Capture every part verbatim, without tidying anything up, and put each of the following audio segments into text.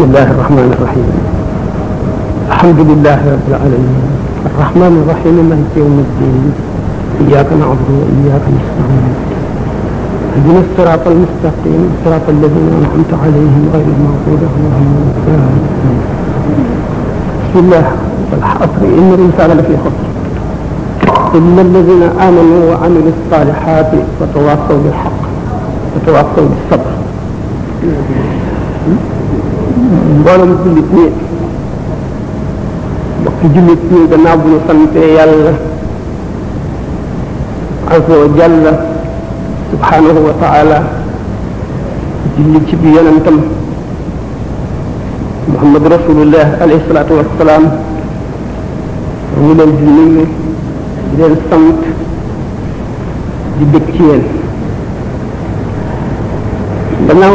بسم الله الرحمن الرحيم. الحمد لله رب العالمين الرحمن الرحيم مالك يوم الدين إياك نعبد وإياك نستعين اهدنا الصراط المستقيم صراط الذين أنعمت عليهم غير المغضوب عليهم ولا الضالين. بسم الله والعصر إن الإنسان لفي خسر إلا الذين آمنوا وعملوا الصالحات وتواصوا بالحق وتواصوا بالصبر. mboolem jullit ñi bokki jullit ñi gannaaw bu ñu sante yàlla azza wa jalla subhanahu wa taala julli ci bi yonentam muhammad rasulullah alayhi salatu wassalam ñu leen di nuyu di leen sant di bëgg ci yéen gannaaw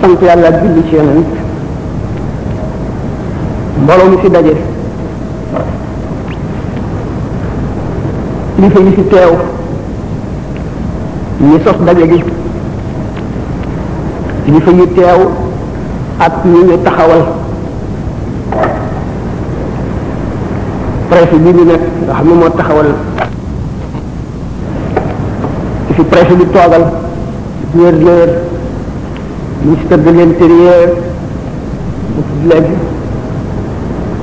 sant yàlla julli ci yonent mbooloo mi fi daje li fa yi fi teew ñi sos daje gi li fa yi teew ak ñi ñu taxawal préfet bi ñu nekk nga xam ne moo taxawal li fi préfet bi toogal weer leer ministère de l'intérieur ba ci léegi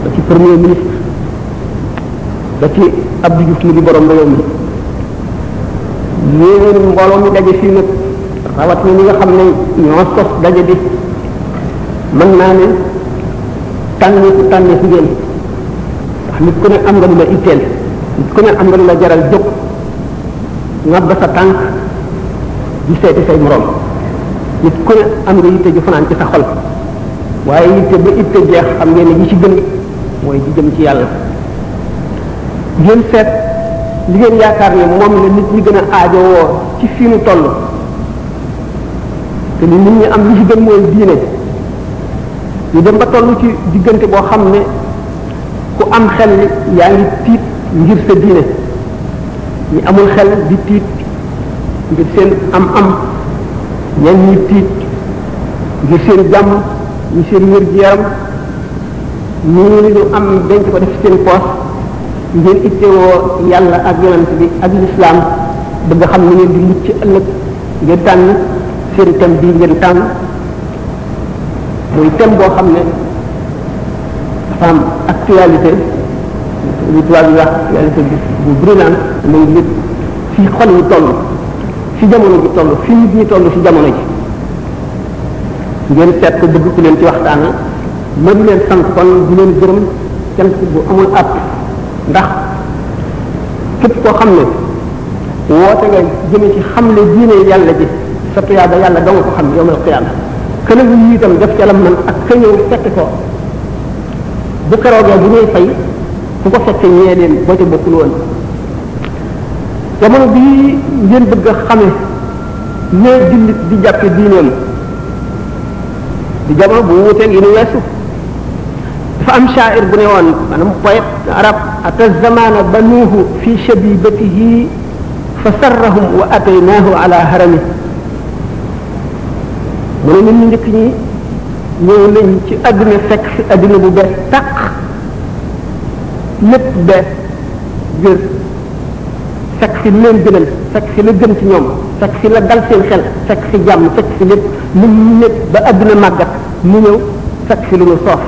ba ci premier ministre ba ci Abdou Diouf mi di borom réew mi léegi mbooloo mi daje fii nag rawat na ñi nga xam ne ñoo sos daje bi mën naa ne tànn tànn si ngeen ndax nit ku ne am nga lu la itteel nit ku ne am nga lu la jaral jóg nga ba sa tànk di seeti say morom nit ku ne am nga yitte ju fanaan ci sa xol waaye yitte ba itte jeex xam ngeen ne ñi ci gën mooy di jëm ci yàlla ngeen seet li ngeen yaakaar ne moom la nit ñi gën a aajowoo ci fii nu toll te li nit ñi am li ci gën mooy diine ñu dem ba toll ci diggante boo xam ne ku am xel yaa ngi tiit ngir sa diine ñi amul xel di tiit ngir seen am-am ñen ñi tiit ngir seen jàmm ñi seen wér gi yaram ñii lu am denc ko def seen poos ngeen ittewoo yàlla ak yonent bi ak lislaam bëgg xam ne ngeen di mucc ëllëg ngeen tànn seen thème bii ngeen tànn muy thème boo xam ne dafa am actualité li tubaab yi wax actualité bu brûlante muy nit fi xol yi toll ci jamono ji toll fi nit ñi toll ci jamono ji ngeen seet ko bëgg ku leen ci waxtaana ma di leen sant kon di leen gërëm cant bu amul ab ndax képp koo xam ne woote nga jëme ci xamle diine yàlla ji sa tuyaaba yàlla danga ko xam yowmal qiyaama kële bu itam def ca la man ak ka ñëw fekk ko bu keroogee bu ñuy fay ku ko fekkee ñee leen boo ca bokkul woon jamono bii ngeen bëgg a xame ne jullit di jàppe diineem di jamono bu wuuteeg yi nu weesu dafa am shaa'ir bu ne woon maanaam poète arab ata zamana banuuhu fi shabibatihi fa sarrahum wa ataynaahu ala harami mu ne ñun ñu njëkk ñi ñëw nañ ci adduna fekk fi adduna bu bees tàq lépp bees gër fekk fi lu leen gënal fekk fi la gën ci ñoom fekk fi la dal seen xel fekk fi jàmm fekk fi lépp lu lépp ba àdduna màggat mu ñëw fekk fi lu ñu soof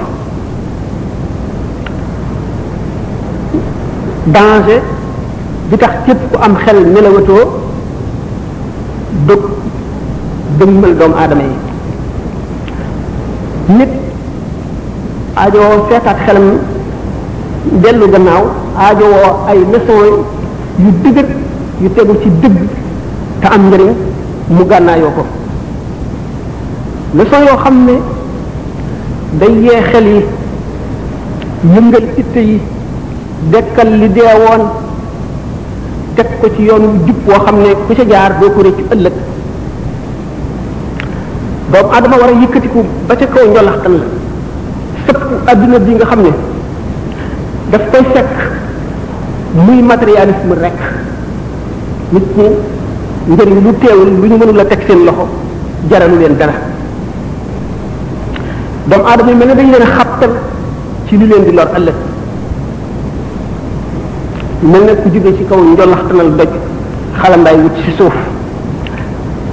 danger bi tax képp ku am xel nelawatoo dog dëmmal doomu aadama yi nit aajowoo seetaat xelam dellu gannaaw aajowoo ay leçon yu dëgër yu tegu ci dëgg te am njëriñ mu gànnaayoo ko leçon yoo xam ne day yee xel yi yëngal itte yi dekkal li dee woon teg ko ci yoon wu jub woo xam ne ku ca jaar doo ko rëccu ëllëg doomu aadama war a yëkkatiku ba ca kaw njolaxtan la sëpp adduna bi nga xam ne daf koy fekk muy matérialisme rek nit ñi njëriñ lu teewul lu ñu mënul a teg seen loxo jaralu leen dara doomu aadama yi mel ne dañ leen a xàttal ci li leen di lor ëllëg mel ne ku jóge ci kaw njolaxtanal doj xalandaay wut ci suuf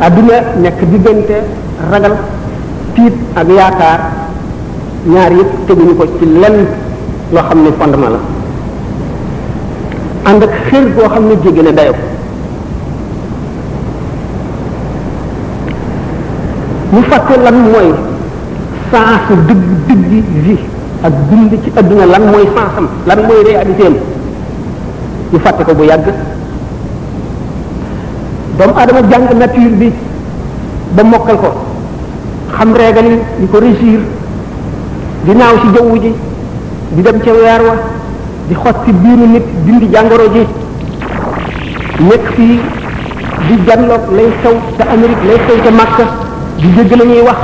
adduna nekk diggante ragal tiit ak yaakaar ñaar yëpp teguñu ko ci lenn loo xam ne fondement la ànd ak xër boo xam ne jéggi na dayoo ñu fàtte lan mooy sens dëgg dëgg vie ak dund ci adduna lan mooy sensam lan mooy réalité am ñu fàtte ko bu yàgg doomu adama jàng nature bi ba mokkal ko xam régal yi di ko réussir di naaw ci jaww ji di dem ca weer wa di xot ci biiru nit dindi jàngoro ji nekk fii di janloog lay xew ca Amérique lay xew ca Makka di dégg la ñuy wax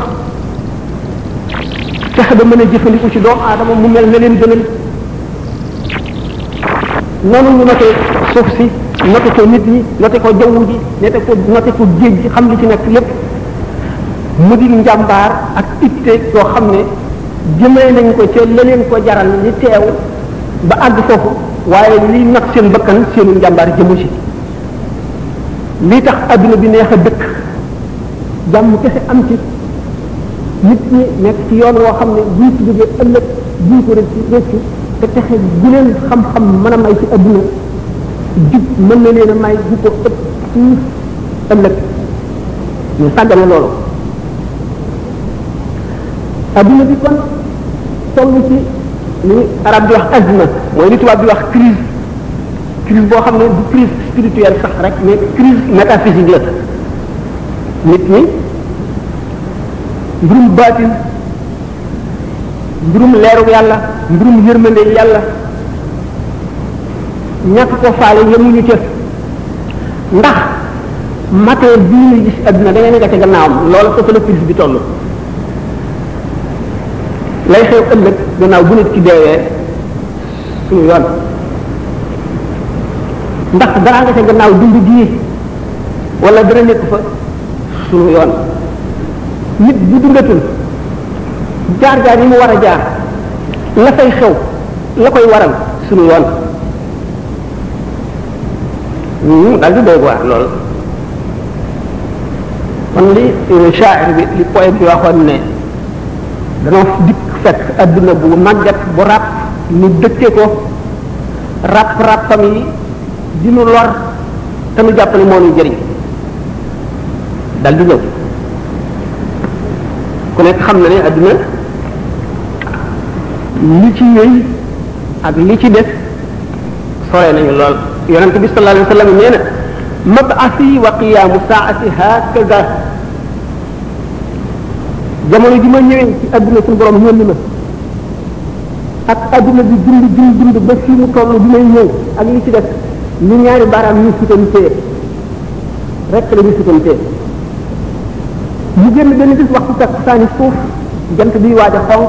fexe ba mën a jëfandiku ci doomu aadama mu mel na leen gënal noonu ñu noté suuf si noté ko nit ñi noté ko jaww ji noté ko noté ko géej gi xam li ci nekk lépp mu di njàmbaar ak itte yoo xam ne jëmee nañ ko ca la leen ko jaral li teew ba àgg foofu waaye liy nag seen bakkan seenu njàmbaar jëmu ci li tax adduna bi neex a dëkk jàmm kese am ci nit ñi nekk ci yoon woo xam ne buñ ci jógee ëllëg buñ ko rëcc rëcc te texe bu leen xam-xam mën a may ci adduna jub mën na leen a may bu ko ëpp suuf ëllëg ñu sàggane loolu adduna bi kon toll ci li arab di wax azma mooy li tubaab di wax crise crise boo xam ne du crise spirituelle sax rek mais crise métaphysique la nit ñi mbirum baatin mbirum leeru yàlla mbirum yërmande yàlla ñàkk ko faale yemuñu ca ndax matériel bii ñu gis adduna da ngeen nga ca gannaawam loola foofu la crise bi toll lay xew ëllëg gannaaw bu nit ki deewee suñu yoon ndax dara nga ca gannaaw dund gii wala dara nekk fa suñu yoon nit bu dundatul jaar-jaar yi mu war a jaar la fay xew la koy waral suñu yoon ñu daal di doy waar lool kon li shaa'ir bi li poème bi waxoon ne danoo dikk fekk adduna bu màggat bu ràpp ñu dëkke ko ràpp-ràppam yi di nu lor te nu jàpp ne moo nu jëriñ dal di ñëw ku nekk xam na ne adduna li ci yëy ak li ci des sore nañu lool yonente bi sallallahu alayhi wa sallam nee na mab'asi wa qiyaamu saa'ati hakaza jamono ji ma ñëwee ci adduna suñu borom ñëw na ak adduna bi dund dund dund ba fii mu toll bi may ñëw ak li ci def ñu ñaari baaraam ñu sutantee rek la ñu sutantee mu génn benn bis waxtu tak saani suuf jant bi waaj a xonq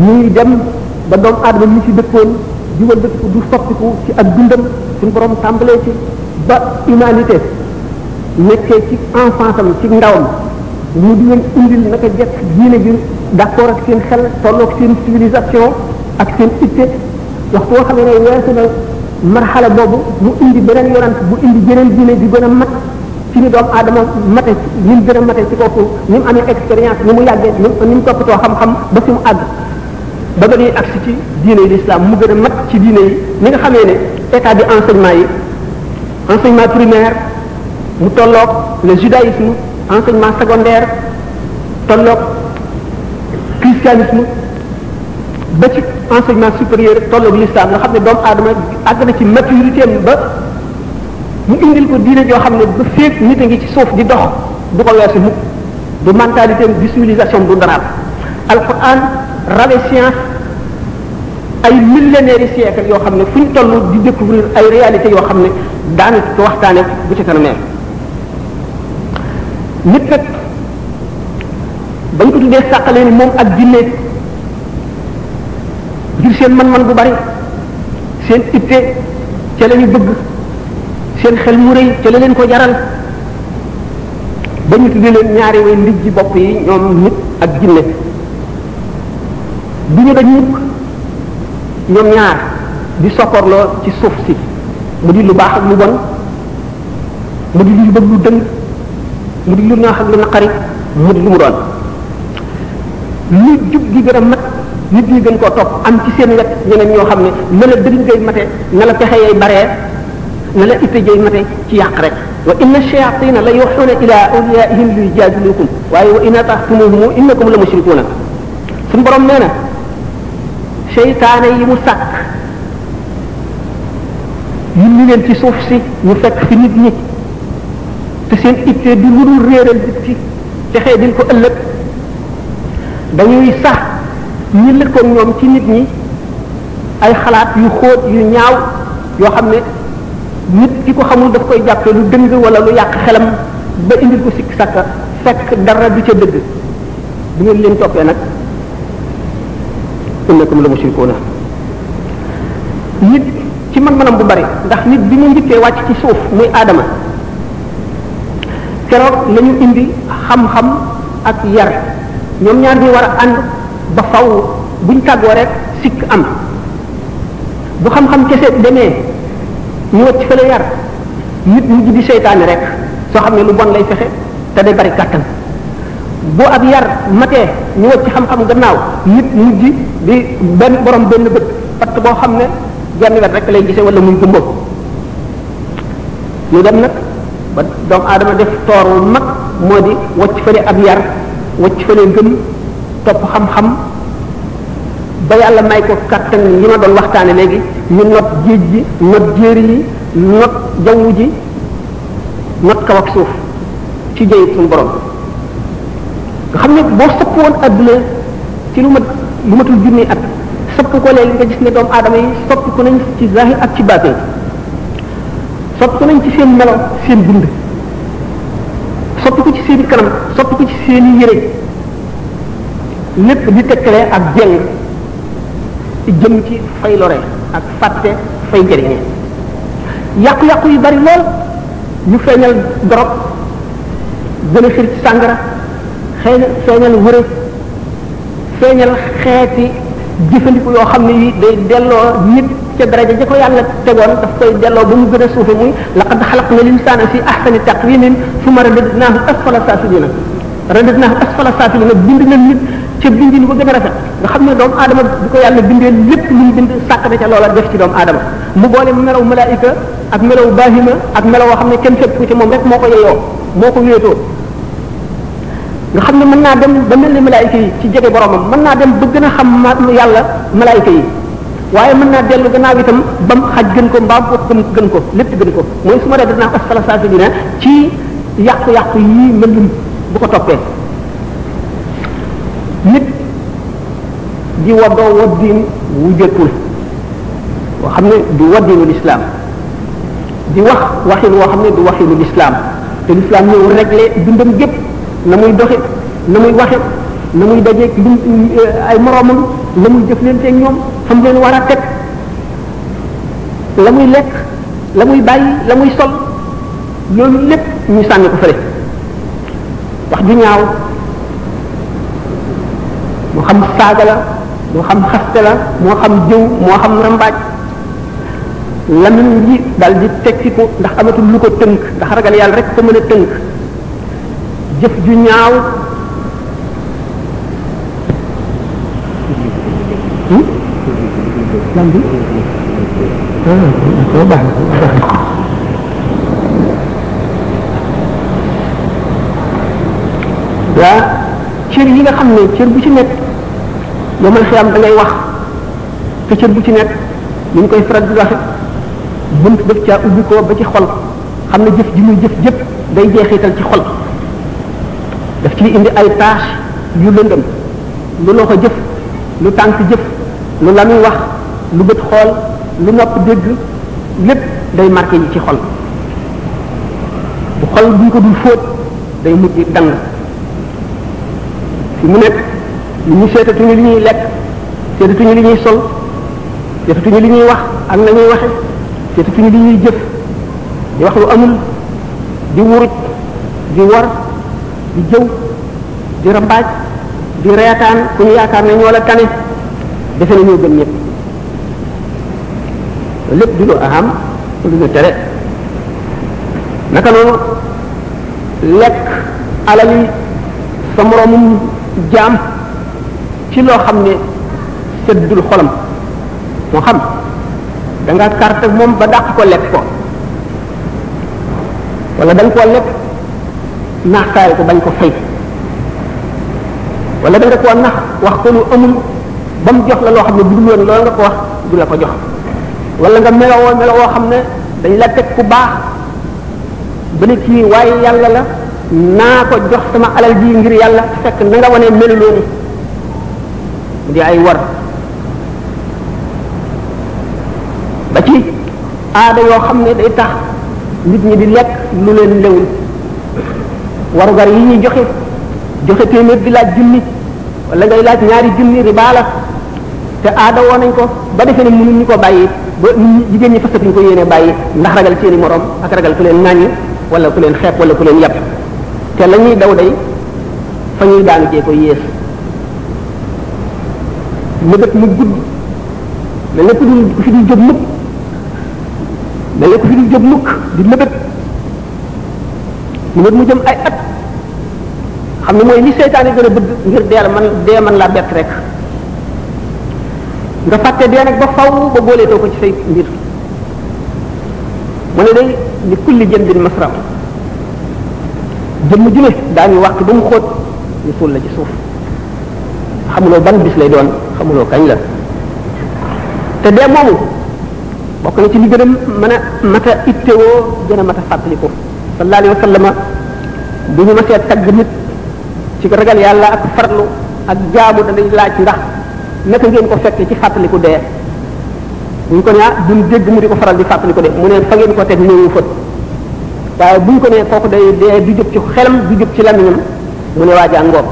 ñuy dem ba doomu aadama yi ci dëkkoon di wal dëkk du soppiku ci ak dundam suñu borom tàmbalee ci ba humanité nekkee ci enfance am ci ndawam ñu di leen indil naka jekk diine bi d'accord ak seen xel tolloog seen civilisation ak seen itte waxtu boo xam ne weesu na marxala boobu mu indi beneen yonent bu indi beneen diine bi gën a mat ci ni doomu aadama mate ni mu gën a mate ci kooku ni mu amee expérience ni mu yàggee ni mu toppatoo xam-xam ba fi mu àgg ba ba ñuy agsi ci diine yi l'islam mu gën a mat ci diine yi ni nga xamee ne état bi enseignement yi enseignement primaire mu tolloog le judaïsme enseignement secondaire tolloog christianisme ba ci enseignement supérieur tolloog l'islam nga xam ne doomu aadama àgg na ci maturité am ba mu indil ko diine joo xam ne ba féeg nit a ngi ci suuf di dox du ko weesu mukk du mentalité am du civilisation du daraam alquran rawe science ay millénaires yi siècle yoo xam ne fu ñu toll di découvrir ay réalités yoo xam ne daanaka ko waxtaane bu ci kanamee nit nag bañ ko tuddee sàqalee ni moom ak jinne ngir seen man-man bu bari seen itte ca la ñu bëgg seen xel mu rëy ca la leen ko jaral ba ñu tuddee leen ñaari way ndijji bopp yi ñoom nit ak jinne bu ñu dañ mukk ñoom ñaar di sokkorloo ci suuf si mu di lu baax ak lu bon mu di lu bëgg lu dëng mu di lu neex ak lu naqari mu di lu mu doon lu jub gi gën a mat nit ñi gën koo topp am ci seen wet ñeneen ñoo xam ne na la dëng gay mate na la pexe yay baree na la itte jay mate ci yàq rek wa inna shayatina la yuhuna ila awliyaihim li yujadilukum waaye wa inna tahtumuhum innakum la mushrikuuna suñu borom nee na seytaane yi mu sàkk yi ñu leen ci suuf si ñu fekk fi nit ñi te seen ittee di lu dul réeral nit ci texee din ko ëllëg dañuy sax ñu lëkkoon ñoom ci nit ñi ay xalaat yu xóot yu ñaaw yoo xam ne nit ki ko xamul daf koy jàppe lu dëng wala lu yàq xelam ba indil ko sikk sàkka fekk dara du ca dëgg bu ngeen leen toppee nag innakum la mushrikuuna nit ci man-manam bu bari ndax nit bi ñu njëkkee wàcc ci suuf muy aadama keroog la ñu indi xam-xam ak yar ñoom ñaar ñi war a ànd ba faw buñ tàggoo rek sikk am bu xam-xam kese demee ñu wacc fa la yar nit ñu ji di seytaane rek soo xam ne lu bon lay fexe te day bari kàttan boo ab yar matee ñu wacc xam-xam gannaaw nit nit ji di benn borom benn bët patt boo xam ne genn wet rek lay gisee wala muy gumba ñu dem nag ba doomu aadama def toor wu mag moo di wacc fële ab yar wacc fële ngëm topp xam-xam ba yàlla may ko kattan yi ma doon waxtaane léegi ñu not géej gi not jéeri yi not jaww ji not kaw ak suuf ci jëyit suñu borom nga xam ne boo sëpp woon adduna ci lu ma lu matul junni at sopp ko léegi nga gis ne doomu aadama yi sopp ko nañ ci zahir ak ci baatin sopp ko nañ ci seen melo seen dund sopp ko ci seen kanam sopp ko ci seen yére lépp di tekkale ak jeng jëm ci fay lore ak fàtte fay njëriñe yàqu-yàqu yu bari lool ñu feeñal dorog gën a xir ci sàngara xëy na feeñal wërë feeñal xeeti jëfandiku yoo xam ne yi day delloo nit ca daraja ja ko yàlla tegoon daf koy delloo ba mu gën a suufe muy laqad xalaqna linsaana fi ahsani taqwimin summa radadnaahu asfala saafilina radadnaahu asfala saafilina bind na nit ca bindin ko gën a rafet nga xam ne doomu aadama bi ko yàlla bindee lépp luy bind sàkk na ca loola def ci doomu aadama mu boole melaw malaayika ak melaw baahima ak melaw woo xam ne kenn fépp ku ci moom rek moo ko yeyoo moo ko wéetoo nga xam ne mën naa dem ba mel ni malaayika yi ci jege boromam mën naa dem ba gën a xam yàlla malaayika yi waaye mën naa dellu gannaaw itam ba mu xaj gën ko mbaam ko gën ko lépp gën ko mooy su ma def dinaa asfala saafiliina ci yàqu-yàqu yi melum bu ko toppee nit di waddoo waddin wu jëkkul woo xam ne du waddinu lislaam di wax waxin woo xam ne du waxinu lislaam te lislaam ñëw réglé dundam gépp na muy doxit na muy waxit na muy dajeeg lu ay moroomam la muy jëflanteeg ñoom xam leen war a teg la muy lekk la muy bàyyi la muy sol loolu lépp ñu sànni ko fële wax ju ñaaw moo xam saaga la moo xam xaste la moo xam jëw moo xam rambaaj lamin ji daal di tekki ko ndax amatul lu ko tënk ndax ragal yàlla rek ko mën a tënk jëf ju ñaaw waa cër yi nga xam ne cër bu ci nekk yow man xiyam da ngay wax te cër bu ci nekk ñu ngi koy faral di waxe bunt def caa ubbi ko ba ci xol xam ne jëf ji muy jëf jëpp day jeexital ci xol daf ci indi ay tâche yu lëndëm lu loxo jëf lu tànk jëf lu lami wax lu bët xool lu nopp dégg lépp day marqué yi ci xol bu xol buñ ko dul fóot day mujj dang fi mu nekk nit ñi seetatuñu li ñuy lekk seetatuñu li ñuy sol seetatuñu li ñuy wax ak na ñuy waxe seetatuñu li ñuy jëf di wax lu amul di wuruj di war di jëw di rambaaj di reetaan ku ñu yaakaar ne ñoo la tane defe na ñoo gën ñëpp lépp di lu aham lu ñu tere naka noonu lekk alali sa moromum jaam ci loo xam ne seddul xolam moo xam da nga carte moom ba dàq ko lekk ko wala da nga koo lekk naaxtaay ko bañ ko fay wala da nga koo nax wax ko lu amul ba mu jox la loo xam ne bu dul woon loolu nga ko wax du la ko jox wala nga melowoo melowoo xam ne dañ la teg ku baax ba ne kii waaye yàlla la naa ko jox sama alal ji ngir yàlla fekk na nga wane melu loolu di ay war ba ci aada yoo xam ne day tax nit ñi di lekk lu leen lewul warugar yi ñuy joxe joxe téeméer di laaj junni wala ngay laaj ñaari junni riba la te aada woo nañ ko ba defee ne mënuñ ñu ko bàyyi ba jigéen ñi fasatuñ ko yéene bàyyi ndax ragal seeni morom ak ragal ku leen nàññi wala ku leen xeeb wala ku leen yàpp te la ñuy daw day fa ñuy daanu jee ko yées mëbët mu gudd mel ne ku dul ku fi dul jóg mukk mel ne ku fi dul jóg mukk di mëbët mëbët mu jëm ay at xam ne mooy li seytaane gën a bëgg ngir deel man dee man laa bett rek nga fàtte dee nag ba faw ba booleetoo ko ci say mbir mu ne day li kulli jëndin masram jëmm ju ne daañu wàq ba mu xóot ñu suul la ci suuf xamuloo ban bis lay doon xamuloo kañ la te dee moomu bokk na ci li gën a mën a mat a ittewoo gën a mat a fàttaliku sallallahu alayhi wa sallam bu ñu masee tagg nit ci ragal yàlla ak farlu ak jaamu dañuy laaj ndax naka ngeen ko fekk ci fàttaliku dee buñ ko ñaa duñ dégg mu di ko faral di fàttaliku dee mu ne fa ngeen ko teg néewu fët waaye buñ ko ne kooku day dee du jëp ci xelam du jëp ci lamiñam mu ne waajaa ngoog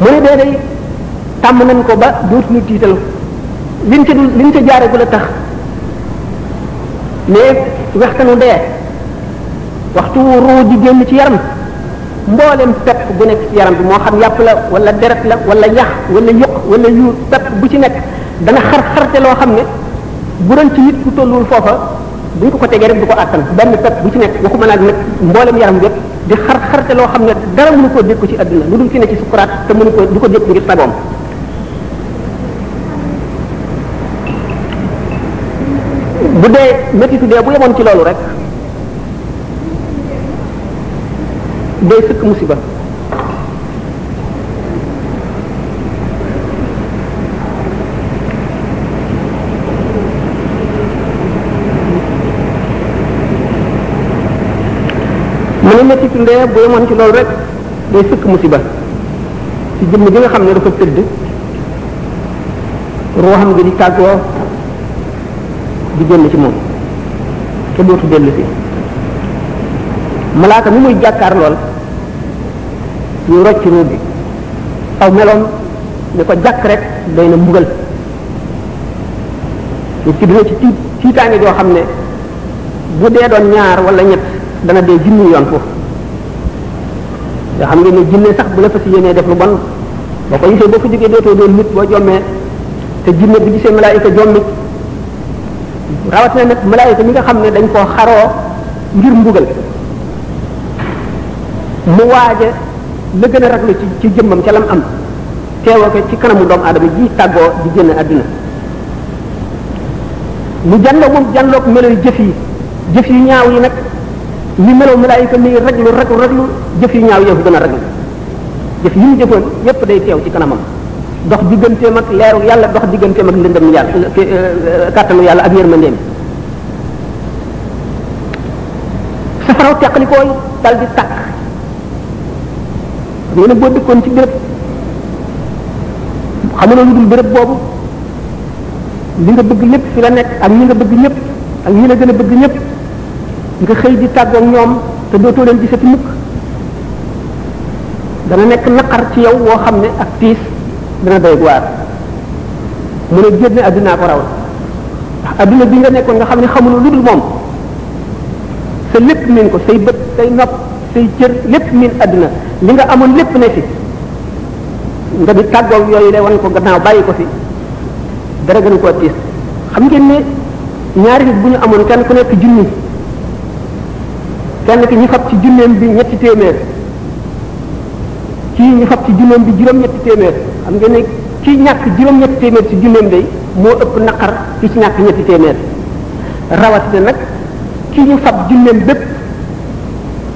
mu ne dee day tàmm nañ ko ba dootuñu tiital liñ ca liñ ca jaare gu la tax mais wextanu dee waxtu ruu di génn ci yaram mboolem pepp bu nekk ci yaram bi moo xam yàpp la wala deret la wala yax wala yëq wala yuur pepp bu ci nekk dana xar xarte loo xam ne bu doon ci nit ku tollul foofa buñ ko ko tegee rek du ko àttan benn pepp bu ci nekk waxuma nag nag mboolem yaram bi di xar xarte loo xam ne dara mënu koo dékku ci àdduna lu dul ki ne ci sukuraat te mënu ko du ko dékku ngir sagoom bu dee métitu dee bu yemoon ci loolu rek day sëkk musiba mu ne métti tundee bu yemoon ci loolu rek day sëkk musiba ci jëmm ji nga xam ne dafa tëdd ruuxam gi di tàggoo di génn ci moom te dootu dellu si malaaka mi muy jàkkaar lool ñu rocc ruux bi aw meloom ne ko jàkk rek day na mbugal nit ki dina ci tiit tiitaange doo xam ne bu dee doon ñaar wala ñett dana dee jinni yoon foofu nga xam ngeen ne jinne sax bu la fa si yéenee def lu bon boo ko gisee boo fa jógee dootoo doon nit boo jommee te jinne bu gisee malaayika jommi rawat na nag malaayika mi nga xam ne dañ koo xaroo ngir mbugal mu waaje la gën a raglu ci ci jëmmam ca lam am teewoo ko ci kanamu doomu aadama ji tàggoo di génn àdduna mu jànloo moom jànloog melo jëf yi jëf yu ñaaw yi nag li meloo malaayika mi raglu raglu raglu jëf yu ñaaw yëfu gën a raglu jëf yi mu jëfoon yépp day teew ci kanamam dox digganteem ak leeru yàlla dox digganteem ak lëndëm yàlla kàttanu yàlla ak yërmandeem safaraw teqlikooy dal di tàkk ñu ne boo dëkkoon ci béréb xamuloo lu dul béréb boobu li nga bëgg lépp fi la nekk ak ñi nga bëgg ñëpp ak ñi la gën a bëgg ñëpp nga xëy di tàggoo ak ñoom te dootoo leen gisati mukk dana nekk naqar ci yow woo xam ne ak tiis dana doy waar mu ne génne addinaa ko raw ndax adduna bi nga nekkoon nga xam ne xamuloo lu dul moom sa lépp miin ko say bët say nopp say cër lépp miin adduna li nga amoon lépp ne fi nga di tàggoog yooyu lay wan ko gannaaw bàyyi ko fi dara gën koo tiis. xam ngeen ne ñaari nit bu ñu amoon kenn ku nekk junni kenn ki ñu fab ci junneem bi ñetti téeméer kii ñu fab ci junneem bi juróom-ñetti téeméer xam ngeen ne kii ñàkk juróom-ñetti téeméer ci junneem day moo ëpp naqar ki ci ñàkk ñetti téeméer rawatina nag ki ñu fab junneem bépp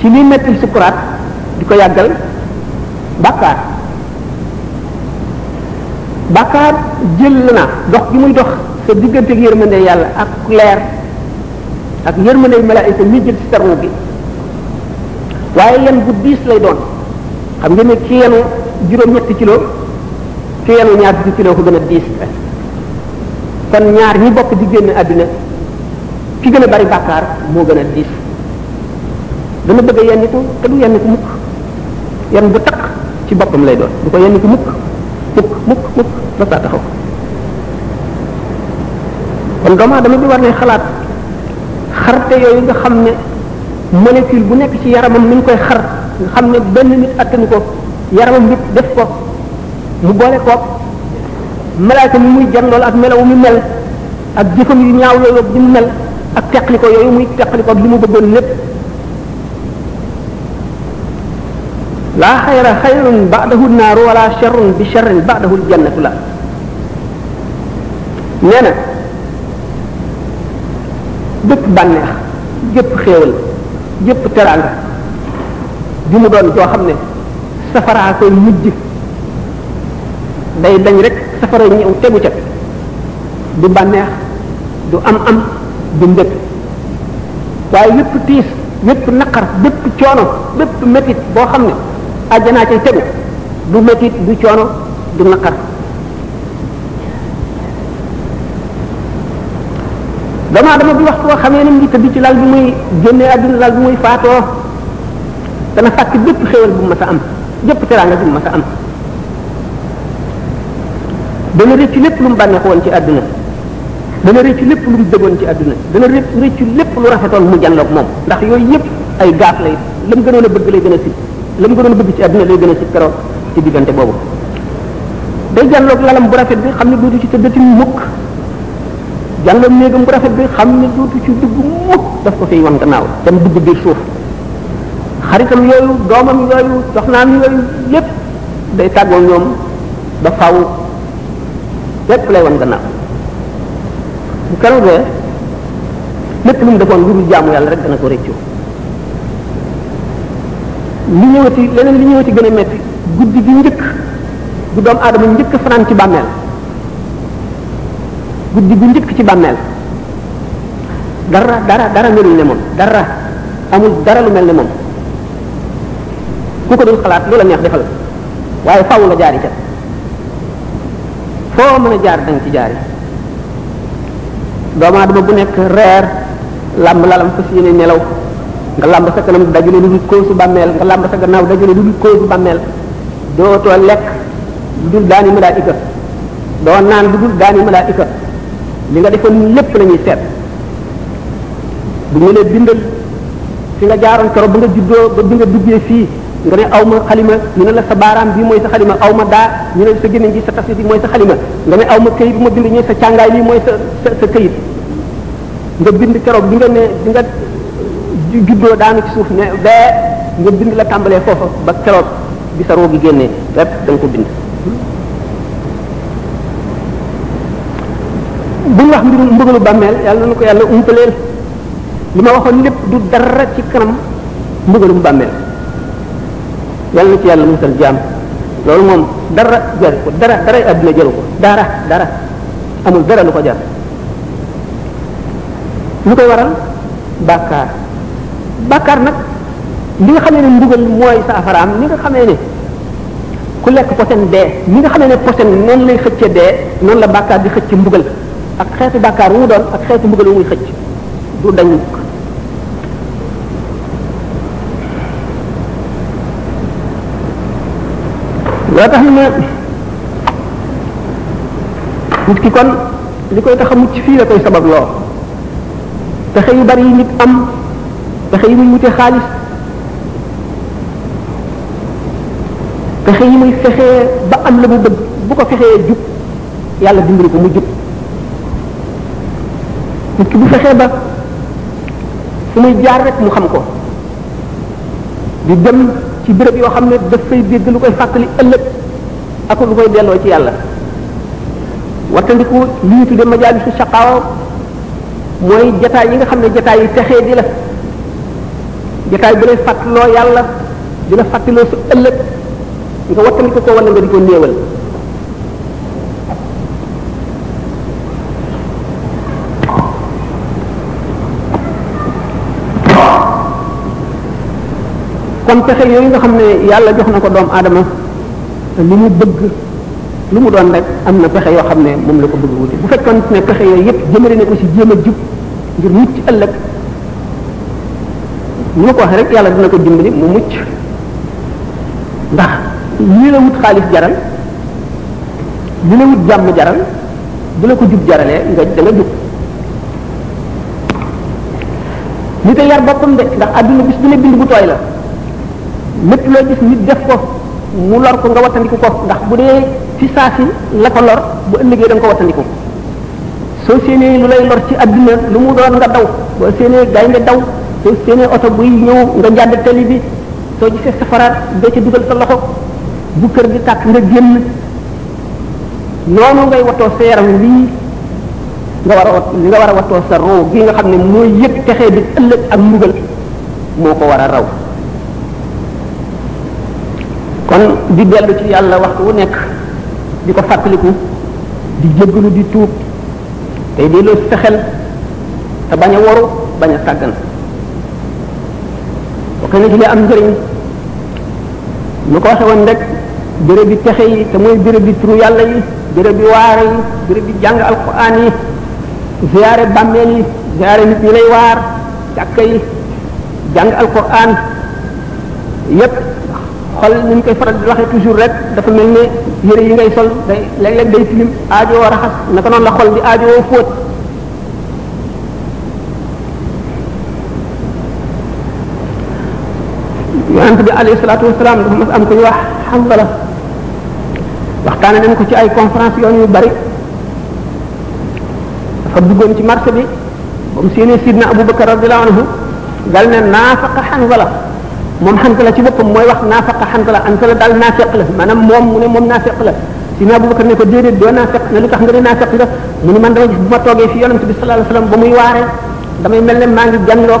ci liy mettil sukuraat di ko yàggal Bakkaar bakkaar jël na dox gi muy dox sa diggante ak yërmande yàlla ak leer ak yërmande malaayika mi jël ci tarnu gi waaye yan bu diis lay doon xam nga ne ki yenu juróom-ñetti kilo ki yenu ñaar fukki kilo ko gën a diis kon ñaar ñi bokk di génn àddina ki gën a bari bakkaar moo gën a diis dana bëgg yenn ko te du yenn ko mukk yan bu takk ci boppam lay doon du ko yenn ci mukk mukk mukk mukk ba saa taxaw kon doomu aadama bi war nay xalaat xarte yooyu nga xam ne molécule bu nekk ci yaramam mi ngi koy xar nga xam ne benn nit attanu ko yaramam bi def ko mu boole koog malaaka mi muy janlool ak melawu mi mel ak jëfam yu ñaaw loolu ak li mu mel ak teqli ko yooyu muy teqli ko ak li mu bëggoon lépp laa xayra xayrun ba'dahu naaru wala sharrun bi sharrin ba'dahu aljannatu la nee na bépp bànneex gépp xéewal gépp teraanga bi mu doon joo xam ne safaraa koy mujj day dañ rek safara ñëw tegu ca du bànneex du am-am du mbëgg waaye yépp tiis yépp naqar bépp coono bépp métit boo xam ne àjjanaa cay tegu du métit du coono du naqar damaa dama bi waxtu boo xamee ne mu ngi tëdd ci lal bi muy génnee àdduna lal bi muy faatoo dana fàkk bépp xéewal bu mu mas a am bépp teraanga bu mu mas a am dana rëccu lépp lu mu bànneex woon ci àdduna dana rëccu lépp lu mu dëggoon ci àdduna dana rëccu lépp lu rafetoon mu janloog moom ndax yooyu yëpp ay gaaf lay la mu gënoon a bëgg lay gën a si la mu gënoon bëgg ci àdduna lay gën a ci keroog ci diggante boobu day jàlloog lalam bu rafet bi xam ne dootu ci tëddati mukk jàlloog néegam bu rafet bi xam ne dootu ci dugg mukk daf ko fiy wan gannaaw dem dugg biir suuf xaritam yooyu doomam yooyu soxnaam yooyu lépp day tàggoo ñoom ba faaw lépp lay wan gannaaw bu keroogee lépp lu mu defoon lu dul jaamu yàlla rek dana ko rëccu li ñëwati leneen li ñëwati gën a metti guddi gi njëkk bu doomu aadama njëkk fanaan ci bàmmeel guddi gu njëkk ci bàmmeel dara dara dara melul ne moom dara amul dara lu mel ne moom ku ko dul xalaat lu la neex defal waaye faaw nga jaari ca foo mën a jaar danga ci jaari doomu aadama bu nekk reer làmb lalam fas yéene nelaw nga làmb sa kanam dajale lu dul koosu bàmmeel nga làmb sa gannaaw dajale lu dul koosu bàmmeel dootoo lekk lu dul daani malaayika doo naan lu dul daani malaayika li nga defoon lépp la ñuy seet bu ñu lee bindal fi nga jaaroon keroog ba nga juddoo ba bi nga duggee fii nga ne aw ma xalima ñu ne la sa baaraam bii mooy sa xalima aw ma daa ñu ne sa gémmiñ gi sa tafsir bi mooy sa xalima nga ne aw ma këyit bu ma bind ñu sa càngaay lii mooy sa sa sa këyit nga bind keroog bi nga ne bi nga juddoo daanu ci suuf ne bee nga bind la tàmbalee foofa ba keroog bi sa roo gi génnee rek da nga ko bind buñ wax mbirum mbëgalu bàmmeel yàlla na ko yàlla umpaleel li ma waxoon lépp du dara ci kanam mbëgalum bàmmeel yàlla na ci yàlla musal jaam loolu moom dara jaru ko dara dara àdduna jaru ko dara dara amul dara lu ko jar lu koy waral bàkkaar bàkkaar nag li nga xamee ne mbugal mooy saafaraam li nga xamee ne ku lekk posen dee li nga xamee ne posen noonu lay xëcce dee noonu la bàkkaar di xëcc mbugal ak xeetu bàkkaar wu mu doon ak xeetu mbugal wu muy xëcc du dañ loo tax na nit ki kon li koy tax a mucc fii la koy sabab loo pexe yu bari yi nit am pexe yi muy wute xaalis pexe yi muy fexee ba am la mu bëgg bu ko fexee jub yàlla dimbali ko mu jub nit ki bu fexee ba fu muy jaar rek mu xam ko di dem ci béréb yoo xam ne dafay dégg lu koy fàttali ëllëg ak lu koy delloo ci yàlla wattandiku li ñu tudde majaalisu shaqaawa mooy jataay yi nga xam ne jataay yi texee di la jataay bi lay fàttaloo yàlla di la fàttaloo su ëllëg nga wattandiku ko wala nga di ko néewal kon pexe yooyu nga xam ne yàlla jox na ko doomu aadama li mu bëgg lu mu doon rek am na pexe yoo xam ne moom la ko bëgg wuti bu fekkoon ne pexe yooyu yëpp jëmale na ko ci jéem a jub ngir mucc ëllëg ñu ma ko waxee rek yàlla dina ko dimbali mu mucc ndax lii la wut xaalis jaral li la wut jàmm jaral bu la ko jub jaralee nga da nga jub li te yar boppam de ndax àdduna bis bi la bind bu tooy la lépp loo gis nit def ko mu lor ko nga wattandiku ko ndax bu dee ci saa si la ko lor bu ëllëgee da nga ko wattandiku soo séenee lu lay lor ci adduna lu mu doon nga daw boo séenee gaynde daw soo séenee oto buy ñëw nga jàdd tali bi soo gisee safaraat doo ca dugal sa loxo bu kër gi tàkk nga génn noonu ngay wattoo sa yaram lii nga war a wat li nga war a wattoo sa roo gi nga xam ne mooy yëg texee bi ëllëg ak mbugal moo ko war a raw kon di dellu ci yàlla waxtu wu nekk di ko fàttaliku di jéggalu di tuub tey di loo sa xel te bañ a waru bañ a tàggan bokk na ci li am njëriñ lu ko waxe woon rek béréb bi texe yi te mooy béréb bi turu yàlla yi béréb bi waare yi béréb bi jàng alquran yi ziyaare bàmmeel yi ziyaare nit ñi lay waar jàkka yi jàng alquran yépp xol ni ñu koy faral di waxee toujours rek dafa mel ne yére yi ngay sol day léeg-léeg day tilim aajoo raxas naka noonu la xol di aajoo fóot yonent bi alayhi salaatu wasalaam dafa mas am ko ñu wax Hanzala waxtaane nañ ko ci ay conférence yoon yu bari dafa duggoon ci marché bi ba mu séenee sidna Abubakar radiyallahu anhu dal ne naafaqa Hanzala moom Hanzala ci boppam mooy wax naafaqa Hanzala Hanzala daal naafeq la maanaam moom mu ne moom naafeq la Sidna Abubakar ne ko déedéet doo naafeq ne lu tax nga ne naafeq nga mu ne man dama gis bu ma toogee fi yonent bi sallallahu alayhi wa sallam ba muy waare damay mel ne maa ngi janloog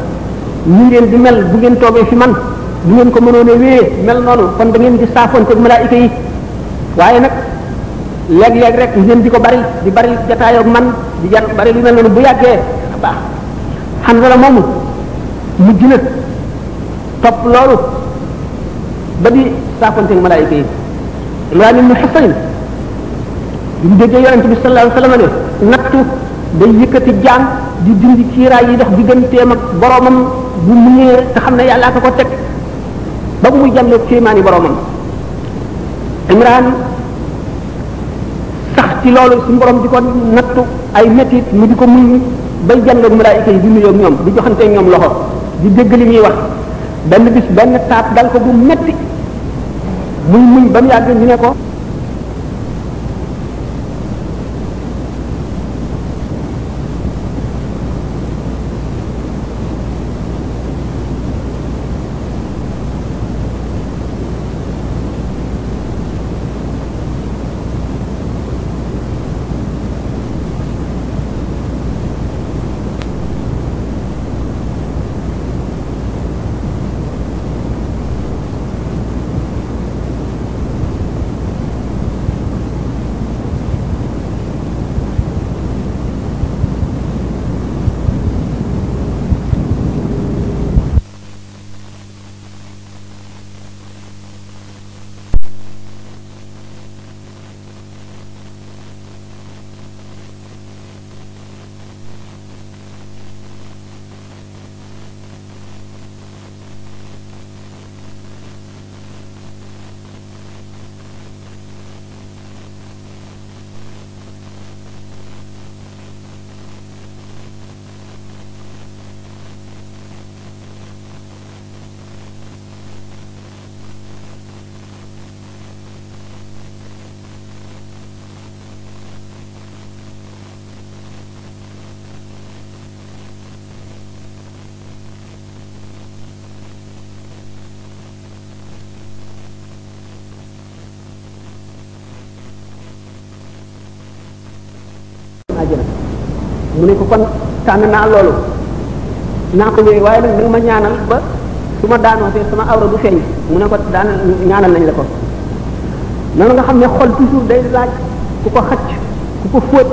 ñu ngeen di mel bu ngeen toogee fi man bu ngeen ko mënoon a wéyee mel noonu kon da ngeen di saafoonte ak malaayika yi waaye nag léeg-léeg rek ngeen di ko bari di bari jataayoo ak man di jan bari lu mel noonu bu yàggee baax Hanzala moomu mujj na topp loolu ba di saafonteeg malaayika yi Imraan ibn Husayn bi mu déggee yonent bi sallallahu alayhi wa sallam ne nattu day yëkkati jaan di dindi kiiraay yi dox digganteem ak boromam bu muñee te xam ne yàllaa ko ko teg ba bu muy jàllee kéemaani boromam Imraan sax ci loolu suñu borom di ko nattu ay métit mu di ko muñ bay jàlloog malaayika yi di nuyoo ak ñoom di joxante ñoom loxo di dégg li ñuy wax benn bis benn taab dal ko bu metti muy muñ ba mu yàgg ñu ne ko mu ne ko kon tànn naa loolu naa ko ñëwee waaye nag da nga ma ñaanal ba su ma daanootee sama awra du feeñ mu ne ko daan ñaanal nañ la ko noonu nga xam ne xol toujours day laaj ku ko xacc ku ko fóot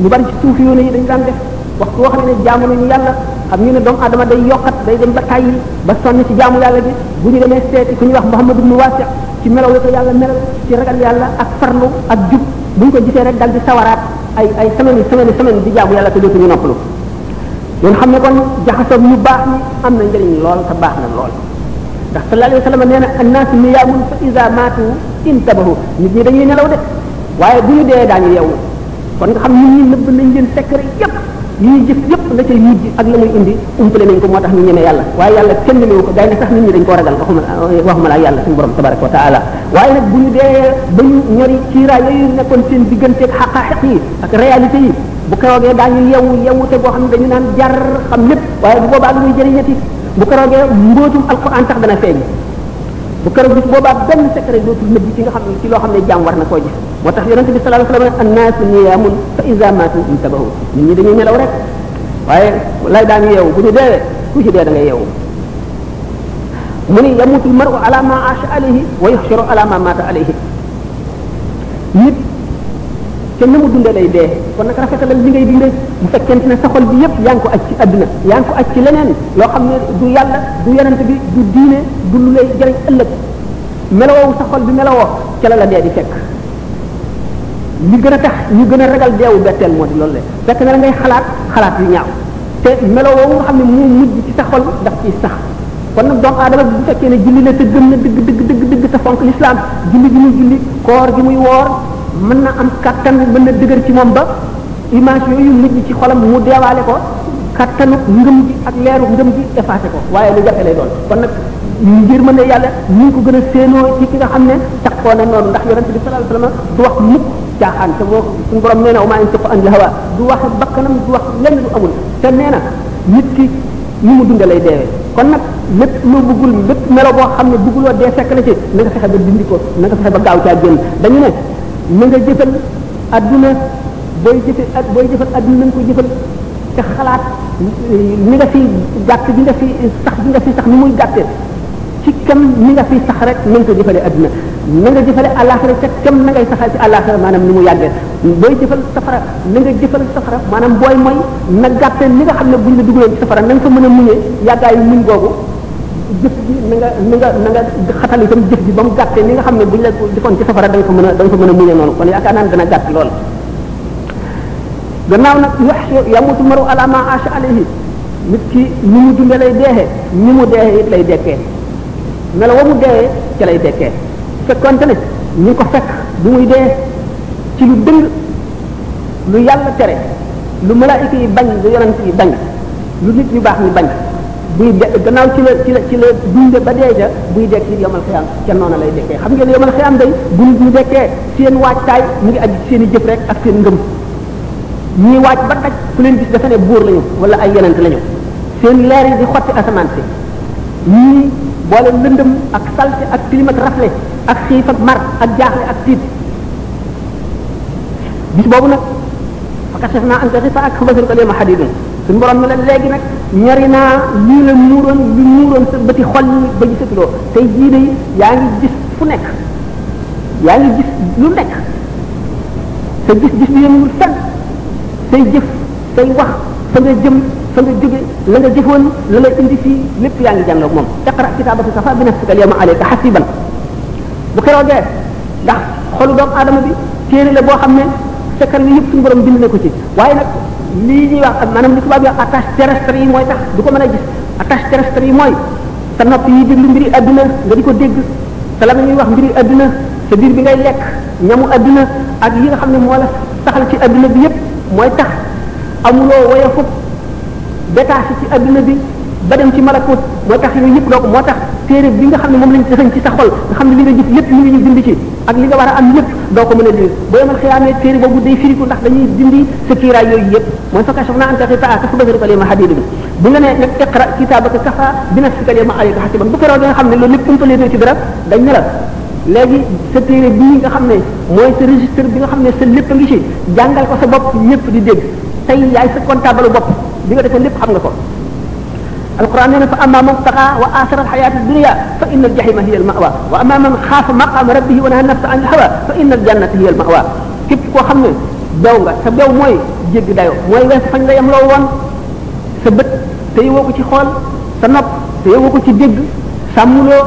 ñu bari ci suuf yoon yi dañ daan def waxtu wax ne ne jaamu nañu yàlla xam ñu ne doomu adama day yokkat day dem ba tàyyi ba sonn ci jaamu yàlla bi bu ñu demee seeti ku ñuy wax Muhammad ibn Wasi ci melaw la ko yàlla melal ci ragal yàlla ak farlu ak jub bu ñu ko gisee rek dal di sawaraat ay ay semaine semaine semaine di jaamu yàlla te dootu ñu noppalu yoon xam ne kon jaxasoo ñu baax ñi am na njëriñ lool te baax na lool ndax sallallahu alayhi wa sallam nee na annaas niyaamun fa iza maatu intabahu nit ñi dañuy nelaw de waaye bu ñu dee daañu yeewu kon nga xam nit ñi nëbb nañ leen secret yépp yi ñuy jëf yépp la cay mujj ak la muy indi umpale nañ ko moo tax ñu ñeme yàlla waaye yàlla kenn ñemewu ko day na sax nit ñi dañ koo ragal waxuma waxuma laa yàlla suñu borom tabaraka wa taala waaye nag bu ñu dee ba ñu ñori kiiraay yooyu nekkoon seen digganteeg xaqaaxiq yi ak réalité yi bu keroogee daañu yewu yewute boo xam ne dañu naan jar xam lépp waaye bu boobaa lu muy jëriñati bu keroogee mbóotum alquran sax dana feeñ bu keroog bis boobaa benn secret dootul nëbb ci nga xam ne ci loo xam ne jaam war na koo gis moo tax yonente bi sallallahu alayhi wa sallam annaasu niyaamun fa iza maatu intabahu nit ñi dañuy nelaw rek waaye lay daañu yeewu bu ñu deewee ku ci dee da ngay yeewu mu ni yamutul maru ala ma aasha alayhi wa yuxsharu ala ma maata alayhi nit kenn na mu dundee lay dee kon nag rafetalal li ngay dundee bu fekkente ne sa xol bi yépp yaa ngi ko aj ci adduna yaa ngi ko aj ci leneen loo xam ne du yàlla du yonente bi du diine du lu lay jëriñ ëllëg melawoo sa xol bi melawoo ca la la dee di fekk li gën a tax ñu gën a ragal deewu betteel moo di loolu le fekk na la ngay xalaat xalaat yu ñaaw te melo woowu nga xam ne mu mujj ci sa xol daf ciy sax kon nag doomu aadama bu fekkee ne julli la te gëm na dëgg dëgg dëgg dëgg te fonk l'islam julli gi muy julli koor gi muy woor mën na am kattan mën na dëgër ci moom ba image yooyu mujj ci xolam mu deewaale ko kattanu ngëm gi ak leeru ngëm gi effacé ko waaye lu jafe lay doon kon nag ngir mën ne yàlla ñu ngi ko gën a séenoo ci ki nga xam ne taxoo na noonu ndax yonente bi sallallahu alayhi wasallam du wax mukk caaxaan te boo suñu borom nee na wa maa yantiqu anil hawa du wax bakkanam du wax lenn du amul te nee na nit ki ni mu dundee lay deewee kon nag lépp loo bëggul lépp melo boo xam ne bëgguloo dee fekk la ci na nga fexe ba dindi ko na nga fexe ba gaaw caa génn dañu ne na nga jëfal adduna booy jëfe ak booy jëfal adduna nañ ko jëfal te xalaat ni nga fi gàtt bi nga fi sax bi nga fi sax ni muy gàttee ci kam ni nga fi sax rek nañ ko jëfalee adduna na nga jëfale àllaaxira ca kam na ngay saxal ci àllaaxira maanaam ni mu yàggee booy jëfal safara na nga jëfal safara maanaam booy mooy na gàtte li nga xam ne buñ la dugalee ci safara na nga fa mën a muñee yàggaayu muñ googu jëf ji na nga na nga na nga xatal itam jëf ji ba mu gàtte li nga xam ne buñ la defoon ci safara da nga fa mën a da nga fa mën a muñee noonu kon yaakaar naa ne dana gàtt lool gannaaw nag yaxsha yamutu maru ala ma asha alayhi nit ki ni mu dundee lay deexee ni mu deexee it lay dekkee melo wa mu deexee ca lay dekkee fekkonte ne ñu ko fekk bu muy dee ci lu dëng lu yàlla tere lu malaayika yi bañ lu yonent yi bañ lu nit ñu baax ñu bañ buy gannaaw ci la ci la ci la dundee ba dee ja buy dekk ci yomal xiyaam ca noona lay dekkee xam ngeen yomal xiyaam day bu nit ñu dekkee seen waajtaay mu ngi aju seen i jëf rek ak seen ngëm ñii waaj ba taj ku leen gis dafa ne buur lañu wala ay yonent lañu seen leer yi di xotti asamaan si ñii boole lëndëm ak salte ak tilim ak rafle ak xiif ak mar ak jaaxle ak tiit bis boobu nag fakashafnaa anka xifaa'aka fa basharuka al-yawma hadiidun suñu borom ne la léegi nag ñari naa lii la muuroon li muuroon sa bëti xol yi ba gisatuloo tey jii day yaa ngi gis fu nekk yaa ngi gis lu nekk sa gis-gis bi yemul fenn say jëf say wax fa nga jëm fa nga jóge la nga jëfoon la la indi fii lépp yaa ngi jànloog moom iqra kitaabaka kafaa bi nafsika al-yawma alayka hasiiban bu keroogee ndax xolu doomu aadama bi téere la boo xam ne sa kar yi yëpp suñu borom bind na ko ci waaye nag lii ñuy wax maanaam li tubaab yi wax attache terrestre yi mooy tax du ko mën a gis attache terrestre yi mooy sa nopp yi déglu mbiri adduna nga di ko dégg sa la ñuy wax mbiri adduna sa biir bi ngay lekk ñamu adduna ak yi nga xam ne moo la saxal ci adduna bi yëpp mooy tax amuloo waya fukk détaché ci adduna bi ba dem ci malakut moo tax yooyu yëpp doo ko moo tax téere bi nga xam ne moom lañ defañ ci sa xol nga xam ne li nga gis lépp li nga ñu dindi ci ak li nga war a am lépp doo ko mën a dindi boo yemal xiyaamee téere boobu day firiku ndax dañuy dindi sa kiiraay yooyu yëpp mooy fa kashafnaa anka ghitaa'aka fa basharuka al-yawma hadiidun bu nga ne nag iqra kitaabaka kafaa bi nafsika al-yawma alayka hasiiban bu keroog nga xam ne loolu lépp umpalee na ci dara dañ ne la léegi sa téere bii nga xam ne mooy sa registre bi nga xam ne sa lépp a ngi ci jàngal ko sa bopp ñëpp di dégg tey yaay sa comptable bopp bi nga defoon lépp xam nga ko القرآن هنا فأما من اتقى وآثر الحياة الدنيا فإن الجحيم هي المأوى وأما من خاف مقام ربه ونهى النفس عن الهوى فإن الجنة هي المأوى كيف كو خامني داوغا سا داو موي جيغ دايو موي ويس فاج لا يام لو وون سا بت تاي ووكو سي خول سا نوب تاي ووكو سي ديغ سامولو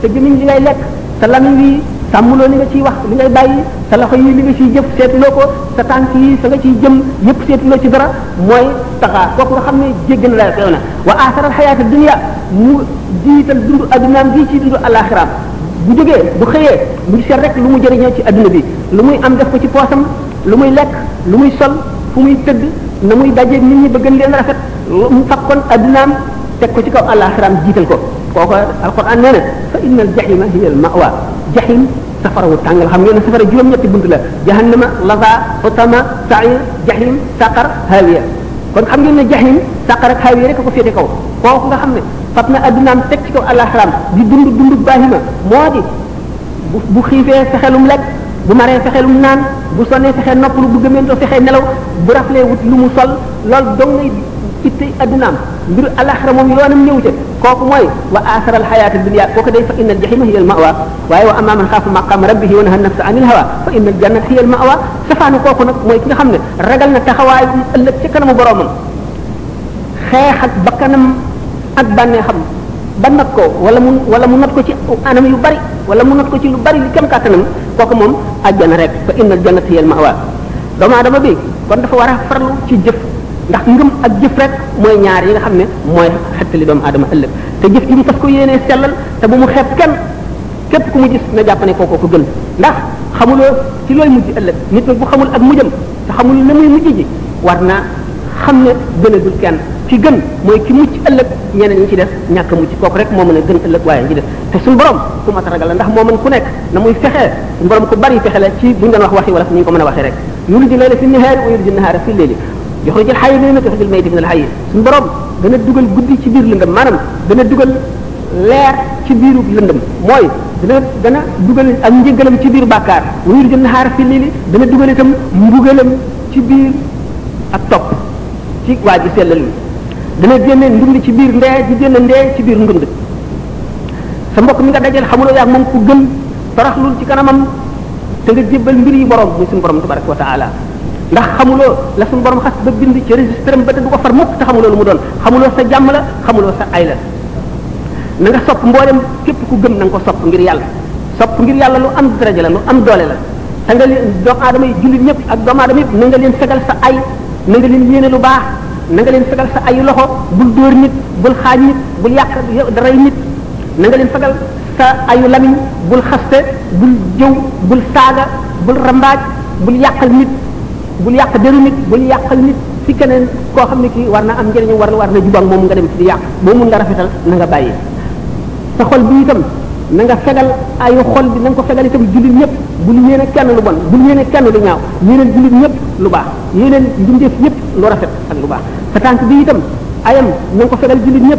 سا جيمين لي لاي ليك سا لامي وي sàmmuloo li nga ciy wax li ngay bàyyi sa loxo yi li nga ciy jëf seetloo ko sa tànk yi sa nga ciy jëm yëpp seetloo ci dara mooy taxaa kooku nga xam ne jéggi na la xew na wa aasaral xayaata dunia mu jiital dund addunaam gi ci dund alaxiraam bu jógee bu xëyee mu ngi seet rek lu mu jëriñoo ci adduna bi lu muy am def ko ci poosam lu muy lekk lu muy sol fu muy tëdd na muy dajeeg nit ñi ba gën leen rafet mu fakkoon addunaam teg ko ci kaw alaxiraam jiital ko kooku alquran nee na fa inna al jahima hiya al mawa jahim safara wu tàng la xam ngeen ne safara juróom-ñetti bunt la jahannama laza utama sair jahim saqar hawiya kon xam ngeen ne jahim saqar ak hawiya rek a ko féete kaw kooku nga xam ne fab na addunaam teg ci kaw alaxiraam di dund dundu bahima moo di bu bu xiifee fexelum lekk bu maree fexelum naan bu sonnee fexee noppalu bu gëmeentoo fexee nelaw bu raflee wut lu mu sol loolu dong ngay ittey addunaam mbir alaxira moom yoonam ñëw ca kooku mooy wa asaral xayaata dunia kooku day fa inna aljahima hiya almawa waaye wa amma man xaafa maqaama rabbihi wa naha nafsa an ilhawa fa inna aljannata hiya almawa safaanu kooku nag mooy ki nga xam ne ragal na taxawaay ëllëg ci kanamu boroomam xeex ak bakkanam ak bànneexam ba nat ko wala mu wala mu nat ko ci anam yu bari wala mu nat ko ci lu bari li kam kàttanam kooku moom àjjana rek fa inna aljannata hiya almawa doomu aadama bi kon dafa war a farlu ci jëf ndax ngëm ak jëf rek mooy ñaar yi nga xam ne mooy xettali doomu aadama ëllëg te jëf ji mu fas ko yéenee sellal te bu mu xeeb kenn képp ku mu gis na jàpp ne kookoo ko gën ndax xamuloo ci looy mujj ëllëg nit nag bu xamul ak mujjam te xamul la muy mujj ji war naa xam ne gën a dul kenn ci gën mooy ki mucc ëllëg ñeneen ñi ci des ñàkk mucc kooku rek moo mën a gën ëllëg waaye ñi ci des te suñu borom ku mat a ragal la ndax moo mën ku nekk na muy fexee suñu borom ku bari fexe la ci buñ doon wax waxi wala ni ñu ko mën a waxee rek yuliju layla fi nihaari wa yuliju nahaara fi leeli joxoji xay yi nag joxoji mayit min al hayy suñu borom dana dugal guddi ci biir lëndëm maanaam dana dugal leer ci biiru lëndëm mooy dana dana dugal ak njëgalam ci biir bàkkaar wuyur jël naxaar fi lili dana dugal itam mbugalam ci biir ak topp ci waa ji sellal yi dana génne ndund ci biir ndee di génne ndee ci biir ndund sa mbokk mi nga dajal xamuloo yaa moom ku gën toroxlul ci kanamam te nga jébbal mbir yi borom muy suñu borom tabaraka wa taala ndax xamuloo la suñu borom xas ba bind ci registre ba te du ko far mukk te xamuloo lu mu doon xamuloo sa jàmm la xamuloo sa ay la na nga sopp mboolem képp ku gëm na nga ko sopp ngir yàlla sopp ngir yàlla lu am daraja la lu am doole la te nga leen doomu aadama yi jullit ñëpp ak doomu aadama yëpp na nga leen fegal sa ay na nga leen yéene lu baax na nga leen fegal sa ayu loxo bul dóor nit bul xaaj nit bul yàq daray nit na nga leen fegal sa ayu lamiñ bul xaste bul jëw bul saaga bul rambaaj bul yàqal nit bul yàq deru nit bul yàqal nit ci keneen koo xam ne kii war na am njëriñu war na war na jubang moom nga dem ci di yàq boo mun la rafetal na nga bàyyi sa xol bi itam na nga fegal ayu xol bi na nga ko fegal itam jullit ñëpp bu ñu yéene kenn lu bon bu ñu yéene kenn lu ñaaw yéeneen jullit ñëpp lu baax yéeneen mbindeef ñëpp lu rafet ak lu baax sa tànk bi itam ayam na nga ko fegal jullit ñëpp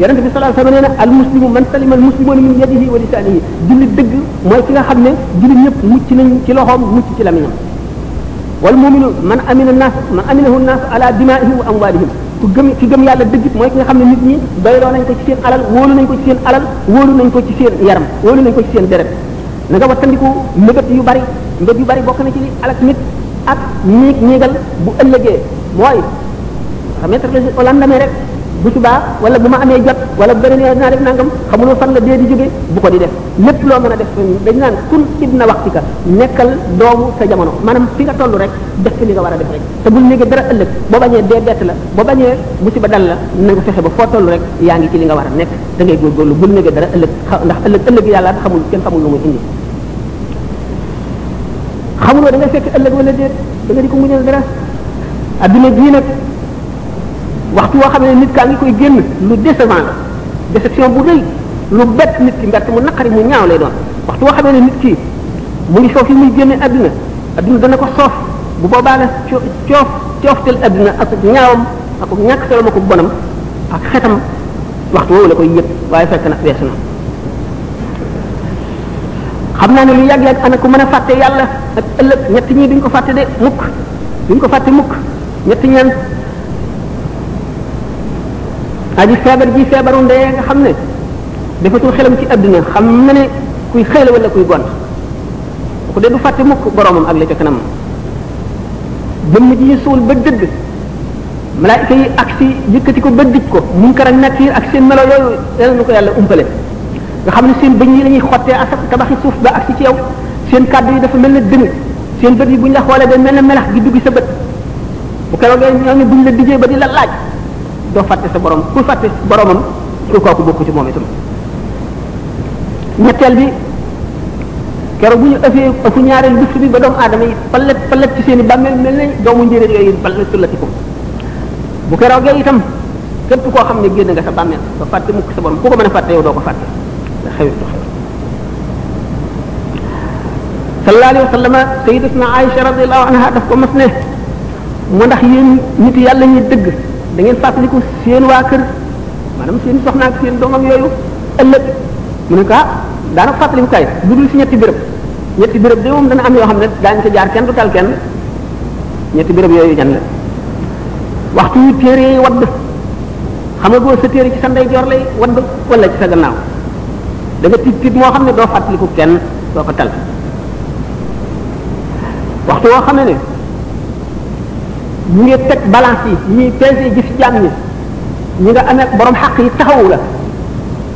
yonent bi sallallahu alayhi wa sallam nee na al muslimu man salima al muslimuna min yadihi wa lisanihi jullit dëgg mooy ki nga xam ne jullit ñëpp mucc nañ ci loxoom mucc ci lamiñam wal mu'minu man amina nas man aminahu nas ala dimaihi wa amwalihim ku gëm ci gëm yàlla dëgg mooy ki nga xam ne nit ñi doyloo nañ ko ci seen alal wóolu nañ ko ci seen alal wóolu nañ ko ci seen yaram wóolu nañ ko ci seen deret na nga wattandiku mbëgët yu bari mbëgët yu bari bokk na ci li alak nit ak ñiig ñiigal bu ëllëgee mooy xametre le landamee rek bu subaa wala bu ma amee jot wala bu beneen dinaa def nangam xamuloo fan la dee di jóge bu ko di def lépp loo mën a def dañ naan kun ibna waxtika nekkal doomu sa jamono maanaam fi nga toll rek def li nga war a def rek te bul néegee dara ëllëg boo bañee dee bett la boo bañee musiba dal la na nga fexe ba foo toll rek yaa ngi ci li nga war a nekk da ngay góorgóorlu bul néegee dara ëllëg ndax ëllëg ëllëg yàlla xamul kenn xamul lu muy indi xamuloo da nga fekk ëllëg wala déet da nga di ko muñal dara adduna bii nag waxtu woo xam ne nit kaa ngi koy génn lu décevant la déception bu rëy lu bett nit ki mbett mu naqari mu ñaaw lay doon waxtu woo xam ne nit ki mu ngi foofu muy génne adduna adduna dana ko soof bu boobaa la coof cooftel adduna ak ñaawam ak ñàkk solom ak bonam ak xetam waxtu woowu la koy yëg waaye fekk na weesu na xam naa ne lu yàgg yàgg ana ku mën a fàtte yàlla ak ëllëg ñett ñii duñ ko fàtte de mukk duñ ko fàtte mukk ñett ñaan aji feebar ji feebaru ndee nga xam ne defatul xelam ci adduna xam na ne kuy xëyla wala kuy gont ku de du fàtte mukk boromam ak la ca kanam jëmm ji ñu suul ba dëgg malaayika yi ak si yëkkati ko ba dij ko munkar ak nakiir ak seen melo yooyu yàlla ñu ko yàlla umpale nga xam ne seen bëñ yi la ñuy xottee asak tabaxi suuf ba ak si ci yow seen kàddu yi dafa mel ne dëng seen bët yi bu ñu la xoolee day mel ne melax gi dugg sa bët bu keroogee ñoo ne buñ la dijee ba di la laaj doo fàtte sa borom ku fàtte boromam ku kooku bokku ci moom itam ñetteel bi keroog bu ñu ëffee ëfu ñaareel bis bi ba doomu aadama yi palet palet ci seen i bàmmeel mel ne doomu njëriñ yooyu palet tullati ko bu keroogee itam képp koo xam ne génn nga sa bàmmeel ba fàtte mukk sa borom ku ko mën a fàtte yow doo ko fàtte da xewit du xew sallallahu alayhi wa sallam sayyidatuna Aïcha radiyallahu anha daf ko mas ne mu ndax yéen nit yàlla ñuy dëgg da ngeen fàttaliku seen waa kër maanaam seen soxna ak seen doomam yooyu ëllëg mu ne ko ah daanaka fàttaliku kay bu dul si ñetti béréb ñetti béréb de moom dana am yoo xam ne daañu sa jaar kenn du tal kenn ñetti béréb yooyu ñan la waxtu yu téere yi wadd xam nga boo sa téere ci sa ndeyjoor lay wadd wala ci sa gannaaw da nga tiit tiit moo xam ne doo fàttaliku kenn doo ko tal waxtu woo xam ne ñu ngi teg balance yi ñuy peser gis jàmm ñi ñi nga amee borom xaq yi taxawu la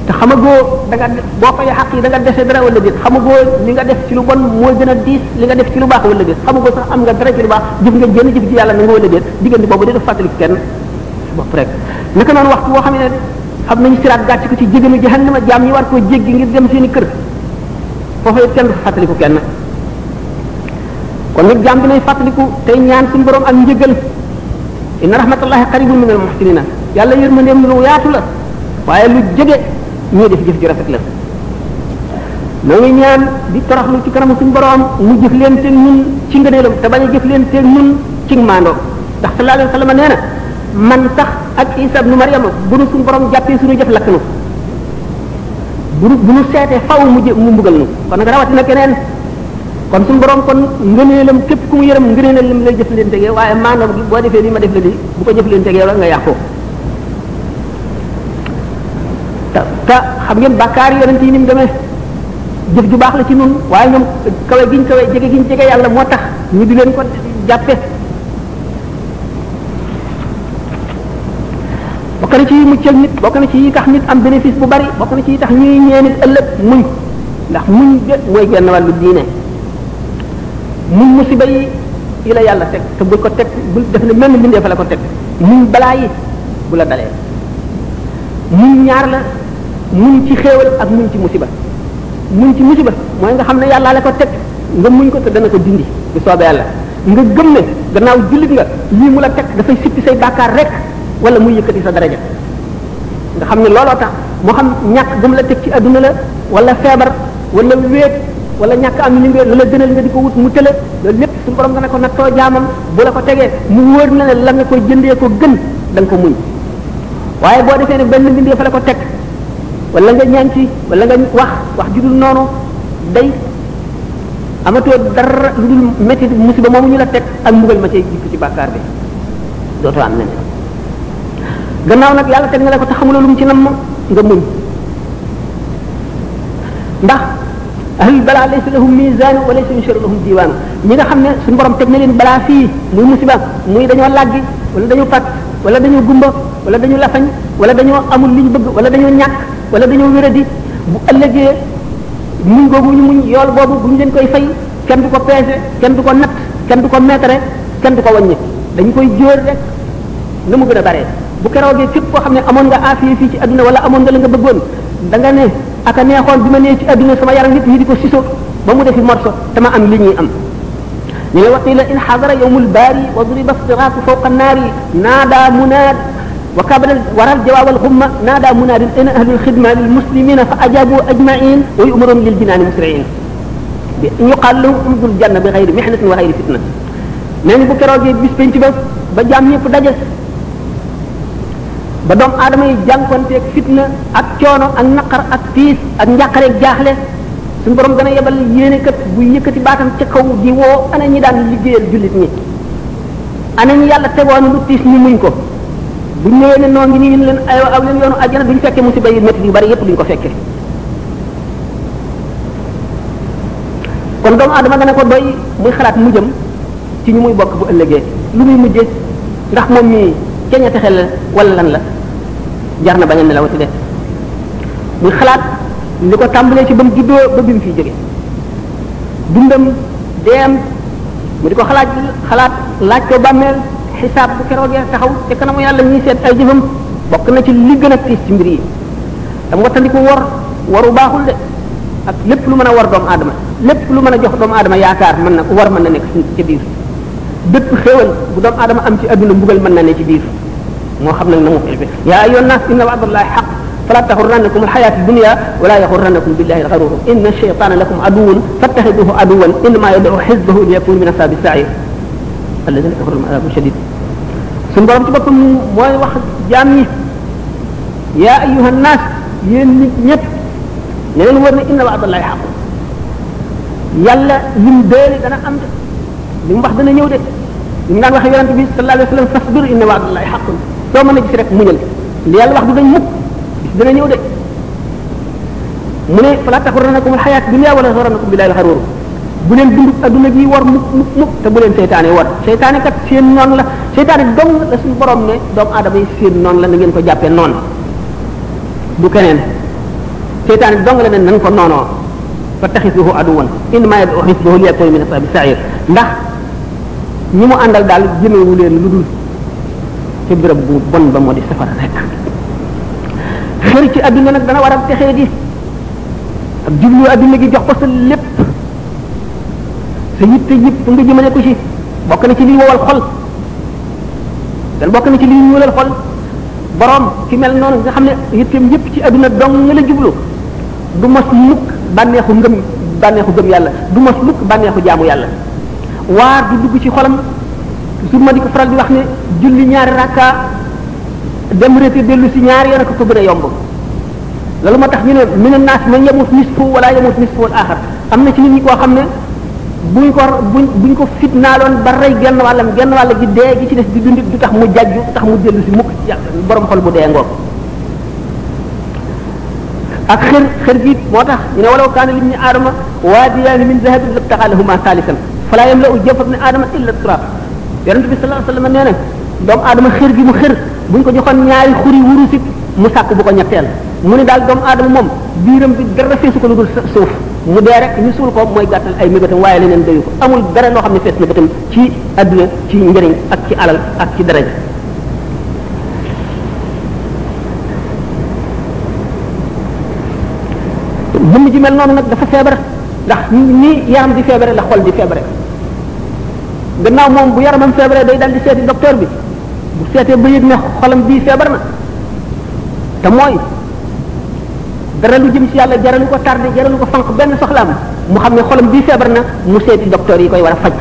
te xamagoo da nga boo fayee xaq yi da nga dese dara wala déet xamagoo li nga def ci lu bon moo gën a diis li nga def ci lu baax wala déet xamagoo sax am nga dara ci lu baax jëf nga jënd jëf ci yàlla na nga wala déet diggante boobu dina fàttali kenn bopp rek naka noonu waxtu boo xam ne xam nañu siraat gàcc ko ci jéganu jahannama jaam ñi war koo jéggi ngir dem seen i kër foofu kenn du fàttaliku kenn kon nag jaam bi nay fàttaliku tey ñaan suñu borom ak njëgal inna rahmatullahi qaribun min al-muhsinina yàlla yërmandeem lu yaatu la waaye lu jege ñii def jëf ju rafet la noo ngi ñaan di toroxlu ci kanamu suñu borom mu jëf leen teeg ñun ci ngëneelam te bañ a jëf leen teeg ñun ci maandoo ndax sallallahu alayhi wa sallam nee na man sax ak Isa ibnu Maryam bu nu suñu borom jàppee suñu jëf lakk nu bu bu nu seetee faw mu jë mu mbugal nu kon nag rawatina keneen kon suñu borom kon ngëneelam képp ku mu yërëm ngëneelam lim lay jëflante ak yow waaye maanaam boo defee nii ma def la lii bu ko jëflante ak yow la nga yàqoo te te xam ngeen bàkkaar yonent yi ni mu demee jëf ju baax la ci ñun waaye ñoom kawe giñ kawe jege giñ jege yàlla moo tax ñu di leen ko jàppe bokk na ci yi muccal nit bokk na ci yi tax nit am bénéfice bu bari bokk na ci yi tax ñuy ñee nit ëllëg muñ ndax muñ bépp mooy genn wàllu diine muñ musiba yi yi la yàlla teg te bul ko teg bul def ne même mbindee fa la ko teg muñ balaa yi bu la dalee muñ ñaar la muñ ci xéewal ak muñ ci musiba muñ ci musiba mooy nga xam ne yàlla la ko teg nga muñ ko te dana ko dindi bu soobee yàlla nga gëm ne gannaaw jullit nga lii mu la teg dafay sippi say bàkkaar rek wala muy yëkkati sa daraja nga xam ne looloo tax moo xam ñàkk gëm la teg ci àdduna la wala feebar wala wéet wala ñàkk am li nga la gënal nga di ko wut mu tële loolu lépp suñu borom nga ne ko nattoo jaamam bu la ko tegee mu wóor na ne la nga koy jëndee ko gën da nga ko muñ waaye boo defee ne benn mbindee fa la ko teg wala nga ñaan ci wala nga wax wax ju dul noonu day amatoo dara lu dul métti musiba moomu ñu la teg ak mbugal ma cay jikk ci bàkkaar bi dootoo am leneen gannaaw nag yàlla teg na la ko te xamuloo lu mu ci nam nga muñ ndax ahlul balaa laysa lahum mizaanu wa laysa yunsharu lahum diwaanu ñi nga xam ne suñu borom teg na leen balaa fii muy musiba muy dañoo làggi wala dañoo pat wala dañoo gumba wala dañoo lafañ wala dañoo amul liñ bëgg wala dañoo ñàkk wala dañoo wéradi bu ëllëgee muñ googu ñu muñ yool boobu bu ñu leen koy fay kenn du ko peese kenn du ko natt kenn du ko meetare kenn du ko wàññi dañ koy jóor rek na mu gën a bare bu keroogee képp koo xam ne amoon nga aafiye fii ci adduna wala amoon nga la nga bëggoon da nga ne aka neexoon bi ma nee ci adduna sama yaram yëpp ñi di ko siso ba mu defi morso te ma am li ñuy am ñu la waqila in xadara yawmul baari wa duriba siraaku fawqa naari naada munaad wa kabala waral jawaab al xumma naada munaadin ayna ahlul xidma lil muslimina fa ajabu ajmain wa yu'murun lil jinaani musriin bi yuqal lahum umdul janna bi xayri mihnatin wa xayri fitna nañ bu keroogee bis penc ba ba jaam ñëpp daje ba doomu aadama yi jànkonteeg fitna ak coono ak naqar ak tiis ak njàqare ak jaaxle suñu borom gën a yebal yéenekat buy yëkkati baatam ca kaw di woo ana ñi daan liggéeyal jullit ñi ana ñi yàlla tegoon lu tiis ñu muñ ko buñ ñëwee ne noo ngi nii ñu leen aywa aw leen yoonu àjjana duñ fekkee musiba yi métti yu bari yépp duñ ko fekkee kon doomu aadama dana ko doy muy xalaat mujjam ci ñu muy bokk bu ëllëgee lu muy mujjee ndax moom mii keña texel la wala lan la jar na bañ a nelaw ci def muy xalaat li ko tàmbalee ci ba mu juddoo ba bi mu fiy jógee dundam deem mu di ko xalaat xalaat laaj ko bàmmeel xisaab bu keroogee taxaw te kanamu yàlla ñuy seet ay jëfam bokk na ci li gën a tiis ci mbir yi tam wattandiku wor waru baaxul de ak lépp lu mën a war doomu aadama lépp lu mën a jox doomu aadama yaakaar mën na war mën na nekk ci biir bépp xéewal bu doomu aadama am ci adduna mbugal mën na ne ci biir moo xam nag na mu xeebe yaa ayyuhan naas inna wa'dallahi haqq fala taghurrannakum alhayatu ad-dunya wa la yaghurrannakum billahi al-gharur inna ash-shaytana lakum aduwwun fattakhidhuhu aduwwan innama yad'u hizbahu liyakunu min ashabi as-sa'ir alladhina lahum adhabun shadid suñu borom ci boppam mooy wax jaam ñi yaa ayyuhan naas yéen nit ñëpp ne leen war ne inna wa'dallahi haqq yàlla lim déeli dana am de li mu wax dana ñëw de li mu daan waxee yonent bi sallallahu alayhi wa sallam fasbir inna wa'dallahi haqqun soo mën a gis rek muñal li yàlla wax du dañ mukk bis dana ñëw de mu ne fala taghurrannakum al-hayatu dunya wa la yaghurrannakum billahi al-gharur bu leen dund adduna bi war mukk mukk mukk te bu leen seytaane war seytaane kat seen noon la seytaane dong la suñu borom ne doomu aadama yi seen noon la na ngeen ko jàppee noonu du keneen seytaane dong la ne nañ ko noonoo fattakhidhuhu aduwwan innama yad'u hizbahu liyakunu min ashabi as-sa'ir ndax ñi mu àndal daal jëmewu leen lu dul ci béréb bu bon ba moo di safara rek xër ci adduna nag dana war a texee di ak jublu adduna gi jox ko sa lépp sa yitte yëpp nga jëmale ko ci bokk na ci liy wowal xol dan bokk na ci liy ñuulal xol borom ki mel noonu nga xam ne yitteem yëpp ci adduna dong nga la jublu du mos mukk bànneexu ngëm bànneexu gëm yàlla du mos mukk bànneexu jaamu yàlla waar di dugg ci xolam su ma di ko faral di wax ne julli ñaari rakka dem reté dellu ci ñaari yoon ko ko gën a yomb loolu moo tax ñu ne min an-naas man yamut nisfu wala yamut nisfu al-axar am na ci nit ñi koo xam ne buñ ko buñ buñ ko fitnaaloon ba rey genn wàllam genn wàll gi dee gi ci des di dundit du tax mu jajju tax mu dellu ci mukk borom xol bu dee ngoog ak xër xër gi moo tax ñu ne walaw kaana libni aadama waadiyaani min dahabin labtagaa lahumaa saalisan fala yamla'u jawfa ibni aadama illa turab yonent bi sallallahu alayhi wasallam nee na doomu aadama xër gi mu xër buñ ko joxoon ñaari xuri wurusit mu sàkk bu ko ñetteel mu ne daal doomu aadama moom biiram bi dara feesu ko lu dul suuf mu dee rek ñu suul ko mooy gàttal ay mébatam waaye leneen dayu ko amul dara loo xam ne fees mébatam ci adduna ci njëriñ ak ci alal ak ci daraja jëmm ji mel noonu nag dafa feebar ndax ni yaram di feebare la xol di feebare gannaaw moom bu yaramam feebaree day dal di seeti docteur bi bu seetee ba yëg ne xolam bii feebar na te mooy dara lu jëm ci yàlla jaralu ko tardé jaralu ko fanq benn soxlaam mu xam ne xolam bii feebar na mu seeti docteur yi koy war a faj.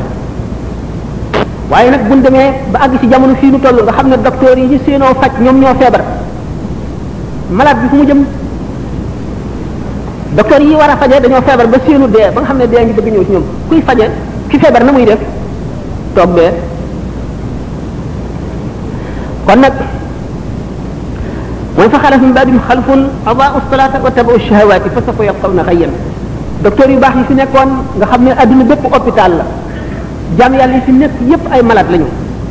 waaye nag buñ demee ba àgg ci jamono fii nu toll nga xam ne docteur yi ñu seenoo faj ñoom ñoo feebar malade bi fu mu jëm docteur yi war a fajee dañoo feebar ba seenu dee ba nga xam ne dee ngi dëgg ñëw ci ñoom kuy fajee ki feebar na muy def toog dee. kon nag mooy fa xalaf min baadihim xalfun adaau salaata wa tabaau shahawaati fa sawfa yalqawna xayyan docteur yu baax yi fi nekkoon nga xam ne adduna bépp hôpital la jaam yàlla yi fi nekk yépp ay malade lañu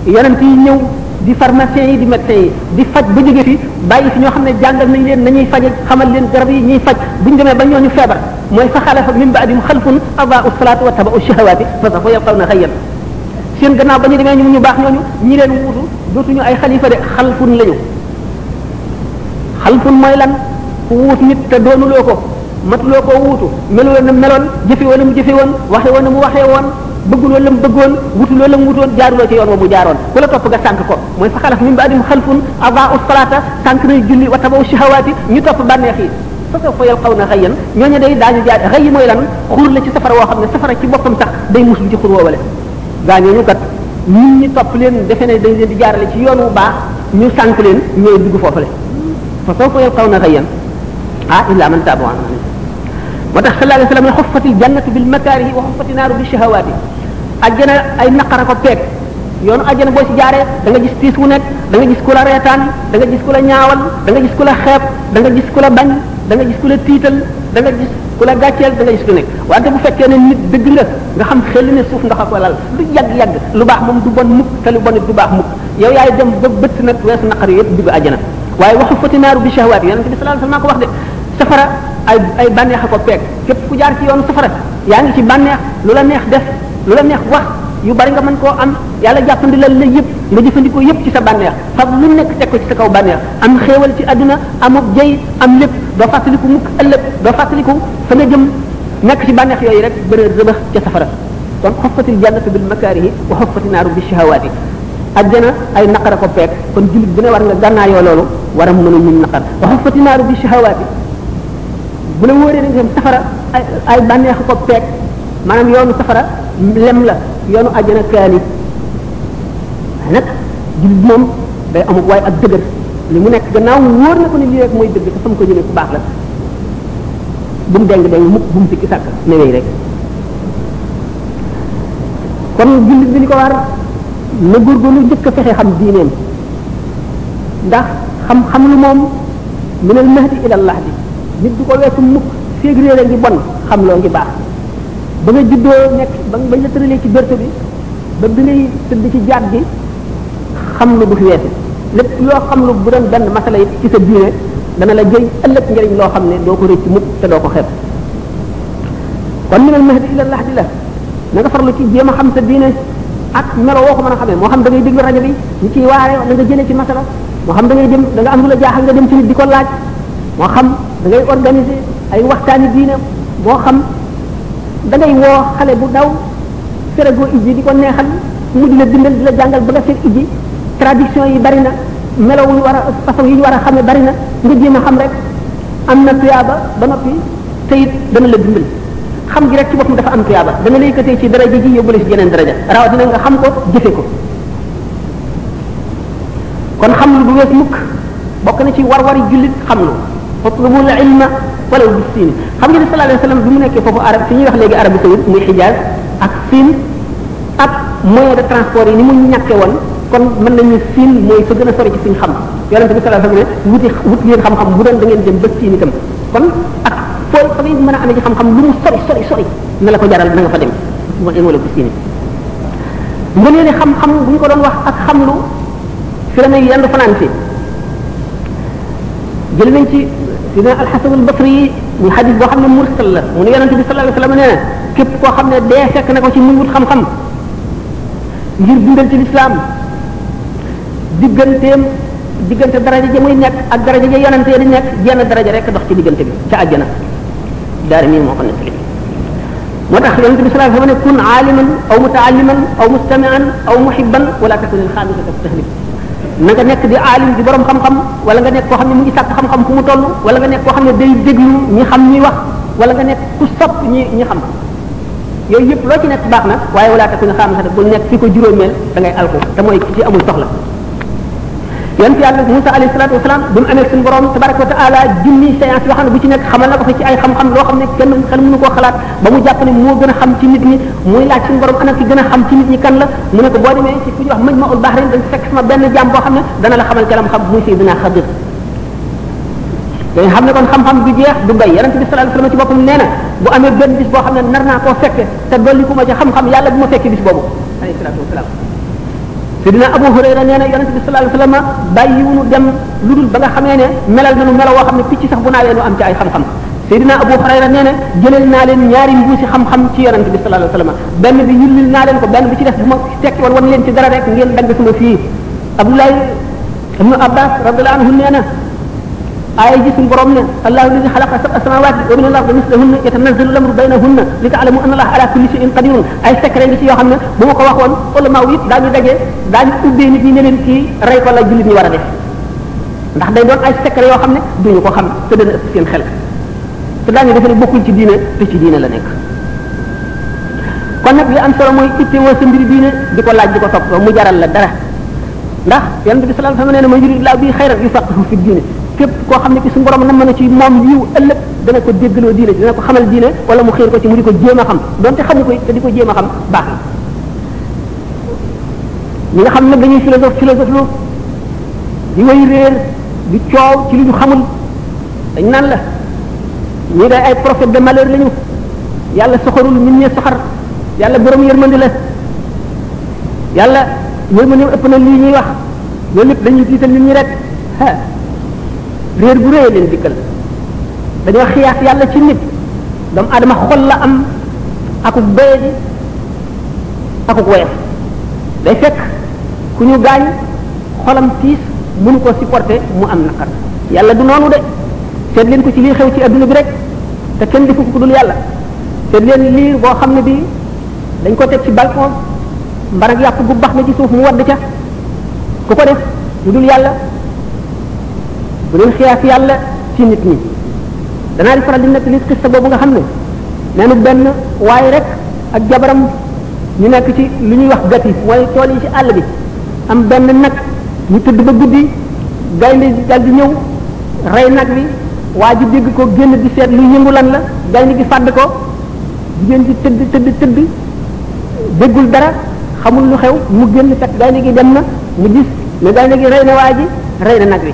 yonent yi ñëw di pharmacien yi di médecin yi di faj ba jóge fi bàyyi fi ñoo xam ne jàngal nañ leen nañuy faje xamal leen garab yi ñuy faj buñu demee ba ñooñu feebar mooy fa xalafa min baadihim xalfun adaau salaata wa tabaau shahawaati fa sawfa yalqawna xayyan seen gannaaw ba ñu demee ñu ñu baax ñooñu ñi leen wuutu dootuñu ay xalifa de xalfun lañu xalfun mooy lan ku wuut nit te doonuloo ko matuloo ko wuutu meluloo na meloon jëfewoo na mu jëfe woon waxewoo na mu waxee woon bëgguloo la mu bëggoon wutuloo la mu wutoon jaaruloo ci yoon wa mu jaaroon ku la topp nga sànq ko mooy fa xalaf min baadim xalfun adaau salaata sànq nay julli wa tabaw shahawaati ñu topp bànneex yi fa sawfa yalqawna xayyan ñooñu day daañu jaar xëy mooy lan xuur la ci safara woo xam ne safara ci boppam sax day muslu ci xuur woowale gaa ñooñu kat nit ñi topp leen defe ne dañ leen di jaarale ci yoon wu baax ñu sànq leen ñooy dugg foofale fa sawfa yalqawna xayyan ah illa man taaba wa amana moo tax sallallahu alayhi wa sallam ne xuffatil jannatu bil makaarihi wa xuffati naaru bi shahawaati ajjana ay naqara ko peeg yoonu ajjana boo ci jaaree da nga gis tiis wu nekk da nga gis ku la reetaan da nga gis ku la ñaawal da nga gis ku la xeeb da nga gis ku la bañ da nga gis ku la tiital da nga gis ku la gàcceel da nga gis lu nekk wante bu fekkee ne nit dëgg nga nga xam xel ne suuf nga ko lal lu yàgg-yàgg lu baax moom du bon mukk te lu bon du baax mukk yow yaay dem ba bëtt nag weesu naqar yëpp dugg ajjana waaye waxu fati naaru bi shahawaat yonente bi sallallahu alayhi wasallam ko wax de safara ay ay bànneex a ko peeg képp ku jaar ci yoonu safara yaa ngi ci bànneex lu la neex def lu la neex wax yu bari nga mën koo am yàlla jàppandi la la yëpp nga jëfandikoo yëpp ci sa bànneex fab lu nekk teg ko ci sa kaw bànneex am xéewal ci àdduna amuk jëy am lépp doo fàttaliku mukk ëllëg doo fàttaliku fa nga jëm nekk ci bànneex yooyu rek bëre rëbax ca safara kon xuffatil jannatu bil makaarihi wa xuffati naaru bi shahawaati ajjana ay naqara ko peeg kon jullit bu ne war nga gànnaayoo loolu war a mën a muñ naqar wa xuffati naaru bi shahawaati bu la wóoree ne safara ay ay bànneex ko peeg maanaam yoonu safara lem la yoonu àjjana kaani nag jullit moom day amug waaye ak dëgër li mu nekk gannaaw wóor na ko ni lii rek mooy dëgg te fa mu ko jëlee ku baax la bu mu deng deng mukk bu mu sikki sàkk newey rek kon jullit bi li ko war na góorgóorlu njëkk a fexe xam diineem ndax xam-xam lu moom minal mahdi ilal lahdi nit du ko weesu mukk féeg réere ngi bon xam loo ngi baax ba nga juddoo nekk ba bañ la tëralee ci berte bi ba bi ngay tëdd ci jaat gi xam lu bu fi weesu lépp loo xam lu bu doon benn masala yi ci sa diine dana la jëriñ ëllëg njëriñ loo xam ne doo ko rëcc mukk te doo ko xeeb kon minal mahdi ila lahdi la na nga farlu ci jéem a xam sa diine ak melo woo ko mën a xamee moo xam da ngay déglu rajo bi ñu ciy waare da nga jëlee ci masala moo xam da ngay dem da nga am lu la jaaxal nga dem ci nit di ko laaj moo xam da ngay organiser ay waxtaani diine moo xam da ngay woo xale bu daw ferego iji di ko neexal mu di la dindal di la jàngal ba nga seet iji tradition yi bari na melaw yu war a façon yi ñu war a xam ne bari na nga jéem a xam rek am na tuyaaba ba noppi te it dana la dindal xam gi rek ci boppam dafa am tuyaaba dana la yëkkatee ci daraja ji yóbbu la ci yeneen daraja rawatina nga xam ko jëfe ko kon xam lu du wees mukk bokk na ci war-wari jullit xam lu fatlubul ilma walaw bi siin xam nga ne sallallahu alayhi wa sallam bi mu nekkee foofu arab fi ñuy wax léegi Arabie saoudite muy Hijaz ak siin ak moyen de transport yi ni mu ñàkke woon kon mën nañu siin mooy fa gën a sori ci suñ xam yonente bi sallallahu alayhi wa sallam ne wuti wut ngeen xam-xam bu doon da ngeen jëm ba siin itam kon ak fooy fa ngay mën a amee ci xam-xam lu mu sori sori sori na la ko jaral na nga fa dem fatlubul ilma walaw bi siin nga nee ne xam-xam bu ñu ko doon wax ak xam lu fi la nay yendu fanaan fi jël nañ ci dina al-Hasan al-Basri mu xadis boo xam ne mursal la mu ne yonente bi sallallahu alayhi wa sallam nee na képp koo xam ne dee fekk na ko ci mu wut xam-xam ngir dundal ci lislaam digganteem diggante daraja ja muy nekk ak daraja ja yonente ya di nekk jenn daraja rek dox ci diggante bi ca àjjana daara mi moo ko nettali motax yaronte bi sallallahu alayhi wasallam kun aliman aw mutaalliman aw mustami'an aw muhibban wala takun al-khamisata at-tahlik na nga nek di alim di borom xam xam wala nga nek ko xamni mu ngi tak xam xam fu mu tollu wala nga nek ko xamni day deglu ñi xam ñi wax wala nga nek ku sop ñi ñi xam yoy yep lo ci nek baxna waye wala takun al-khamisata bu nek fiko juromel da ngay alko te moy ci amul soxla yonte yalla Musa alayhi salatu wassalam bu amé sun borom tabaaraku ta'ala jinni séance yo xamne bu ci nek xamal nako fa ci ay xam xam lo xamne kenn xel mënu ko xalaat ba mu japp ni mo gëna xam ci nit ñi moy laaj sun borom ana ci gëna xam ci nit ñi kan la mu nek bo démé ci ku wax majma'ul bahrain dañ fekk sama ben jam bo xamne dana la xamal kalam xam muy sayyidina Khadir day xamne kon xam xam du jeex du bay yaronte bi sallallahu alayhi wasallam ci bopum néna bu amé ben bis bo xamne narna ko fekk té doli kuma ci xam xam yalla bu ma fekk bis bobu alayhi salatu wassalam sidina Abu Hurayra neena yaronte bi sallallahu alayhi wasallam bayiwunu dem ludul ba nga xamé né melal nañu melaw wo xamné picc sax bu naawé lu am ci ay xam xam sidina Abu Hurayra neena jëlel na len ñaari mbuusi xam xam ci yaronte bi sallallahu alayhi wasallam ben bi yulil na len ko ben bi ci def buma tekki won won len ci dara rek ngeen dang suma fi Abdullah ibn Abbas radhiyallahu anhu neena ay gisul borom ne Allahu alladhi khalaqa sab'a samawati wa min al-ardi mislahunna yatanazzalu al-amru baynahunna li ta'lamu anna Allaha ala kulli shay'in qadir ay secret ci yo xamne buma ko waxone ulama wi dañu dajé dañu ubbe nit ñi neleen ci ray ko la julit ñi wara def ndax day doon ay secret yo xamne duñu ko xam te dañu ëpp seen xel te dañu defal bokku ci diiné te ci diiné la nek kon nak li am solo moy itti wo sa mbir diiné diko laaj diko top mu jaral la dara ndax yalla bi sallallahu alayhi wasallam neena ma yuridu Allahu bi khayran yufaqihu fi diiné képp koo xam ne ci suñu borom nam na ci moom yiw ëllëg dana ko déggloo diine dana ko xamal diine wala mu xiir ko ci mu di ko jéem a xam donte xamu ko te di ko jéem a xam baax na ñi nga xam ne dañuy philosophe philosophe lu di way réer di coow ci li ñu xamul dañ naan la ñi day ay prophète de malheur lañu yàlla soxarul min ñee soxar yàlla borom yërmandi la yàlla yërmandi ëpp na lii ñuy wax loolu lépp dañuy tiital nit ñi rek reer bu reey len dikal dañu xiyaas yalla ci nit dam adama xol la am ak ku beedi ak ku wéx day fekk ku ñu gañ xolam tiis mënu ko supporter mu am nakar yalla du nonu de seet len ko ci li xew ci aduna bi rek te kenn defu ko dul yalla seet len li bo xamne bi dañ ko tek ci balcon mbar ak yap gu bax na ci suuf mu wad ca ko ko def dul yalla bu len xiyaas yalla ci nit ñi dana di faral di nek nit xissa bobu nga xamne neenu ben way rek ak jabaram ñu nek ci lu ñuy wax gati way toli ci all bi am ben nak ñu tudd ba guddi gaynde dal di ñew ray nak wi waji deg ko genn di set lu yëngu lan la gaynde gi fadd ko digeen di teud teud teud degul dara xamul lu xew mu genn tak gaynde gi dem na mu gis ne gaynde gi ray na waji ray na nak wi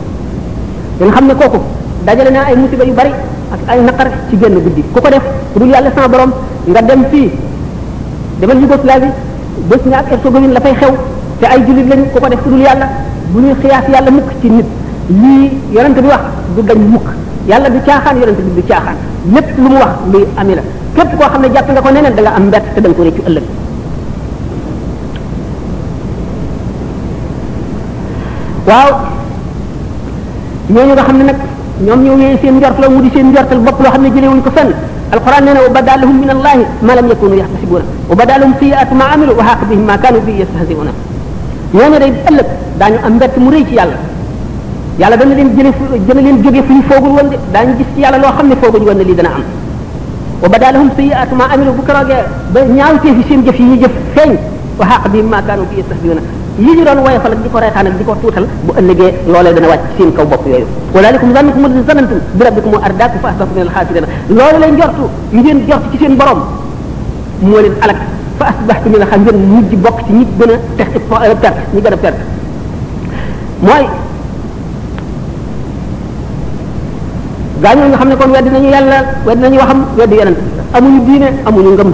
ñu xamne koku dajale na ay musiba yu bari ak ay naqar ci genn guddi ku ko def dul yalla sa borom nga dem fi demal ñu gos laabi bes nga ak ersogomin la fay xew te ay julit lañ ku ko def dul yalla bu ñuy xiyaas yalla mukk ci nit li yaronte bi wax du dañ mukk yalla du tiaxaan yaronte bi du tiaxaan lepp lu mu wax li amila kep ko xamne japp nga ko neneen da nga am mbett te da nga ko reccu ëlëk waaw ñoo nga xamne nak ñom ñoo wéy seen ndortla mu di seen ndortal bop lo xamne jëlé wuñ ko fenn alquran néna wa badalahum min allah ma lam yakunu yahtasibuna wa badalahum fi'at ma amilu wa haqa bihim ma kanu bi yastahzi'una ñoo day ëlëk dañu am mbett mu reey ci yalla yalla dañ leen jëlé jëna leen joggé fu ñu fogul won dé dañu gis ci yalla lo xamne foguñ won li dana am wa badalahum fi'at ma amilu bu karage ba ñaaw té fi seen jëf yi ñu jëf feñ wa haqa bihim ma kanu bi yastahzi'una li ñu doon wayfal ak diko reetaan ak diko tuutal bu ëllëgé lolé dana wacc seen kaw bop yoyu walalikum zannukum allazi zanantum bi rabbikum ardaaku fa asbahu min al-khasirin lolé lay njortu ñu gën jox ci seen borom mo leen alak fa asbahtu min al-khasirin ñu di bok ci nit gëna tax ko ay tax ñu gëna perte moy gañu nga xamné kon wedd nañu yalla wedd nañu waxam wedd yenen amuñu diiné amuñu ngëm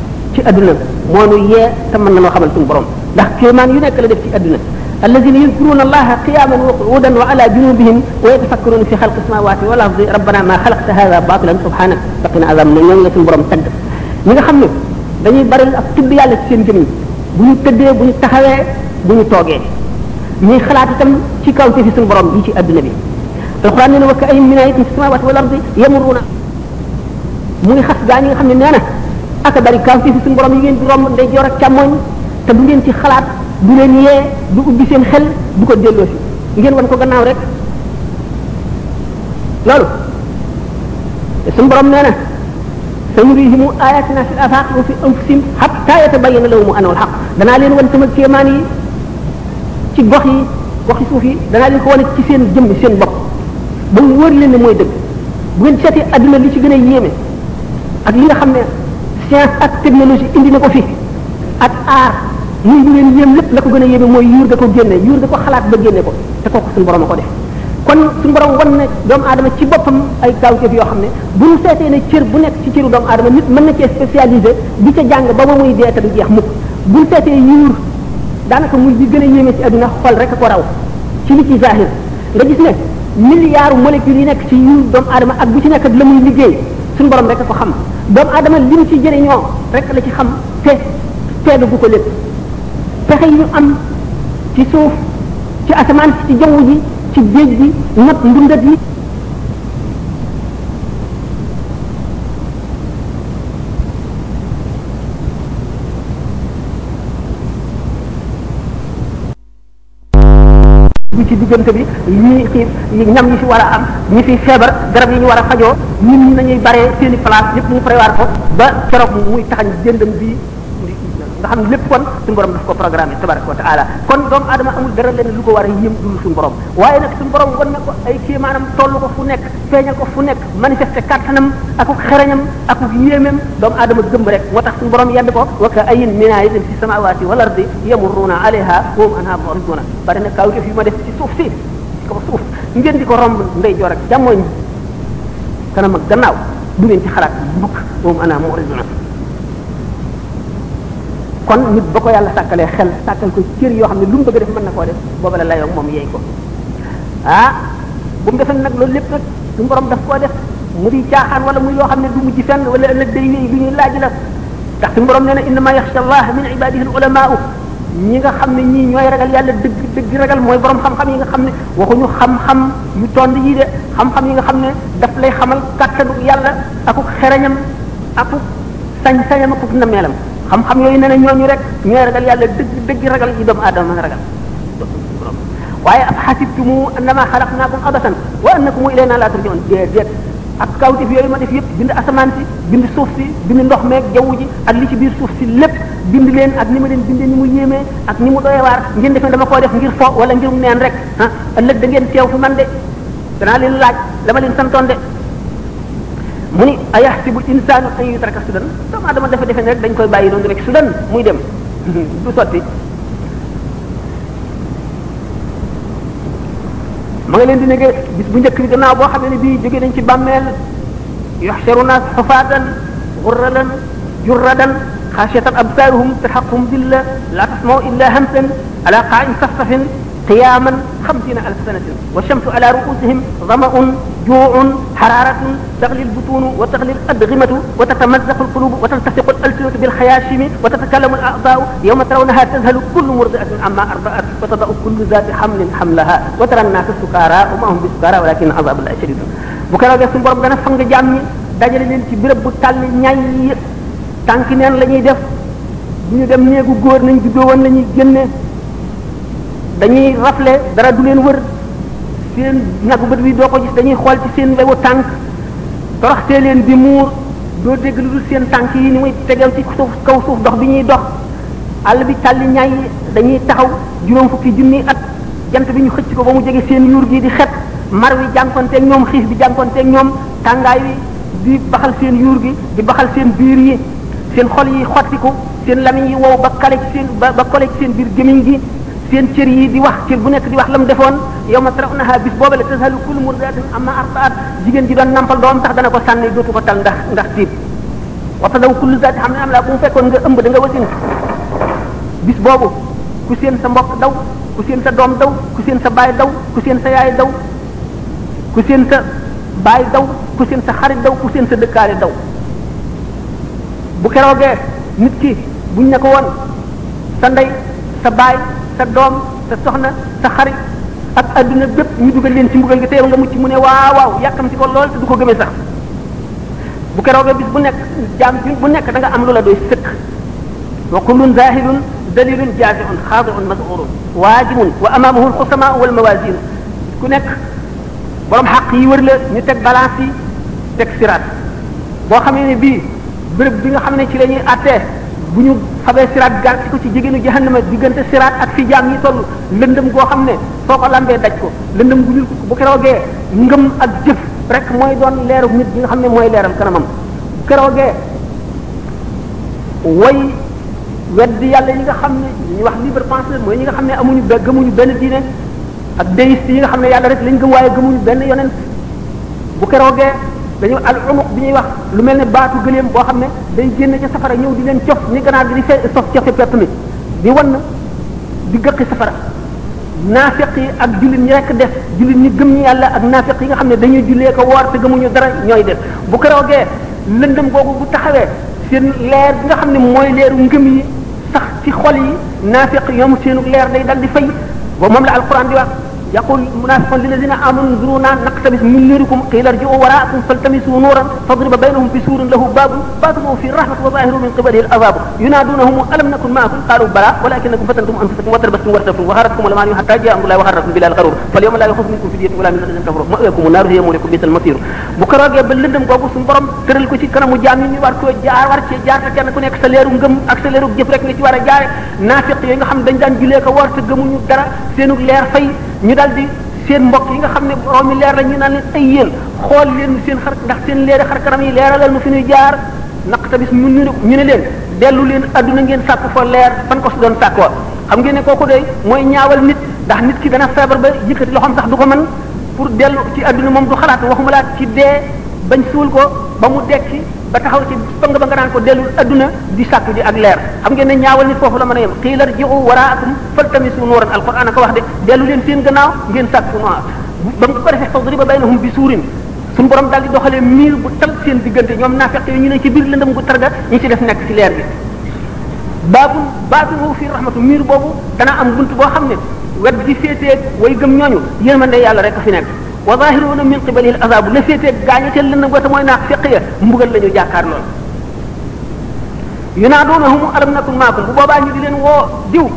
ci aduna moo nu yee te mën nañoo xamal suñu borom ndax kéemaan yu nekk la def ci aduna alladina yadkuruna allaha qiyaman wa qu'udan wa ala junubihim wa yatafakkaruna fi khalqis samawati wal ardi rabbana ma khalaqta hadha batilan subhanaka faqina azabana ñoo la suñu borom tagg ñi nga xam ne dañuy bari ak tudd yàlla ci seen jëmm bu ñu tëddee bu ñu taxawee bu ñu toogee ñuy xalaat itam ci kawteef yi suñu borom yi ci aduna bi alquran ne wa ka'ayyin min ayatin fi samawati wal ardi yamuruna mu ngi xas gaa ñi nga xam ne nee na ak bari kawteef yi suñu borom yi ngeen di romb day jor ak càmmoñ te du ngeen ci xalaat du leen yee du ubbi seen xel du ko delloo si ngeen wan ko gannaaw rek loolu te suñu borom nee na sanurihimu ayatina fil afaq wa fi anfusihim hatta yatabayyana lahum annahu alhaq danaa leen wan sama kéemaan yi ci gox yi goxi suuf yi danaa leen ko wane ci seen jëmm seen bopp ba mu wóor leen ne mooy dëgg bu ngeen seetee adduna li ci gën a yéeme ak li nga xam ne science ak technologie indi na ko fi ak aar muy ñu leen yéem lépp la ko gën a yéeme mooy yuur da ko génne yuur da ko xalaat ba génne ko te kooku suñu borom a ko def kon suñu borom wan na doomu aadama ci boppam ay kawteef yoo xam ne bu ñu seetee ne cër bu nekk ci cëru doomu aadama nit mën na cee spécialisé di ca jàng ba ba muy dee te du jeex mukk bu ñu seetee yuur daanaka muy di gën a yéeme ci adduna xol rek ko raw ci li ci zahir nga gis ne milliards molécules yi nekk ci yuur doomu aadama ak bu ci nekk la muy liggéey suñu borom rek ko xam doomu aadama li mu ci jëriñoo rek la ci xam te teelu bu ko lépp pexe yi ñu am ci suuf ci asamaan ci jaww ji ci géej gi not ndundat yi ci diggante bi ñi xiif ñam yi ci war a am ñi fi feebar garab yi ñu war a fajoo nit ñi nañuy baree seeni place ñëpp ñu prévoir ko ba keroog muy taxañ jëndam bi nga xam ne lépp kon suñu borom daf ko programmé tabaraka wa taala kon doomu aadama amul dara leen lu ko war a yëm dul suñu borom waaye nag suñu borom wan na ko ay kii maanaam toll ko fu nekk feeñal ko fu nekk manifesté kattanam ak ak xereñam ak ak yéemeem doomu aadama gëm rek moo tax suñu borom yedd ko wa ka ayyin min ayatin fi samawati wal ardi yamurruna alayha wa hum anha mu'riduna bari na kawteef yu ma def ci suuf si ko suuf ngeen di ko romb ndey joor ak jàmmooñ kanam ak gannaaw du ngeen ci xalaat mukk wa hum anha mu'riduna kon nit ba ko yàlla sàkkalee xel sàkkal ko cër yoo xam ne lu mu bëgg def mën na koo def booba la layoog moom yeey ko ah bu mu defee nag loolu lépp nag suñu borom daf koo def mu di caaxaan wala muy loo xam ne du mujj fenn wala ëllëg day wéy lu ñuy laaj la ndax suñu borom nee na innama yaxsha allah min ibadihi al ulamaau ñi nga xam ne ñii ñooy ragal yàlla dëgg dëgg ragal mooy borom xam-xam yi nga xam ne waxuñu xam-xam yu tond yi de xam-xam yi nga xam ne daf lay xamal kattanu yàlla akuk xereñam akuk sañ-sañam akuk nameelam xam-xam yooyu nee na ñooñu rek ñooy ragal yàlla dëgg dëgg ragal yi doomu aadama mën a ragal waaye ab xasibtumu annama xalaqnaakum abasan wa annakum ilayna laa turjaun déedéet ak kawtif yooyu ma def yëpp bind asamaan si bind suuf si bind ndox meeg jaww ji ak li ci biir suuf si lépp bind leen ak ni ma leen bindee ni mu yéemee ak ni mu doyewaar ngeen defee dama koo def ngir fo wala ngir mu neen rek ah ëllëg da ngeen teew fi man de danaa leen laaj dama leen santoon de mu ni ayahsibu insaanu an yutraka sudan doomu aadama dafa defee ne rek dañ koy bàyyi noonu rek sudan muy dem du sotti ma nga leen di nekk bis bu njëkk bi gannaaw boo xam ne bii jóge nañ ci bàmmeel yuhsharu naas xufaatan gurralan jurradan xaasiyatan absaaruhum tarhaquhum dilla laa tasma'u illa hamsan ala qaa'in saffafin قياما خمسين ألف سنة والشمس على رؤوسهم ظمأ جوع حرارة تغلي البطون وتغلي الأدغمة وتتمزق القلوب وتلتصق الألسنة بالخياشم وتتكلم الأعضاء يوم ترونها تذهل كل مرضعة عما أرضعت وتضع كل ذات حمل حملها وترى الناس السكارى وما هم بالسكارى ولكن عذاب الله شديد وكانوا يسمى ربنا فنج جامي dajale leen ci béréb bu tàll ñay tànki neen la ñuy def bu ñu dem néegu góor nañ juddoo woon la ñuy génne dañuy rafle dara du leen wër seen nagu bët bi doo ko gis dañuy xool ci seen wewu tànk toroxtee leen di muur doo dégg lu dul seen tànk yi ni muy tegew ci kaw suuf dox bi ñuy dox all bi tàlli ñaay dañuy taxaw juróom fukki junni at jant bi ñu xëcc ko ba mu jege seen yuur gi di xet mar wi jànkonteeg ñoom xiif bi jànkonteeg ñoom tàngaay wi di baxal seen yuur gi di baxal seen biir yi seen xol yi xottiku seen lamiñ yi wow ba kale ci seen ba ba kole ci seen biir gémiñ gi seen cër yi di wax cër bu nekk di wax la mu defoon yow ma tarawnaha bis boobu la tasalu kul murdatin amma artaat jigéen ji doon nampal doom sax dana ko sànni dootu ko tal ndax ndax tiit waxta daw kullu zaati xam ne am laa bu mu fekkoon nga ëmb da nga wasin bis boobu ku seen sa mbokk daw ku seen sa doom daw ku seen sa baay daw ku seen sa yaay daw ku seen sa baay daw ku seen sa xarit daw ku seen sa dëkkaale daw bu keroogee nit ki buñ ne ko woon sa ndey sa baay sa doom sa soxna sa xarit ak adduna bépp ñu dugal leen ci mbugal gi te yow nga mucc mu ne waaw waaw yàkkamti ko lool te du ko gëmee sax bu keroogee bis bu nekk jaam bi bu nekk da nga am lu la doy sëkk wa kullun zahidun dalilun jazi'un khadi'un maz'urun wajibun wa amamahu al-khusama wal mawazin ku nekk borom xaq yi wër la ñu teg balance yi teg siraat boo xamee ne bii béréb bi nga xam ne ci la ñuy attee bu ñu xamee siraat gar ci ko ci jigéenu jahannama diggante siraat ak fi jaam yi toll lëndëm goo xam ne soo ko lambee daj ko lëndëm gu ñul bu keroogee ngëm ak jëf rek mooy doon leeru nit bi nga xam ne mooy leeral kanamam bu keroogee way weddi yàlla yi nga xam ne ñu wax libre penseur mooy ñi nga xam ne amuñu ba gëmuñu benn diine ak déiste yi nga xam ne yàlla rek lañ gëm waaye gëmuñu benn yonent bu keroogee dañu al umuq bi ñuy wax lu mel ne baatu gëleem boo xam ne day génn ca safara ñëw di leen cof ni ganaar gi di fe sof cofe pepp mi di wan di gëqi safara naafiq yi ak jullit ñi rek def jullit ñi gëm ñi yàlla ak naafiq yi nga xam ne dañuy jullee ko woor te gëmuñu dara ñooy def bu keroogee lëndëm googu bu taxawee seen leer bi nga xam ne mooy leeru ngëm yi sax ci xol yi naafiq yoomu seenu leer day dal di fay ba moom la alquran di wax yaqul munafiqun lilladina amanu zuruna naqtabis min nurikum qila irji'u wara'akum faltamisu nuran fadriba baynahum bisurin lahu babun batinuhu fihi rahmatun wa zahiruhu min qiblihi al-'adhab yunadunahum alam nakun ma'akum qalu bala walakinakum fatantum anfusakum wa tarabtum wa tarabtum wa haratkum al-amani hatta ja'a amru Allahi wa harrakum bihi al-gharur falyawma la yukhaffafu minkum fidyatun wa la minkum al-azab wa ma'wakum an-nar hiya mawlakum bi'sal masir bu ko roogee ba lëndëm googu suñu borom tëral ko ci kanamu jaam yi ñu war ko jaar war ci jaar te kenn ku nekk sa leeru ngëm ak sa leeru jëf rek nga ci war a jaare naafiq yi nga xam dañ daan julee ko war te gëmuñu dara seenu leer fay ñu daldi seen mbokk yi nga xam ne roomi leer la ñu naan leen ay yéen xool leen seen xar ndax seen leeri xar kanam yi leeralal nu fi ñuy jaar naqtabis mu ñu ñu ne leen dellu leen adduna ngeen sàkk fa leer fan ko su doon sàkk wa xam ngeen ne kooku day mooy ñaawal nit ndax nit ki dana feebar ba yëkkati loxoom sax du ko mën pour dellu ci adduna moom du xalaat waxuma laa ci dee bañ suul ko ba mu dekki ba taxaw ci ba nga ba nga naan ko dellul adduna di sàkku ji ak leer xam ngeen ne ñaawal nit foofu la mën a yem xiilar ji'u waraakum faltamisu nuuran alquran ko wax de dellu leen seen gannaaw ngeen sàkku noor ba nga ko defee fadriba baynahum bi suurin suñu borom daal di doxalee miir bu tal seen diggante ñoom naafeq yi ñu ne ci biir lëndëm gu targa ñu ci def nekk ci leer bi baabun baabun fi rahmatu miir boobu dana am bunt boo xam ne wet di féetee way gëm ñooñu yërmande yàlla rek fi nekk wa zahiruna min qibalihi al-azab la féetee gaañateel lan nga te mooy naaq feq ya mbugal la ñu jàkkaar lool yunaadunahum alam nakun maakum bu boobaa ñu di leen woo diw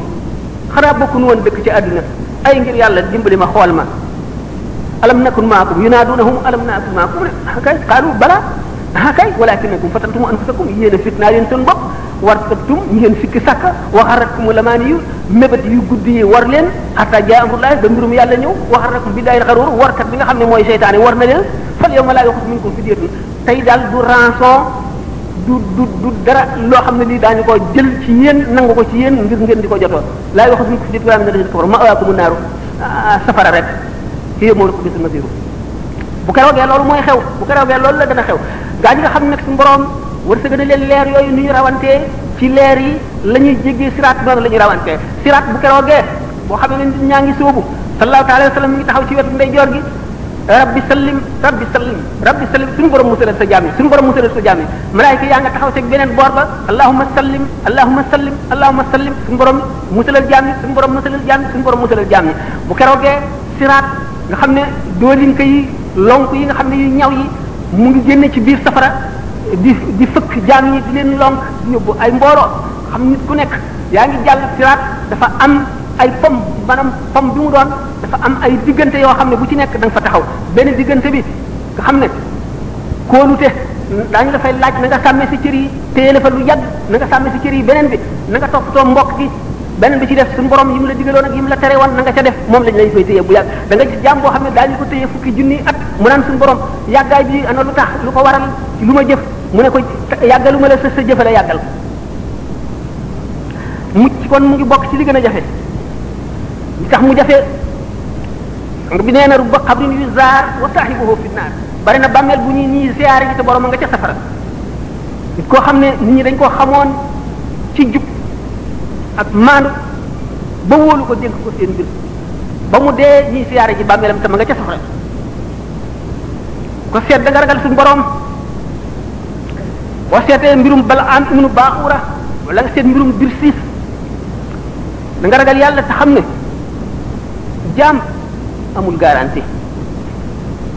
xanaa bokkuñu woon dëkk ci àdduna ay ngir yàlla dimbali ma xool ma alam nakun maakum yunaadunahum alam nakun maakum kay qaalu bala kay walakinakum fatantum anfusakum yéen a fitnaa leen seen bopp war tabtum ngeen sikki sàkka wa xarratkum lamaani yu mébét yu guddi yi war leen hatta jaa amrullahi ba mbirum yàlla ñëw wa xarrakum billahi al-gharur warkat bi nga xam ne mooy seytaane war na leen fal yawma la yukhaffafu minkum fidyatun tey daal du rançon du du du dara loo xam ne lii daañu ko jël ci yéen nangu ko ci yéen ngir ngeen di ko jotoo la yukhaffafu minkum fidyatun wa la minkum al-kufar ma'waakum an-naaru safara rek hiya mawlaakum bi'sal masiir bu keroogee loolu mooy xew bu keroogee loolu la dana xew gaa ñi nga xam ne suñu borom wërsëg na leen leer yooyu nu ñu rawantee ci leer yi la ñuy jéggee siraat noonu la ñuy rawantee siraat bu keroogee boo xam ne nit ñaa ngi soobu sallallahu alayhi wa sallam mi ngi taxaw ci wetu ndeyjoor gi rabbi sallim rabbi sallim rabbi sallim suñu borom musalal sa jaam yi suñu borom musalal sa jaam yi malaayika yaa nga taxaw ci beneen boor ba allahumma sallim allahumma sallim allahumma sallim suñu borom musalal jaam yi suñu borom musalal jaam yi suñu borom musalal jaam yi bu keroogee siraat nga xam ne doolinka yi lonk yi nga xam ne yu ñaw yi mu ngi génne ci biir safara di di fëkk jaam yi di leen lonk yóbbu ay mbooloo xam nit ku nekk yaa ngi jàll siraat dafa am ay pom maanaam pom bi mu doon dafa am ay diggante yoo xam ne bu ci nekk da nga fa taxaw benn diggante bi nga xam ne kóolute daañu la fay laaj na nga sàmmee si cër yi téye la fa lu yàgg na nga sàmmee si cër yi beneen bi na nga toppatoo mbokk gi beneen bi ci def suñu borom yi mu la digaloon ak yi mu la tere woon na nga ca def moom lañ lay fay téye bu yàgg. da nga gis jaam boo xam ne daañu ko téye fukki junni at mu naan suñu borom yàggaay bi ana lu tax lu ko waral lu ma jëf mu ne ko yàggalu ma la sa sa jëfale yàggal mucc kon mu ngi bokk ci li gën a jafe li tax mu jafe bi nee na rubba xabrin yu zaar wa saahibuhu fi naar bari na bàmmeel bu ñuy nii siyaare ji te borom a nga ca safara nit koo xam ne nit ñi dañ koo xamoon ci jub ak maandu ba wóolu ko dénk ko seen mbir ba mu dee ñii siyaare ji bàmmeelam te ma nga ca safara ko seet da nga ragal suñu borom boo seetee mbirum bala an umnu baaxura wala nga seet mbirum bir siif da nga ragal yàlla te xam ne jaam amul garantie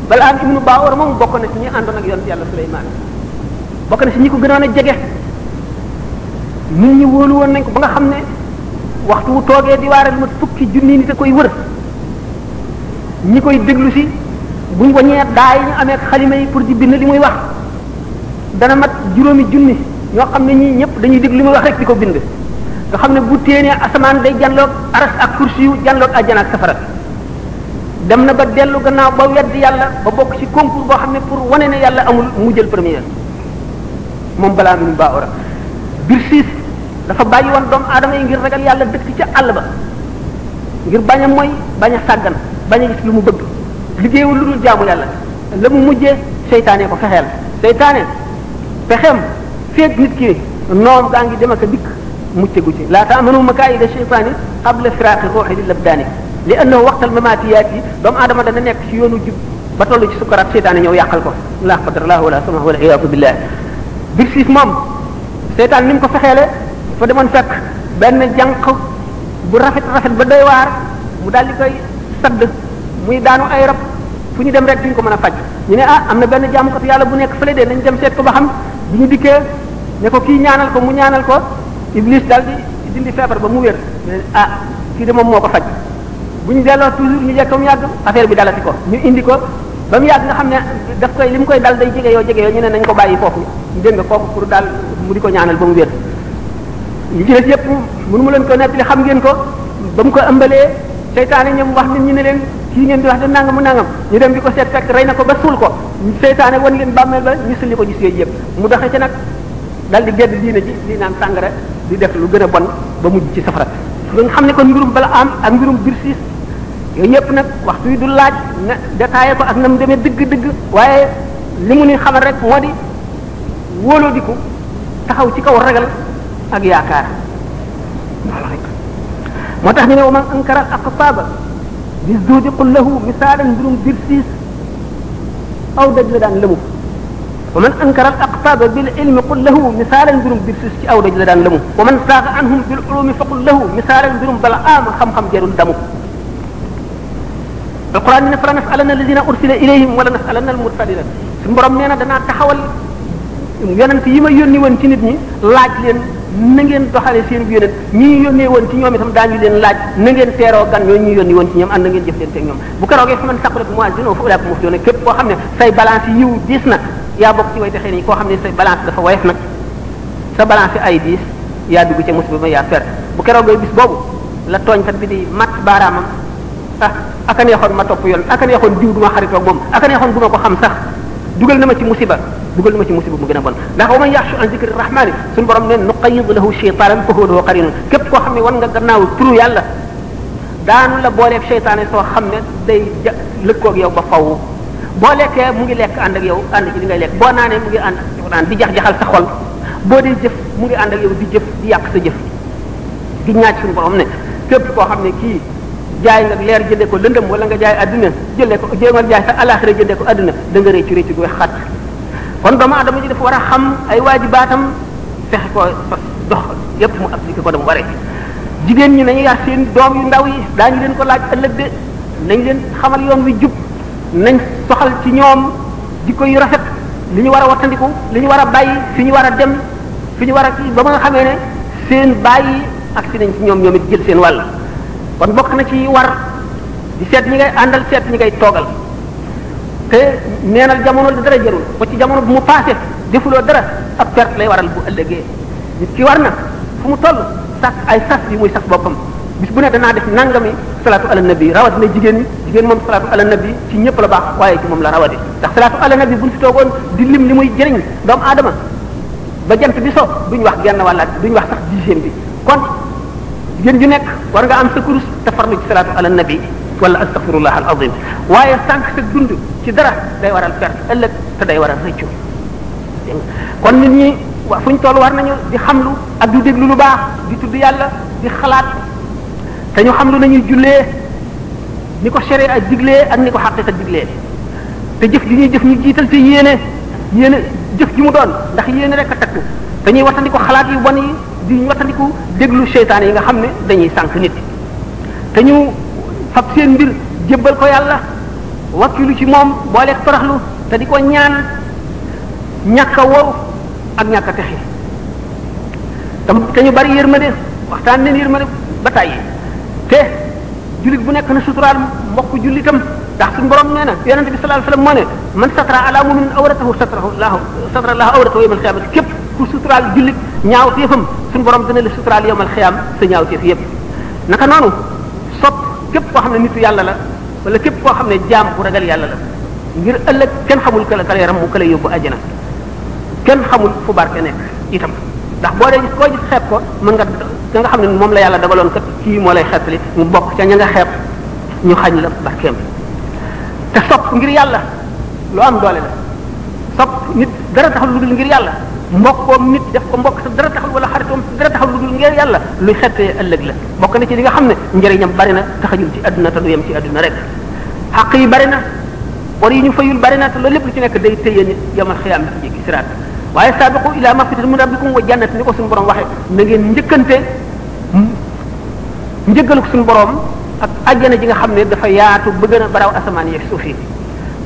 balaa am ibnu baawar moom bokk na ci ñi àndoon ak yonent yàlla Suleymaan bokk na ci ñi ko gënoon a jege nit ñi wóolu woon nañ ko ba nga xam ne waxtu wu toogee di waare lu mat fukki junni nit a koy wër ñi koy déglu si buñ wañee daay ñu amee xalima yi pour di bind li muy wax dana mat juróomi junni ñoo xam ne ñii ñëpp dañuy déglu li muy wax rek di ko bind nga xam ne bu téenee asamaan day janloog aras ak kursi yu janloog àjjana ak safara dem na ba dellu gannaaw ba wedd yàlla ba bokk ci concours boo xam ne pour wane ne yàlla amul mu jël première moom balaa mi nu baa ora bir siis dafa bàyyi woon doomu aadama yi ngir ragal yàlla dëkk ca àll ba ngir bañ a mooy bañ a sàggan bañ a gis lu mu bëgg liggéeyul lu dul jaamu yàlla la mu mujjee seytaane ko fexeel seytaane pexeem feeg nit ki noom gaa ngi dem ak a dikk muccegu ci laa taamanu makaayida sheytaani qabla firaaqi ruuxi lil abdaani li annahu waqtal mamaati yaati doomu aadama dana nekk ci yoonu jub ba toll ci sukaraat seytaane ñëw yàqal ko laa qadrallah wala sama wala iyaadu billah bir siif moom seytaan ni mu ko fexeele dafa demoon fekk benn jànq bu rafet rafet ba doy waar mu daal di koy sadd muy daanu ay rab fu ñu dem rek duñ ko mën a faj ñu ne ah am na benn jaamukatu yàlla bu nekk fële de nañ dem seet ko ba xam bu ñu dikkee ne ko kii ñaanal ko mu ñaanal ko iblis daal di dindi feebar ba mu wér ah kii de moom moo ko faj bu ñu delloo toujours ñu jekk mu yàgg affaire bi dalati ko ñu indi ko ba mu yàgg nga xam ne daf koy li mu koy dal day jege yoo jege yoo ñu ne nañ ko bàyyi foofu dégg nga kooku pour daal mu di ko ñaanal ba mu wér ñu ci des yëpp mënu ma leen ko nettali xam ngeen ko ba mu ko ëmbalee seytaane ñoom wax nit ñi ne leen kii ngeen di wax da nangam mu nangam ñu dem di ko seet fekk rey na ko ba suul ko seytaane wan leen bàmmeel ba ñu sulli ko gis yooyu yëpp mu doxe ci nag dal di gedd diine ji di naan sàngara di def lu gën a bon ba mujj ci safara nga xam ne kon mbirum bala am ak mbirum bir siis yooyu yëpp nag waxtu yi du laaj na détaillé ko ak na mu demee dëgg-dëgg waaye li mu ni xamal rek moo di wóoloo di ko taxaw ci kaw ragal ak yaakaar moo tax ñu ne wa man ankara al aqtaaba bi zuudi qul lahu misaalan mbirum bir siis aw daj la daan lëmu wa man ankara al aqtaaba bil ilmi qul lahu misaalan mbirum bir siis ci aw daj la daan lëmu wa man saaga anhum bil ulumi fa qul lahu misaalan mbirum bala am xam-xam jarul damu alquran ne fa nasalanna alladina ursila ilayhim wala nasalanna almursalina suñu borom nee na danaa taxawal yonent yi ma yónni woon ci nit ñi laaj leen na ngeen doxalee seen bi yonent ñi yónnee woon ci ñoom itam daañu leen laaj na ngeen teeroo gan ñoo ñu yónni woon ci ñoom ànd na ngeen jëflante ak ñoom bu keroogee fa man saqulat mawaazinuhu fa ulaa'ika humul muflihuun képp koo xam ne say balance yiw diis na yaa bokk ci way texee nii koo xam ne say balance dafa woyof nag sa balance ay diis yaa dugg ca musiba ma yaa fer bu keroogee bis boobu la tooñkat bi di mat baaraamam ah aka neexoon ma topp yoon aka neexoon diw duma xaritoo moom aka neexoon duma ko xam sax dugal na ma ci musiba dugal na ma ci musiba mu gën a bon ndax wa man yaxshu an zikri rahmani suñu borom ne nuqayyid lahu shaytanan fa huwa lahu qarinun képp koo xam ne wan nga gannaaw turu yàlla daanu la booleeg seytaane soo xam ne day ja lëkkoog yow ba faw boo lekkee mu ngi lekk ànd ak yow ànd ci li ngay lekk boo naanee mu ngi ànd ak naan di jax-jaxal sa xol boo dee jëf mu ngi ànd ak yow di jëf di yàq sa jëf di ñaaj suñu borom ne képp koo xam ne kii jaay nga leer jënde ko lëndëm wala nga jaay adduna jëlee ko jéemal jaay sa alaxira jënde ko adduna da nga réccu réccu gu xat kon doomu adama ji dafa war a xam ay waajibaatam fexe ko dox yépp mu appliqué ko dama waree jigéen ñi nañu yar seen doom yu ndaw yi daañu leen ko laaj ëllëg de nañ leen xamal yoon wi jub nañ soxal ci ñoom jikko yu rafet li ñu war a wattandiku li ñu war a bàyyi fi ñu war a dem fi ñu war a kii ba ma nga xamee ne seen bàyyi ak si nañ ci ñoom ñoom it jël seen wàll kon bokk na ci war di seet ñi ngay àndal seet ñi ngay toogal te neenal jamono li dara jarul ba ci jamono bu mu passé defuloo dara ab perte lay waral bu ëllëgee nit ki war na fu mu toll sax ay sax yi muy sax boppam bis bu ne danaa def nangami salatu ala nabi rawat na jigéen ñi jigéen moom salatu ala nabi ci ñëpp la baax waaye ci moom la rawati ndax salatu ala nabi buñ fi toogoon di lim li muy jëriñ doomu aadama ba jant bi so duñ wax genn wàllaat duñ wax sax dixième bi kon jigéen ju nekk war nga am sa kurus te farlu ci salatu ala nabi wala astaghfirullah al azim waaye sànq sa dund ci dara day waral perte ëllëg te day waral rëccu kon nit ñi fu ñu toll war nañu di xamlu ak di déglu lu baax di tudd yàlla di xalaat te ñu xam lu nañuy jullee ni ko sharia ak diglee ak ni ko xaqiqa diglee te jëf ji ñuy jëf ñu jiital te yéene yéene jëf ji mu doon ndax yéene rek a takku te ñuy wattandiku xalaat yu bon yi di wattandiku déglu seytaan yi nga xam ne dañuy sànq nit te ñu fab seen mbir jébbal ko yàlla wakkilu ci moom booleeg toroxlu te di ko ñaan ñàkk a wow ak ñàkk a texe tam te ñu bari yërmande waxtaan leen yërmande ba tàyyi te jullit bu nekk na suturaal mbokk jullitam ndax suñu borom nee na yonente bi sallallahu alayhi wa sallam moo ne man satara ala muminin awratahu satarahu lahu satara lahu awratahu yawmal xiyaamati képp ku suturaal jullit ñaaw téefam suñu borom dina la suturaal yawmal xiyaam sa ñaaw téef yépp naka noonu sopp képp koo xam ne nitu yàlla la wala képp koo xam ne jaam bu ragal yàlla la ngir ëllëg kenn xamul kala kala yaram mu kala yóbbu àjjana kenn xamul fu barke nekk itam ndax boo dee gis koo gis xeeb ko mën nga da nga xam ne moom la yàlla dagaloon kat kii moo lay xeetali mu bokk ca ña nga xeeb ñu xañ la barkeem te sopp ngir yàlla lu am doole la sopp nit dara taxul lu dul ngir yàlla mbokkoom nit def ko mbokk sa dara taxul wala xaritoom dara taxul lu dul ngir yàlla luy xettee ëllëg la bokk na ci li nga xam ne njëriñam bari na taxajul ci àdduna te du yem ci àdduna rek xaq yi bari na bor yi ñu fayul bari na te loolu lépp lu ci nekk day téye nit yamal xiyaam bi ci siraat waaye saabiqu ila mafiratin min rabbikum wa jannat ni ko suñu borom waxee na ngeen njëkkante njëggalu suñu borom ak àjjana ji nga xam ne dafa yaatu ba gën a baraw asamaan yeeg suuf yi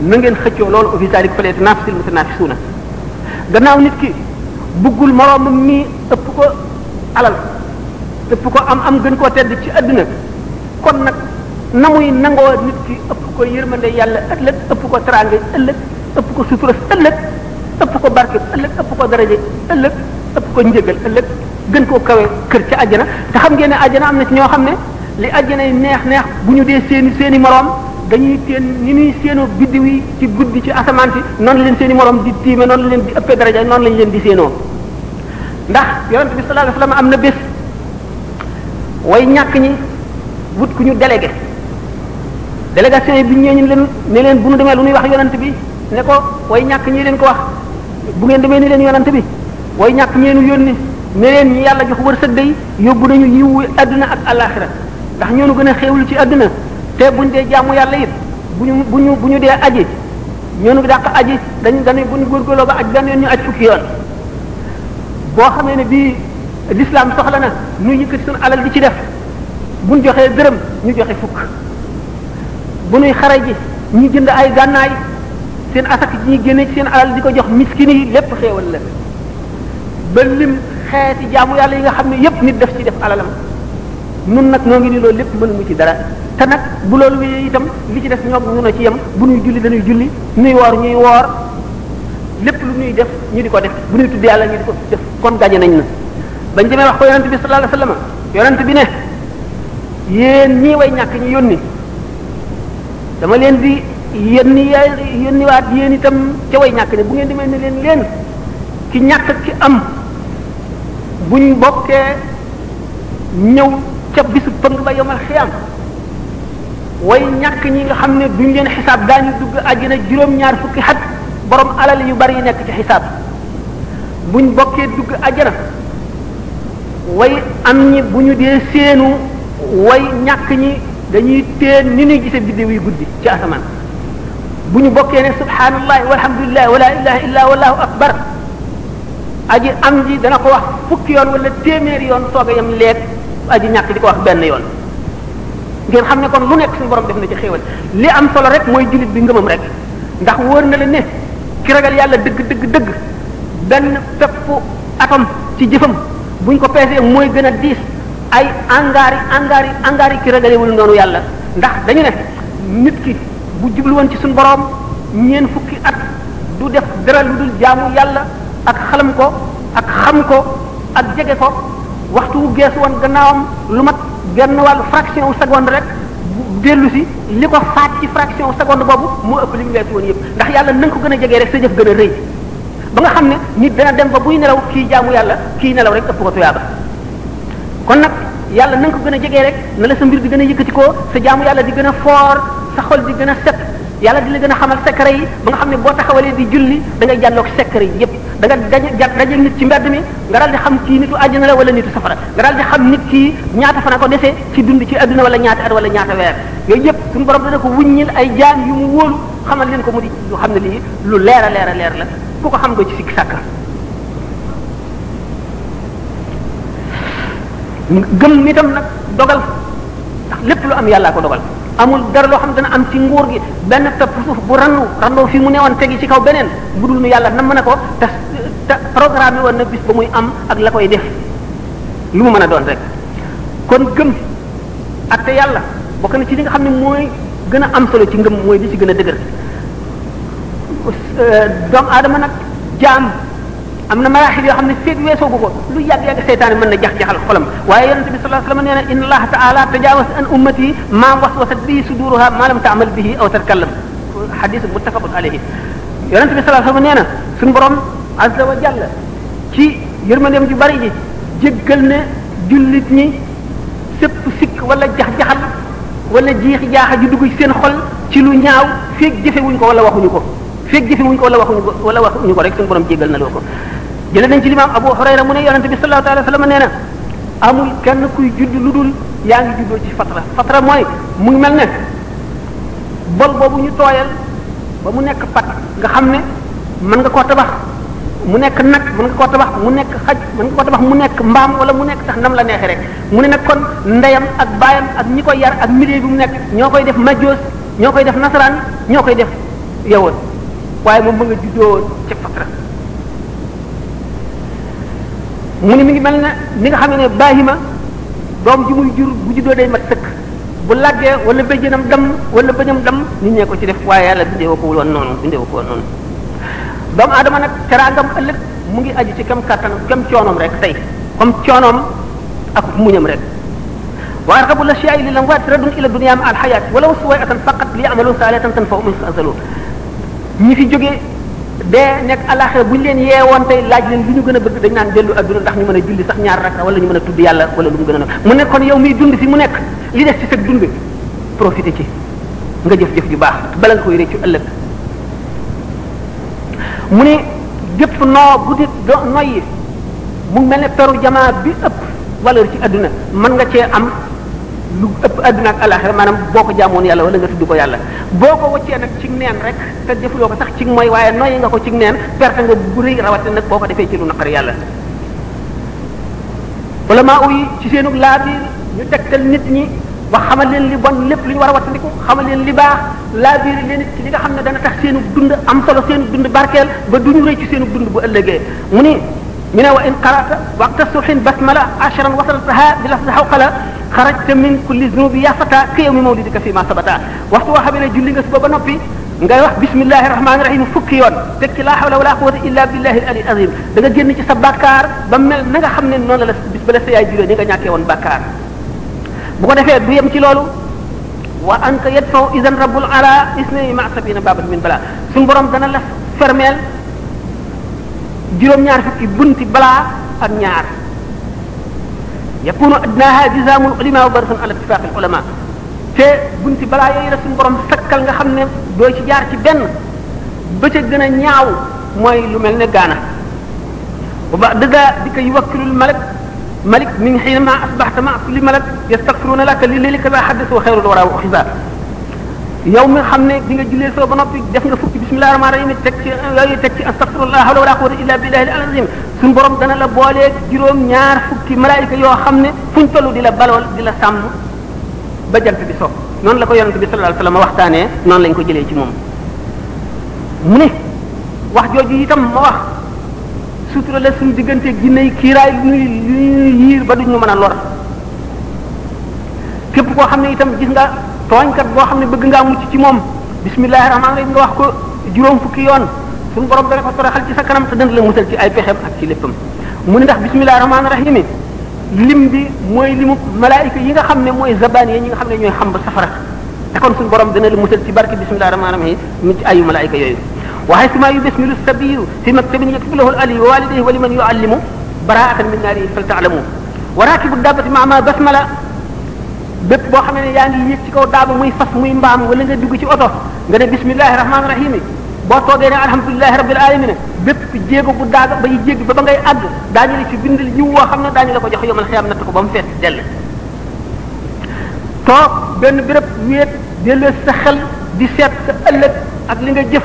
na ngeen xëccoo loolu au visalik fale tanafisul mutanafisuuna gannaaw nit ki buggul moroomam mi ëpp ko alal ëpp ko am am gën koo tedd ci àdduna kon nag na muy nangoo nit ki ëpp ko yërmande yàlla ëllëg ëpp ko teraange ëllëg ëpp ko sutura ëllëg ëpp ko barke ëllëg ëpp ko daraje ëllëg ëpp ko njëgal ëllëg gën koo kawe kër ca àjjana te xam ngeen ne àjjana am na ci ñoo xam ne li àjjana yi neex neex bu ñu dee seeni seeni moroom dañuy teen ni ñuy seenoo biddiw yi ci guddi ci asamaan si noonu leen seeni moroom di tiime noonu leen di ëppee daraja noonu lañ leen di seenoo ndax yonente bi sallallahu alayhi wasallam am na bés way ñàkk ñi wut ku ñu délégué délégation yi bi ñëwee ñu leen ne leen bu ñu demee lu ñuy wax yonente bi ne ko way ñàkk ñi leen ko wax bu ngeen demee ni leen yonante bi way ñàkk ñeenu yónni ne leen ñi yàlla jox wërsëg day yóbbu nañu yiwu àdduna ak alaxira ndax ñoonu gën a xéewlu ci àdduna te buñ dee jaamu yàlla it buñu buñu bu ñu dee aji ñoonu dàq aji dañ dañuy buñ góorgóorloo ba aj benn yoon ñu aj fukki yoon boo xamee ne bii l'islam soxla na ñu yëkkati suñu alal di ci def buñ joxee dërëm ñu joxe fukk bu ñuy xare ji ñu jënd ay gànnaay seen asak yi ñuy génne ci seen alal di ko jox miskin yi lépp xéewal la ba lim xeeti jaamu yàlla yi nga xam ne yépp nit def ci def alalam nun nag noo ngi ni loolu lépp mënu mu ci dara te nag bu loolu wéyee itam li ci def ñoom ñu na ci yem bu ñuy julli dañuy julli ñuy woor ñuy woor lépp lu ñuy def ñu di ko def bu ñuy tudd yàlla ñu di ko def kon gañe nañ na bañ demee wax ko yonent bi sallallahu alayhi wasallam yonent bi ne yéen ñii way ñàkk ñi yónni dama leen di yéen ni yaay yéen ni waat yéen itam ca way ñàkk ne bu ngeen demee ne leen leen ki ñàkk ci am buñ bokkee ñëw ca bisu pëng ba yomal xiyaam way ñàkk ñi nga xam ne duñ leen xisaab daañu dugg àjjana juróom-ñaar fukki xat borom alal yu bari yi nekk ci xisaab buñ bokkee dugg àjjana way am ñi bu ñu dee seenu way ñàkk ñi dañuy teen ni ñuy gisee biddew yi guddi ci asamaan bu ñu bokkee ne subhanallah walhamdulillah wala ilaha illa wallahu akbar aji am ji dana ko wax fukki yoon wala téeméeri yoon soog a yam leeg aji ñàkk di ko wax benn yoon ngeen xam ne kon lu nekk suñu borom def na ci xéewal li am solo rek mooy jullit bi ngëmam rek ndax wóor na la ne ki ragal yàlla dëgg dëgg dëgg benn pepp atom ci jëfam buñ ko peesee mooy gën a diis ay angaari angaari angaari ki ragalewul noonu yàlla ndax dañu ne nit ki bu jublu woon ci suñu borom ñeen fukki at du def dara lu dul jaamu yàlla ak xalam ko ak xam ko ak jege ko waxtu wu gees woon gannaawam lu mat genn wàllu fraction wu seconde rek dellu si li ko faat ci fraction wu seconde boobu moo ëpp li mu weesu woon yëpp ndax yàlla na nga ko gën a jegee rek sa jëf gën a rëy ba nga xam ne nit dana dem ba buy nelaw kii jaamu yàlla kii nelaw rek ëpp ko tuyaaba kon nag yàlla na nga ko gën a jegee rek na la sa mbir di gën a yëkkatikoo sa jaamu yàlla di gën a foor sa xol di gën a set yàlla di la gën a xamal secret yi ba nga xam ne boo taxawalee di julli da ngay jàlloog secret yi yépp da nga daje nit ci mbedd mi nga daal di xam kii nitu àjjana la wala nitu safara nga daal di xam nit kii ñaata fana ko desee ci dund ci adduna wala ñaata at wala ñaata weer yooyu yépp suñu borom dana ko wuññil ay jaam yu mu wóolu xamal leen ko mu di lu xam ne lii lu leer a leer a leer la ku ko xam nga ci sikk sàkk gëm nitam nag dogal ndax lépp lu am yàllaa ko dogal amul dara loo xam dana am ci nguur gi benn topp suuf bu rannu rannoo fi mu newoon tegi ci kaw beneen bu dul nu yàlla nam na ko te te programme woon na bis ba muy am ak la koy def lu mu mën a doon rek. kon gëm ak te yàlla bokk na ci li nga xam ne mooy gën a am solo ci ngëm mooy li ci gën a dëgër doomu aadama nag jaam am na maraaxil yoo xam ne feeg weesoogu ko lu yàgg yàgg seytaane mën na jax jaxal xolam waaye yonent bi sallallahu alayhi wasallam nee na inna allaha ta'ala tajawaz an ummati ma waswasat bihi suduruha ma lam ta'mal bihi aw tatkallam hadith muttafaqun alayhi yonent bi sallallahu alayhi wasallam nee na suñu borom azza wa jalla ci yërmandeem ju bari ji jéggal ne jullit ñi sépp sikk wala jax jaxal wala jiix jaaxa ju dugg ci seen xol ci lu ñaaw feeg jëfewuñ ko wala waxuñu ko feeg jëfewuñ ko wala waxuñu ko wala waxuñu ko rek suñu borom jéggal na loo ko jëlee nañ ci limaam Abu Hurayra mu ne yonente bi sallallahu alayhi wa sallam nee na amul kenn kuy judd lu dul yaa ngi juddoo ci fatra fatra mooy mu ngi mel ne bol boobu ñu tooyal ba mu nekk pat nga xam ne mën nga koo tabax mu nekk nag mën nga koo tabax mu nekk xaj mën nga koo tabax mu nekk mbaam wala mu nekk sax nam la neexee rek mu ne nag kon ndeyam ak baayam ak ñi koy yar ak milieu bi mu nekk ñoo koy def majjoos ñoo koy def nasaraan ñoo koy def yowoon waaye moom mu nga juddoo ci fatra mu ne mi ngi mel ne ni nga xam ne baahima doom ji muy jur bu juddoo day mat sëkk bu laggee wala bëjjënam dam wala bëñam dam nit ñee ko ci def waaye yàlla bindee ko woon noonu bindee ko woon noonu doomu aadama nag teraangam ëllëg mu ngi aju ci kam kàttan kam coonoom rek tey comme coonoom ak muñam rek wa arqabu la shay'i lil amwaat radun ila dunya ma al hayat walaw suwayatan faqat li ya'malu salatan tanfa'u azalu ñi fi jógee dee nekk alaxira bu ñu leen yeewoon tey laaj leen lu ñu gën a bëgg dañ naan dellu adduna ndax ñu mën a julli sax ñaar rakka wala ñu mën a tudd yàlla wala lu mu gën a nag mu nekk kon yow miy dund fi mu nekk li des ci sa dund profité ci nga jëf-jëf ju baax bala nga koy réccu ëllëg mu ne gépp noo bu di noyyi mu mel ne peru jamaa bi ëpp valeur ci adduna mën nga cee am lu ëpp àdduna ak alaxira maanaam boo ko jaamoon yàlla wala nga tudd ko yàlla boo ko wàccee nag ci neen rek te defuloo ko sax ci mooy waaye noyyi nga ko ci neen perte nga bu rëy rawatina nag boo ko defee ci lu naqari yàlla. wala maa uy ci seenu laabiir ñu tegtal nit ñi wax xamal leen li bon lépp lu ñu war a wattandiku xamal leen li baax laabiir leen ci li nga xam ne dana tax seenu dund am solo seenu dund barkeel ba duñu rëy ci seenu dund bu ëllëgee mu ni. من وإن قرأت وقت الصبح بسملة عشرا وصلتها بلفظ حوقلة خرجت من كل ذنوب يا فتى كيوم مولدك فيما ثبتا وقت وهبنا جلي نسبة بنوبي ngay wax bismillahir rahmanir rahim fukki yoon tek la hawla wala quwwata illa billahi al-ali azim da nga génn ci sa bakkaar ba mel na nga xam ne noonu la bis ba la sa yaay juree ni nga ñàkkee woon bakkaar bu ko defee du yem ci loolu wa anka yadfa idan rabbul ala isnay ma sabina baban min bala sun borom dana la fermel juróom ñaar fukki bunti balaa ak ñaar yakunu adnaha jizamul ulama wa barsan ala ittifaq al ulama te bunti balaa yooyu la suñu borom sakkal nga xam ne doo ci jaar ci benn ba ca gën a ñaaw mooy lu mel ne gaana wa ba'da dika yuwakkilu al malik malik min hina ma asbahta ma kulli malik yastaghfiruna laka li lilika ba hadathu khairul wara wa khiza yow mi xam ne di nga jullee soo ba noppi def nga fukki bismillahir rahmanir rahim teg ci yooyu teg ci astaghfirullah wala wala quwwata illa billahi al-azim suñu borom dana la booleeg juróom ñaar fukki malaayika yoo xam ne fuñ toll di la balool di la sàmm ba jant bi so noonu la ko yonent bi sallallahu alayhi wasallam waxtaanee noonu lañ ko jëlee ci moom mu ne wax jooju itam ma wax sutura la suñu diggante ginne yi kiiraay lu ñuy yiir ba duñ ñu mën a lor képp koo xam ne itam gis nga tooñkat boo xam ne bëgg ngaa mucc ci moom bismillahir rahmanir rahim nga wax ko juróom fukki yoon suñu borom dana ko toroxal ci sa kanam te dana la musal ci ay pexem ak ci léppam. mu ne ndax bismillah rahmaani rahim lim bi mooy limu malaayika yi nga xam ne mooy zabaan yi ñi nga xam ne ñooy xam ba safara te kon suñu borom dana la musal ci barke bismillah rahmaani rahim mu ci ayu malaayika yooyu. waaye su ma yubasmilu sabiyu fi maktabin yaktubu lahu al-ali wa walidihi wa liman yuallimu baraatan min naari fal taalamu wa rakibu dabbati maa ma basmala bépp boo xam ne yaa ngi yéeg ci kaw daaba muy fas muy mbaam wala nga dugg ci oto nga ne bismillahi rahmaani rahim boo toogee ne alhamdulilahi rabbil alamin bépp jéego bu daaga bay jéggi ba ba ngay àgg daañu la ci bindal yiw woo xam ne daañu la ko jox yomal xiyam natt ko ba mu fees dell. toog benn béréb wéet delloo sa xel di seet sa ëllëg ak li nga jëf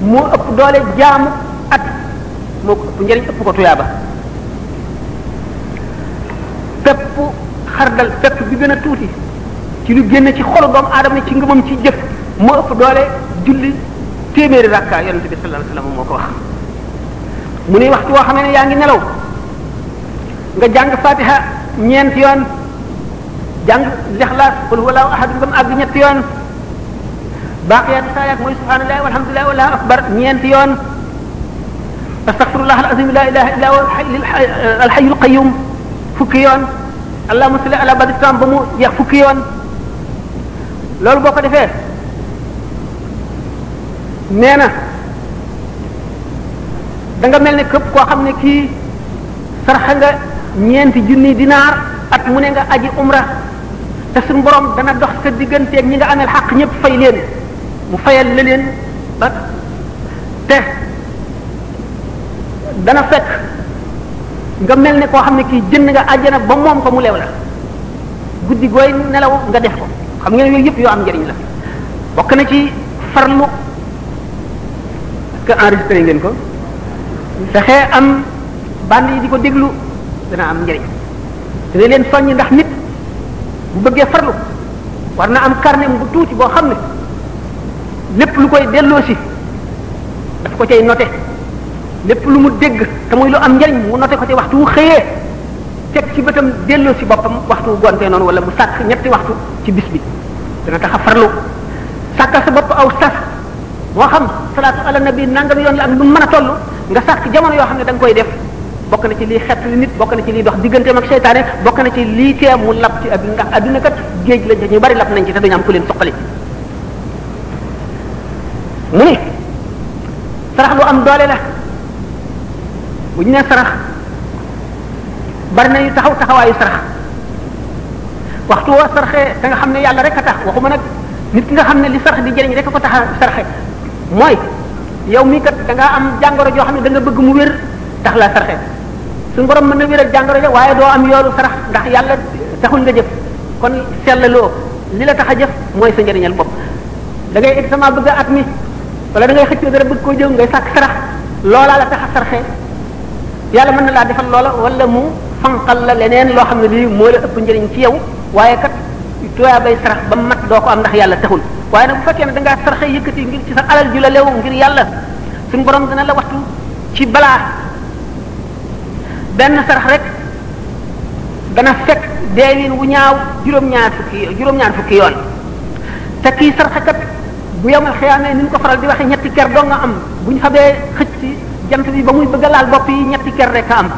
moo ëpp doole jaamu at moo ko ëpp njëriñ ëpp ko tuyaaba. pepp xardal pepp bi gën a tuuti ci lu génn ci xolu doomu aadama ci ngëmam ci jëf moo ëpp doole julli téeméeri rakka yonente bi sallallahu alayhi wa sallam moo ko wax. mu ne waxtu woo xam ne yaa ngi nelaw nga jàng fatiha ñeent yoon jàng lixlaas qul huwallahu ahad ba mu àgg ñett yoon. baaqiyaatu saayaat mooy subhaanallahi walhamdulillahi wallahu akbar ñeenti yoon astaghfirullah alazim la ilaha illa huwa alhayyul qayyum fukki yoon allahumma salli ala badri tam ba mu jeex fukki yoon. loolu boo ko defee nee na da nga mel ne képp koo xam ne kii sarxa nga ñeenti junni dinaar at mu ne nga aji umra te suñu borom dana dox sa digganteeg ñi nga ameel xaq ñëpp fay leen. mu fayal la leen ba te dana fekk nga mel ne koo xam ne kii jënd nga àjjana ba moom ko mu leew la guddi gooy nelaw nga def ko xam ngeen yooyu yëpp yoo am njëriñ la. bokk na ci farlu que enregistré ngeen ko fexee am band yi di ko déglu dana am njëriñ dana leen soññ ndax nit bu bëggee farlu war na am carnet bu tuuti boo xam ne lépp lu koy delloo si daf ko cay noté lépp lu mu dégg te muy lu am njariñ mu noté ko ci waxtu wu xëyee teg ci bëtam delloo si boppam waxtu wu gontee noonu wala mu sàkk ñetti waxtu ci bis bi dana tax a farlu sàkkal sa bopp aw sas moo xam salaatu ala nabi nangam yoon la ak lu mu mën a toll nga sàkk jamono yoo xam ne da nga koy def bokk na ci liy xett li nit bokk na ci liy dox digganteem ak seytaane bokk na ci lii tee mu lab ci adduna ndax adduna kat géej lañ ñu bari lab nañ ci te dañu am ku leen soqali. mu ne sarax lu am doole la bu ñu nee sarax bari nañu taxaw taxawaayu sarax waxtu woo saraxee da nga xam ne yàlla rek a tax waxuma nag nit ki nga xam ne li sarax di jëriñ rek a ko tax a saraxe mooy yow mii kat da ngaa am jàngoro joo xam ne da nga bëgg mu wér tax laa saraxe suñu borom mën na wér ak jàngoro ja waaye doo am yoolu sarax ndax yàlla taxul nga jëf kon sellaloo li la tax a jëf mooy sa njëriñal bopp da ngay egg sama bëgg at mi. wala da ngay xëccoo dara bëgg koo jëw ngay sàkk sarax loolaa la tax a sarxe yàlla mën na laa defal loola wala mu fanqal la leneen loo xam ne lii moo la ëpp njëriñ ci yow waaye kat tuyaa bay sarax ba mat doo ko am ndax yàlla taxul. waaye nag bu fekkee ne da ngaa sarxe yëkkati ngir ci sa alal ju la lew ngir yàlla suñu borom dina la waxtu ci balaa benn sarax rek dana fekk deewin wu ñaaw juróom-ñaar fukki juróom-ñaar fukki yoon te kii sarxe kat bu yomal xiyaamee ni ñu ko faral di waxee ñetti ker doo nga am bu ñu xamee xëcc ci jant bi ba muy bëgg a laal bopp yi ñetti ker rek a am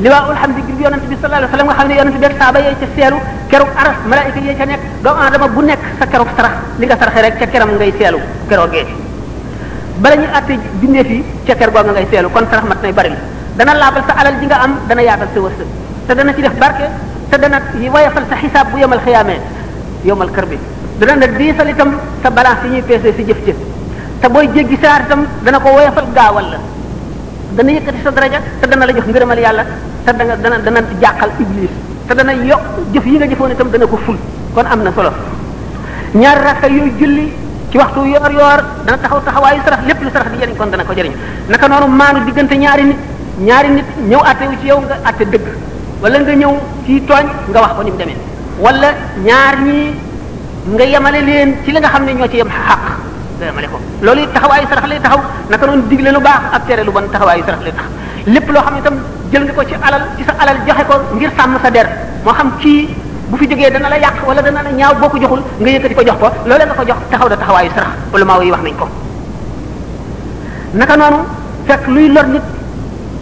liwaa ul hamdi gi yonent bi sallallahu alayhi wasallam nga xam ne yonent bi saaba yee ca seelu kerug aras malaayika yee ca nekk doomu aadama bu nekk sa kerug sarax li nga saraxe rek ca keram ngay seelu keroogee bala ñu àtte bindee fi ca ker googa ngay seelu kon sarax mat nay bari la dana laabal sa alal ji nga am dana yaatal sa wërsëg te dana ci def barke te dana wayafal sa xisaab bu yomal xiyaamee yomal kër bi dana la diisal itam sa balance yi ñuy peesee si jëf-jëf te booy jéggi saar itam dana ko woyofal gaawal la dana yëkkati sa daraja te dana la jox ngërëmal yàlla te dana dana dana jàqal iblis te dana yokk jëf yi nga jëfoon itam dana ko ful kon am na solo ñaari rakka yooyu julli ci waxtu yoor yoor dana taxaw taxawaayu sarax lépp lu sarax di jëriñ kon dana ko jëriñ naka noonu maanu diggante ñaari nit ñaari nit ñëw àtte wu ci yow nga àtte dëgg wala nga ñëw ci tooñ nga wax ko ni mu demee wala ñaar ñi nga yemale leen ci li nga xam ne ñoo ci yem xaq nga yemale ko loolu it taxawaayu sarax lay taxaw naka noonu digle lu baax ak tere lu bon taxawaayu sarax lay tax lépp loo xam ne itam jël nga ko ci alal ci sa alal joxe ko ngir sàmm sa der moo xam kii bu fi jógee dana la yàq wala dana la ñaaw boo ko joxul nga yëkkati ko jox ko loolee nga ko jox taxaw da taxawaayu sarax ulama yi wax nañ ko. naka noonu fekk luy lor nit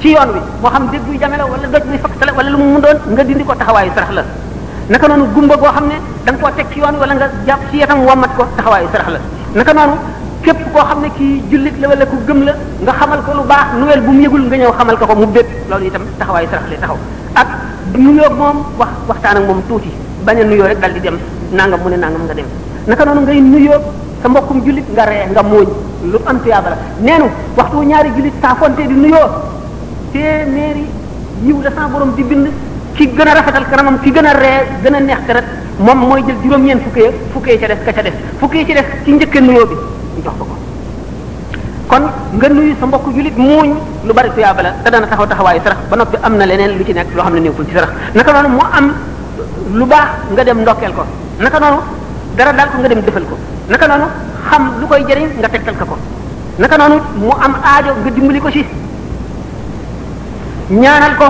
ci yoon wi moo xam dégg yu jame la wala doj muy fakkale wala lu mu mun doon nga dindi ko taxawaayu sarax la naka noonu gumba goo xam ne da nga koo teg ci yoon wi wala nga jàpp ci yetam wàmmat ko taxawaayu sarax la naka noonu képp koo xam ne kii jullit la wala ku gëm la nga xamal ko lu baax nuwel bu mu yëgul nga ñëw xamal ko ko mu bépp loolu itam taxawaayu sarax la taxaw ak nuyoo moom wax waxtaan ak moom tuuti bañ a nuyoo rek dal di dem nangam mu ne nangam nga dem naka noonu ngay nuyoo sa mbokkum jullit nga ree nga mooñ lu am tuyaaba la neenu waxtu ñaari jullit saa fonte di nuyoo téeméeri yiw la sa borom di bind ki gën a rafetal kanamam ki gën a ree gën a neex karat moom mooy jël juróom-ñeent fukkee fukkee ca def ka ca def fukkee ci def ci njëkke nuyoo bi ñu jox ko ko kon nga nuyu sa mbokk julit muuñ lu bari tuyaaba la te dana taxaw taxawaayu sarax ba noppi am na leneen lu ci nekk loo xam ne nekkul ci sarax naka noonu moo am lu baax nga dem ndokkeel ko naka noonu dara daal ko nga dem defal ko naka noonu xam lu koy jëriñ nga tegtal ko ko naka noonu mu am aajo nga dimbali ko ci ñaanal ko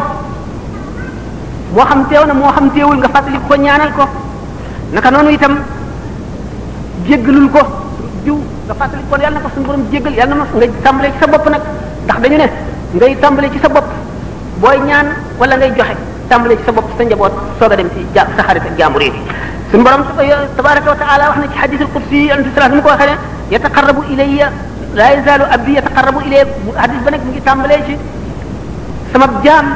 moo xam teew na moo xam teewul nga fàttali ko ñaanal ko naka noonu itam jéggalul ko diw nga fàttali ko yàlla na ko suñu borom jéggal yàlla na ma nga tàmbalee ci sa bopp nag ndax dañu ne ngay tàmbalee ci sa bopp booy ñaan wala ngay joxe tàmbalee ci sa bopp sa njaboot soog a dem ci ja sa xarit ak jaamu réew suñu borom tabaraka wa taala wax na ci hadith al-qudsi an tisras mu ko waxee ne yataqarrabu ilayya la yazalu abdi yataqarrabu ilayya hadith ba nag mu ngi tàmbalee ci sama jaam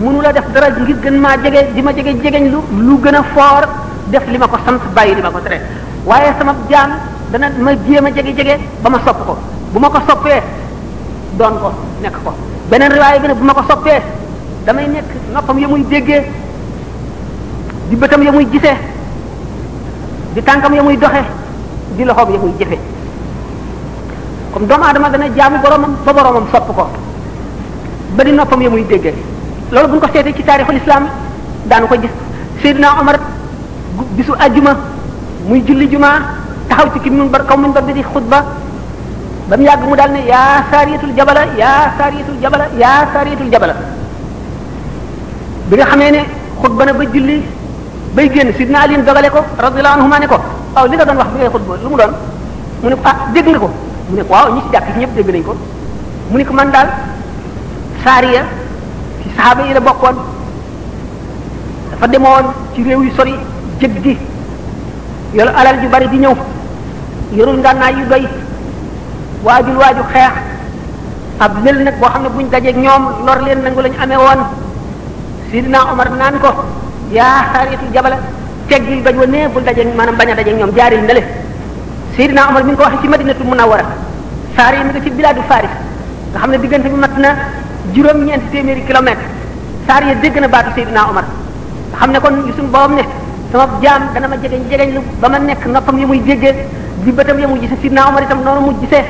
mënu la def dara ngir gën maa jege di ma jege jegeñ lu lu gën a foor def li ma ko sant bàyyi li ma ko tere waaye sama jaam dana ma jéem a jege jege ba ma sopp ko bu ma ko soppee doon ko nekk ko beneen riwaay bi ne bu ma ko soppee damay nekk noppam ya muy déggee di bëtam ya muy gisee di tànkam ya muy doxee di loxoom ya muy jëfe comme doomu aadama dana jaamu boromam ba boromam sopp ko ba di noppam ya muy déggee loolu buñ ko seetee ci taarixul islam daanu ko gis Seydina Omar bisu ajjuma muy julli juma taxaw ci ki minbar kaw minbar bi di xutba ba mu yàgg mu daal ne yaa saariyatul jabala yaa saariyatul jabala yaa saariyatul jabala bi nga xamee ne xutba na ba julli bay génn Seydina Ali dogale ko radiyallahu anhuma ne ko waaw li nga doon wax bi ngay xutba lu mu doon mu ne ko ah dégg nga ko mu ne ko waaw ñi ci jàkk ci ñëpp dégg nañ ko mu ne ko man daal saariya ci saxaaba yi la bokkoon dafa demoon ci réew yu sori jëg gi yoru alal ju bari di ñëw yorul ngànnaay yu doy waajul waaju xeex ab mel nag boo xam ne buñ dajeeg ñoom lor leen nangu lañu amee woon Sidina Omar naan ko yaa xaaritu jabala teggil daj wa nee bul dajeeg maanaam bañ a dajeeg ñoom jaaril ndale Sidina Omar mi ngi ko waxee ci madinatu munawwara saar yi mi ngi ci biladu faris nga xam ne diggante bi mat na juróom ñeenti téeméeri kilomètre saar ya dégg na baatu Seydina Omar xam ne kon yu suñu boobam ne sama jaam dana ma jegeñ jegeñ lu ba ma nekk noppam yi muy déggee di bëtam yi muy gisee Seydina Omar itam noonu mu gisee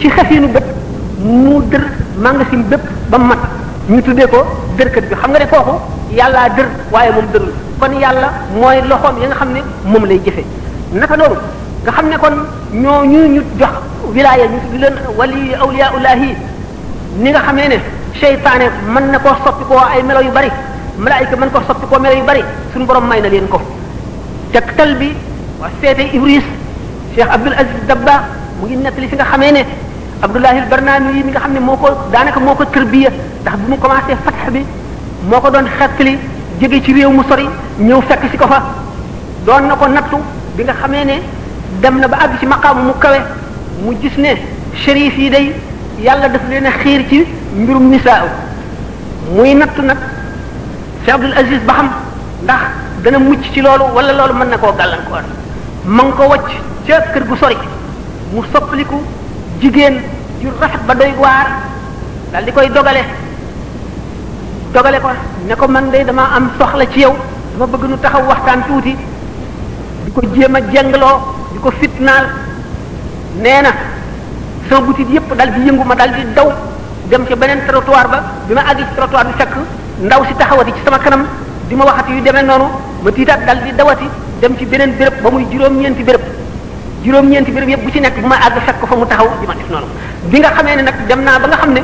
ci xafiinu bët mu dër magasin bépp ba mat ñu tuddee ko dërkët bi xam nga ne kooku yàllaa dër waaye moom dërul kon yàlla mooy loxoom yi nga xam ne moom lay jëfe naka noonu nga xam ne kon ñoo ñu ñu jox wilaaya ñu di leen wali awliyaullahi ni nga xamee ne seytaane mën na koo soppi koo ay melo yu bari malaayika mën koo soppi koo melo yu bari suñu borom may na leen ko tegtal bi wa seete ibris Cheikh Abdul Aziz Dabba mu ngi nettali fi nga xamee ne Abdullahi al-Barnaami mi nga xam ne moo ko daanaka moo ko tërbiya ndax bi mu commencé fatx bi moo ko doon xettali jóge ci réew mu sori ñëw fekk si ko fa doon na ko nattu bi nga xamee ne dem na ba àgg ci maqaamu mu kawe mu gis ne shérif yi day yàlla daf leen a xiir ci mbirum nisaa muy nattu nag Cheikh Abdul Aziz ba xam ndax dana mucc ci loolu wala loolu mën na koo gàllankoor ma ngi ko wacc ca kër gu sori mu soppaliku jigéen ju rafet ba doy waar dal di koy dogale dogale ko ne ko man de dama am soxla ci yow dama bëgg nu taxaw waxtaan tuuti di ko jéem a jengloo di ko fitnaal nee na sama butit yépp dal di yëngu ma dal di daw dem ca beneen trottoir ba bi ma àgg ci trottoir bi fekk ndaw si taxawati ci sama kanam di ma waxati yu demee noonu ma tiitaat dal di dawati dem ci beneen béréb ba muy juróom-ñeenti béréb juróom-ñeenti béréb yëpp bu ci nekk bu ma àgg fekk ko fa mu taxaw di ma def noonu bi nga xamee ne nag dem naa ba nga xam ne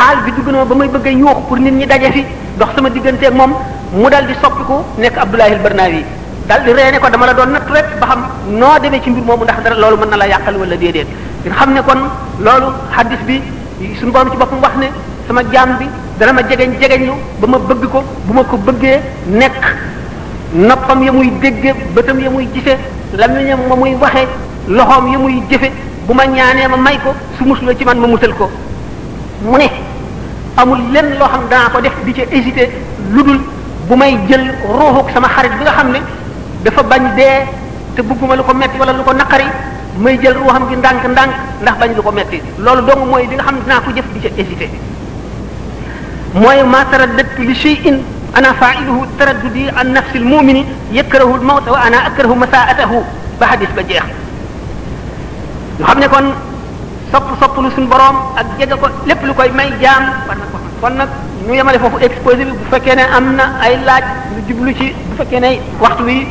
xaal bi dugg na ba may bëgg a yuux pour nit ñi daje fi dox sama diggante ak moom mu dal di soppiku nekk Abdoulaye al-Barnawi dal di reene ko dama la doon natt rek ba xam noo demee ci mbir moomu ndax dara loolu mën na la yàqal wala déedéet. nga xam ne kon loolu hadis bi suñu borom ci boppam wax ne sama jaam bi dana ma jegeñ jegeñu ba ma bëgg ko bu ma ko bëggee nekk noppam ya muy dégge bëtam ya muy gisee lamiñam ma muy waxee loxoom ya muy jëfe bu ma ñaanee ma may ko su musloo ci man ma musal ko. mu ne amul lenn loo xam danaa ko def di ca hésiter lu dul bu may jël ruuxuk sama xarit bi nga xam ne dafa bañ dee te bëgguma lu ko metti wala lu ko naqari may jël ruuxam gi ndànk ndànk ndax bañ lu ko metti loolu dong mooy li nga xam ne dinaa ko jëf di ca hésiter. mooy ma taraddadtu li shay'in ana fa'iluhu taraddudi an nafsi al-mu'mini yakrahu al-mawta wa ana akrahu masa'atahu ba hadith ba jeex. nga xam ne kon sopp sopp lu suñu borom ak jege ko lépp lu koy may jaam kon nag ñu yemale foofu exposé bi bu fekkee ne am na ay laaj lu jublu ci bu fekkee ne waxtu wi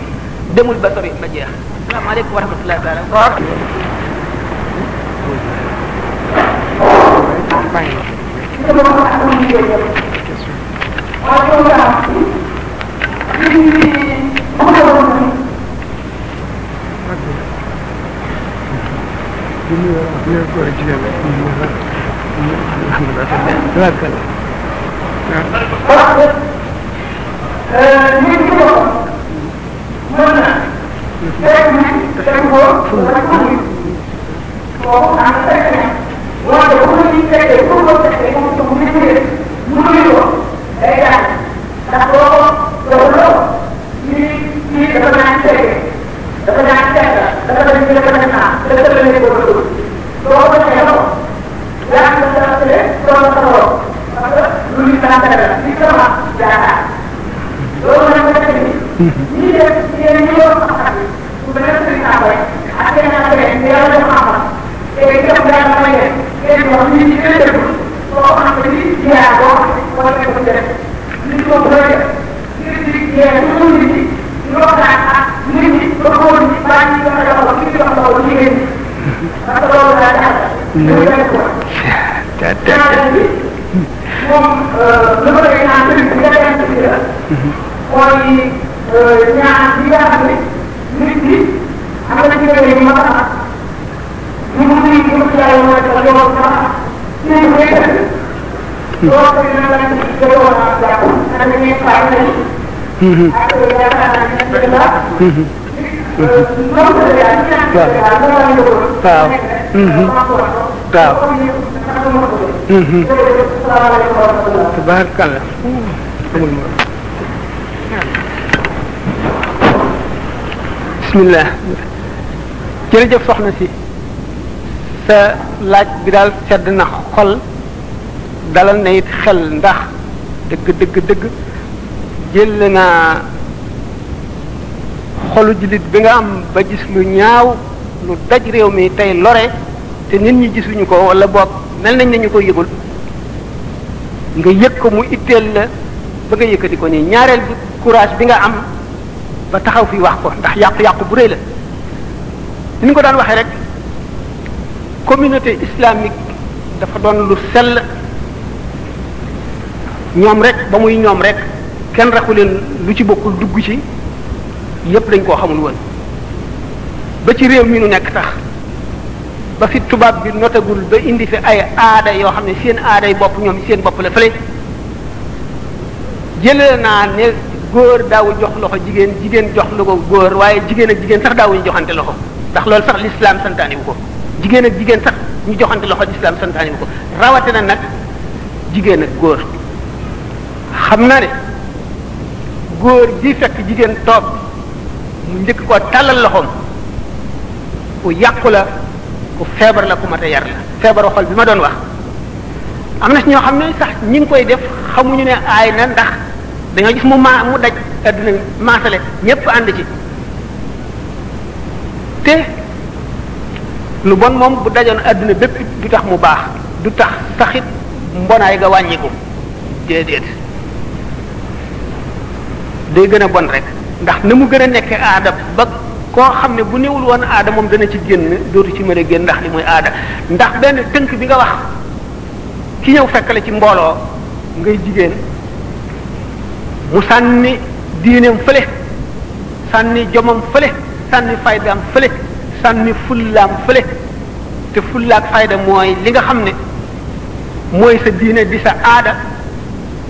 demul ba sori ba jeex. asalaamaaleykum wa rahmatullahi taala ñu ngi leen ko ci yàlla ñu ngi leen alhamdulilah. ñu ngi ko mën na. tey jii tey boo. boo xam tey jii. waaye bu ma ñu fekkee pour nga fekkee moom itam mu ngi leen. mu ngi ko. day daal. ndax boo loolu la. ñuy ñuy dafa naan fekkee. dafa naan fekkee. dafa naan ñu dafa naan naa. dafa naan ñu ko. doo ko teeloo yaa ngi ko teel doo ko teeloo parce que lu ñu daan dara li ko wax jaaraat loolu nag nga xam ni. ñii de yéen ñi yor xam-xam yi bu benn sëriñ taxawee ak seen ak seen yàlla def xam-xam te yow yaa la may def kenn wax ñu ci gën a déglu soo xam ne nii jiyaar boo xam ne war nañ ko def li ñu ko bëgg a def ngir di yeer lu ñu ci ñoo daan ak nit ñi ba xool ci baa ñi ko defal ki ñu defal jigéen ñi. parce que loolu daal di àgg. loolu daal di ko wax. daal di àgg daal di moom lu ko defee naan sëriñ bi nga dem ci biir. mooy ñaar ñi nga xam ne nit ñi am na ci réew yi ma ko tax ñu mun nañu ko ci yàlla mooy jox yow ma tax ñu ngi koy def. loolu tamit nag lañ ci jëloon naa jàpp na dañuy faay nañu. ak yaakaar naa ne dina la. waaw. waaw. waaw. tabaarakallah. bismillah. jërëjëf soxna si. sa laaj bi daal sedd na xol dalal na it xel ndax dëgg dëgg dëgg jël naa. xolu jullit bi nga am ba gis lu ñaaw lu daj réew mi tey lore te nit ñi gisuñu ko wala boog mel nañ ne ñu ko yëgul nga yëg ko mu itteel la ba nga yëkkati ko nii ñaareel bi courage bi nga am ba taxaw fi wax ko ndax yàqu-yàqu bu rëy la. ni ñu ko daan waxee rek communauté islamique dafa doon lu sell ñoom rek ba muy ñoom rek kenn raxu leen lu ci bokkul dugg ci. yépp dañ koo xamul woon ba ci réew mi nu nekk tax ba fi tubaab bi notagul ba indi fi ay aada yoo xam ne seen aaday bopp ñoom seen bopp la fële jëlee naa ne góor daawu jox loxo jigéen jigéen jox loxo góor waaye jigéen ak jigéen sax daawuñu joxante loxo ndax loolu sax l'islam santaani wu ko jigéen ak jigéen sax ñu joxante loxo l'islam santaani wu ko rawatina nag jigéen ak góor xam na ne góor gi fekk jigéen toog mu njëkk koo tàllal loxoom ku yàqu la ku feebar la ku mat a yar la feebaru xol bi ma doon wax am na si ñoo xam ne sax ñi ngi koy def xamuñu ne aay na ndax dañoo gis mu ma mu daj adduna maasale ñépp ànd ci te lu bon moom bu dajoon adduna bépp du tax mu baax du tax saxit mbonaay ga wàññiku déedéet day gën a bon rek ndax na mu gën a nekk aada ba koo xam ne bu newul woon aada moom dana ci génn dootu ci mën a génn ndax li mooy aada ndax benn tënk bi nga wax ki ñew fekk la ci mbolo ngay jigen mu sanni diinem fele sanni jomam fele sanni faydam fele sanni fulam fele te fulak fayda moy li nga xamne moy sa diine bi sa aada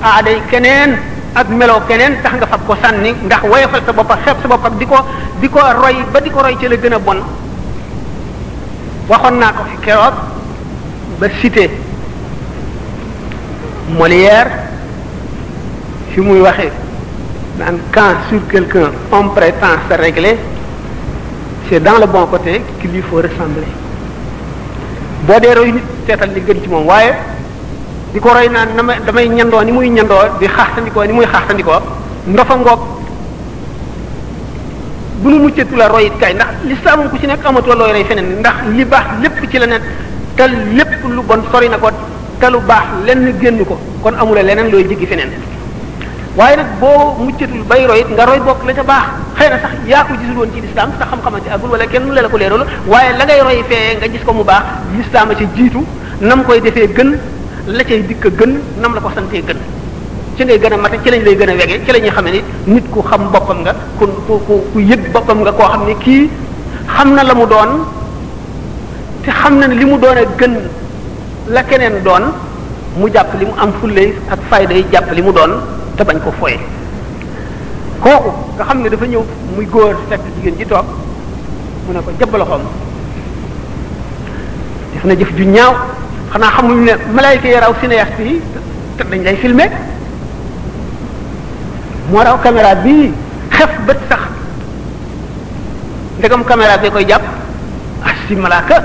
aada kenen ak melo kenen tax nga fab ko sanni ndax wayfal sa bop xeb sa bop ak diko diko roy ba diko roy ci la gëna bon waxon nako fi kérok ba cité Molière fi muy waxe nan quand sur quelqu'un on prétend se régler c'est dans le bon côté qu'il lui faut ressembler bo dé roy nit tétal li gën ci mom waye diko roy nan damay ñando ni muy ñando di xaxtandiko ni muy xaxtandiko ndofa ngok bu nu muccé tula roy kay ndax l'islam ku ci nek amato loy ray fenen ndax li bax lepp ci lenen tal lepp lu bon sori nako talu bax lenn genn ko kon amul leneen loy jigi fenen waye nak bo muccetul bay roy nga roy bok la ca bax xeyna sax ya ko gisul won ci l'islam sax xam xamati agul wala kenn la la ko leerul waye la ngay roy fe nga gis ko mu bax l'islam ci jitu nam koy defé gën la cey dik gën nam la ko santé gën ci ngay gëna maté ci lañ lay gëna wégé ci lañuy xamé nit ku xam bopam nga ku ku yegg bopam nga ko xamné ki xamna lamu doon té xamna limu doona gën la kenen don mu japp limu am fulay ak fayda yi japp limu don te bañ ko foyé koku nga xamné dafa ñew muy goor fekk jigen ji tok mu nako jëbal xom def na jëf ju ñaaw xana xamuñ né malaika yi raw cinéaste yi té dañ lay filmer mo raw caméra bi xef beut sax ndegam caméra bi koy japp assi malaika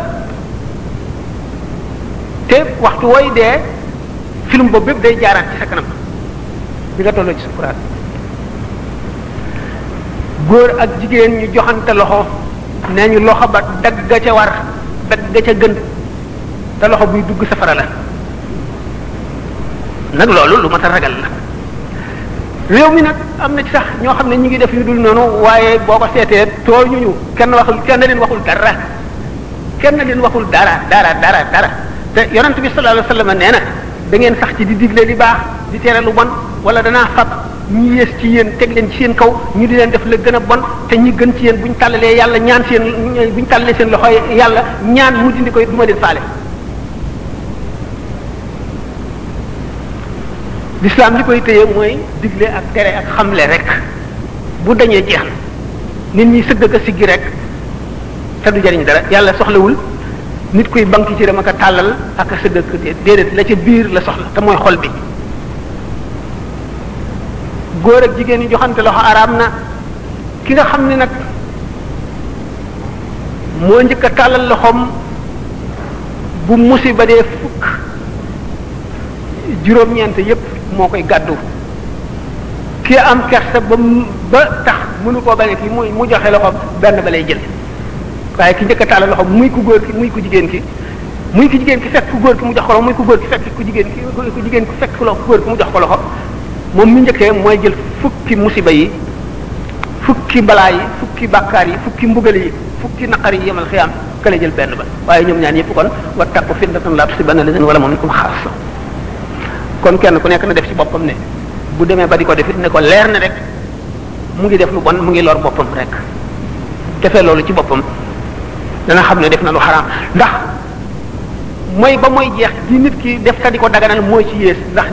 té waxtu way dé film bob bëpp day jaarat ci sa kanam bi nga tollo ci sukuraat goor ak jigéen ñu joxante loxo nañu loxo ba dagga ca war dagga ca gën té loxo buy dugg safara la nak lolu lu mata ragal la réew mi nak amna ci sax ño xamné ñi ngi def yu dul nonu waye boko sété toñu ñu kenn waxul kenn leen waxul dara kenn leen waxul dara dara dara dara té yaronte bi sallallahu alayhi wasallam néna da ngeen sax ci di diglé li baax di téré lu bon wala dana xat ñi yes ci yeen tégg leen ci seen kaw ñu di leen def le gëna bon té ñi gën ci yeen buñ tallalé yalla ñaan seen buñ tallalé seen loxoy yalla ñaan mu dindi koy duma leen falé l'islam li koy téyé moy diglé ak téré ak xamlé rek bu dañé jéxal nit ñi sëgg ka sigi rek té du jariñ dara yalla soxlawul nit kuy banki ci dama ka talal ak sa dekk dedet la ci bir la soxla té moy xol bi goor ak jigen ñu joxante loxo aram na ki nga xamni nak mo ñëk talal loxom bu musiba dé fuk juroom ñent yépp mo koy gaddu ki am kersa ba tax mënu ko bané ki moy mu joxé loxom ben balay jël waye ki ñëk taal loxo muy ku goor ki muy ku jigen ki muy ki jigen ki fekk ku goor ki mu jox ko muy ku goor ki fekk ku jigen ki ku jigen ku fekk lo goor ki mu jox ko loxo mom mi ñëkke moy jël fukki musiba yi fukki bala yi fukki bakkar yi fukki mbugal yi fukki naqari yemal xiyam kala jël benn ba waye ñom ñaan yépp kon wa taqu fitnatan la tusibana lazin wala minkum khassa kon kenn ku nekk na def ci bopam né bu démé ba diko def né ko lèr na rek mu ngi def lu bon mu ngi lor bopam rek défé lolu ci bopam dana xamné def na lu haram ndax moy ba moy jeex di nit ki def ta diko daganal moy ci yes ndax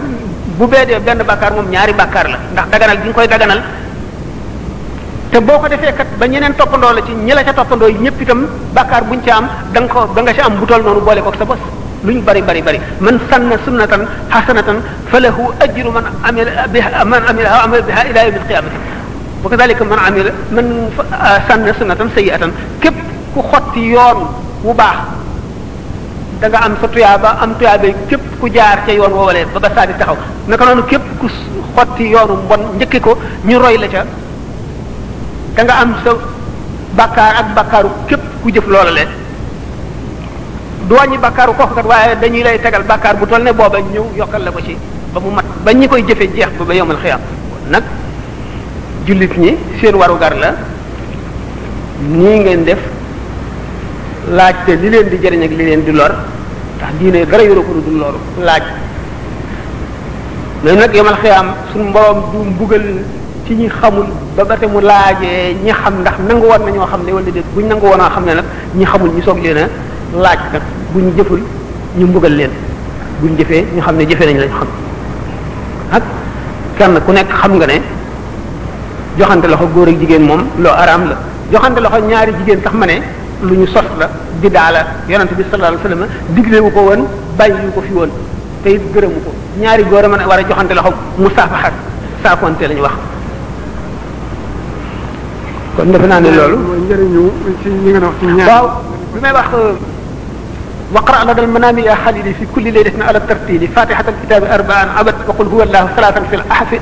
bu bédé ben bakkar mom ñaari bakkar la ndax daganal gi ngoy daganal té boko défé kat ba ñeneen topando la ci ñila ca topando ñepp itam bakkar buñ ci am dang ko ba nga ci am bu tol nonu bolé ko sa boss luñ bari bari bari man sanna sunnatan hasanatan falahu ajru man amila biha man amila amal biha ila yawm al-qiyamah wa kadhalika man amila man sanna sunnatan sayyi'atan kep ku xotti yoon bu baax da nga am sa tuyaba am tuyabe kep ku jaar ci yoon wowale ba ba saadi taxaw naka nonu kep ku xotti yoonu bon ñëkke ko ñu roy la ca da nga am sa bakkar ak bakkaru kep ku jëf lolale do wañi bakkaru ko kat waye dañuy lay tégal bakkar bu tolné boba ñew yokal la ko ci ba mu mat ba ñi koy jëfé jeex ba ba yowmal xiyam nak julit ñi seen waru gar la ni ngeen def laaj té li leen di jariñ ak li leen di lor ndax diine dara yore ko dul loolu laaj mais nag yamal xiyam suñu mborom du mbugal ci ñi xamul ba ba te mu laajee ñi xam ndax nangu woon nañoo xam ne wala déet buñ nangu woon a xam ne nag ñi xamul ñi soog leen a laaj nag buñ jëful ñu mbugal leen buñ jëfee ñu xam ne jëfee nañ lañ xam ak kenn ku nekk xam nga ne joxante loxo góor ak jigéen moom loo araam la joxante loxo ñaari jigéen tax ma ne lu ñu sos la di daala yonante bi sallallahu alayhi wasallam diglewu ko woon bàyyiwu ko fi woon te it gërëmu ko ñaari góor a mën a war a joxante loxo musaafaxa saafonte lañu wax kon defe naa ne loolu mooy njëriñu ci ñi nga wax ci ñaar waaw bi may wax waqra ladal manami ya khalili fi kulli laylatin ala tartili fatihatul kitabi arba'an abad wa qul huwa allah salatan fil ahfi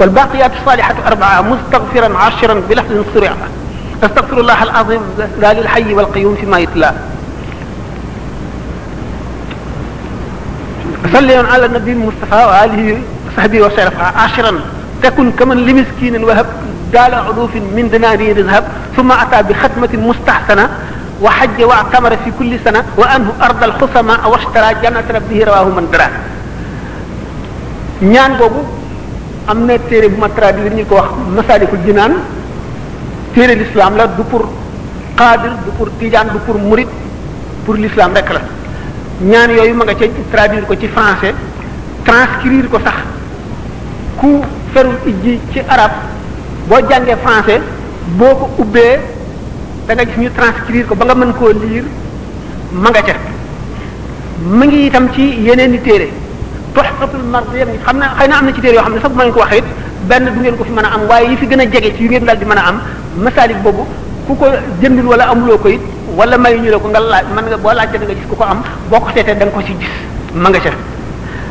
wal baqiyatu salihatu arba'a mustaghfiran ashiran bi lafzin sari'a استغفر الله العظيم ذال الحي والقيوم فيما يتلا صلي على النبي المصطفى وآله وصحبه وسلم عشرا تكن كمن لمسكين وهب دال علوف من دنانير ذهب ثم أتى بختمة مستحسنة وحج واعتمر في كل سنة وأنه أرض الخصماء واشترى جنة ربه رواه من دراه ñaan boobu am na téere bu ma traduire ñi ko wax Masalikul Jinaan téere l'islam la du pour qadir du pour tidiane du pour murid pour l'islam rek la ñaan yooyu ma nga ca traduire ko ci français transcrire ko sax ku ferul ijji ci arabe boo jàngee français boo ko ubbee da nga gis ñu transcrire ko ba nga mën koo lire ma nga ca ma ngi itam ci yeneen i téere tuhfatul mardiyya xam na xëy na am na ci téere yoo xam ne sax bu ma leen ko waxee it benn du ngeen ko fi mën a am waaye yi fi gën a jege ci yu ngeen daal di mën a am masalik boobu ku ko jëndul wala amuloo ko it wala mayu ñu la ko nga laaj mën nga boo laajte da nga gis ku ko am boo ko seetee da nga ko ci gis ma nga ca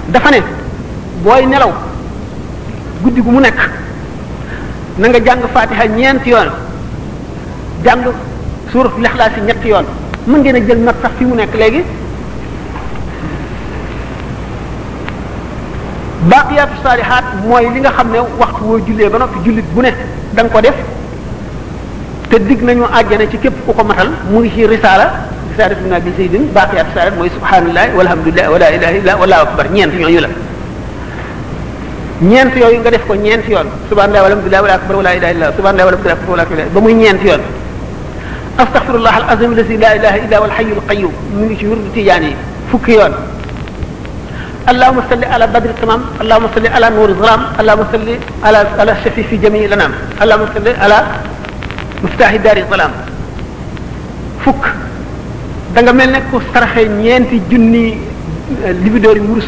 dafa ne booy nelaw guddi gu mu nekk na nga jàng fatiha ñeenti yoon jàng suurat al-Ikhlaas ñetti yoon mën ngeen a jël nag sax fi mu nekk léegi baqiyatu salihat mooy li nga xam ne waxtu woo jullee ba noppi jullit bu ne da nga ko def te dig nañu àjjana ci képp ku ko matal mu ngi ci risala risala ibn abi zaydin baqiyatu salihat mooy subhanallah walhamdulillah wala ilaha illa wallahu akbar ñeent ñooñu la ñeent yooyu nga def ko ñeent yoon subhanallah walhamdulillah wala akbar wala ilaha illa subhanallah walhamdulillah wala akbar ba muy ñeent yoon astaghfirullah alazim allazi la ilaha illa huwal hayyul qayyum mu ngi ci wurdu tijaani fukki yoon allahumma salli ala badri tamam allahumma salli ala nuri zalam allahumma salli ala ala shafi fi jami'i lanam allahumma salli ala muftahi dari zalam fukk da nga mel ne ku saraxe ñeenti junni libidoor yu wurus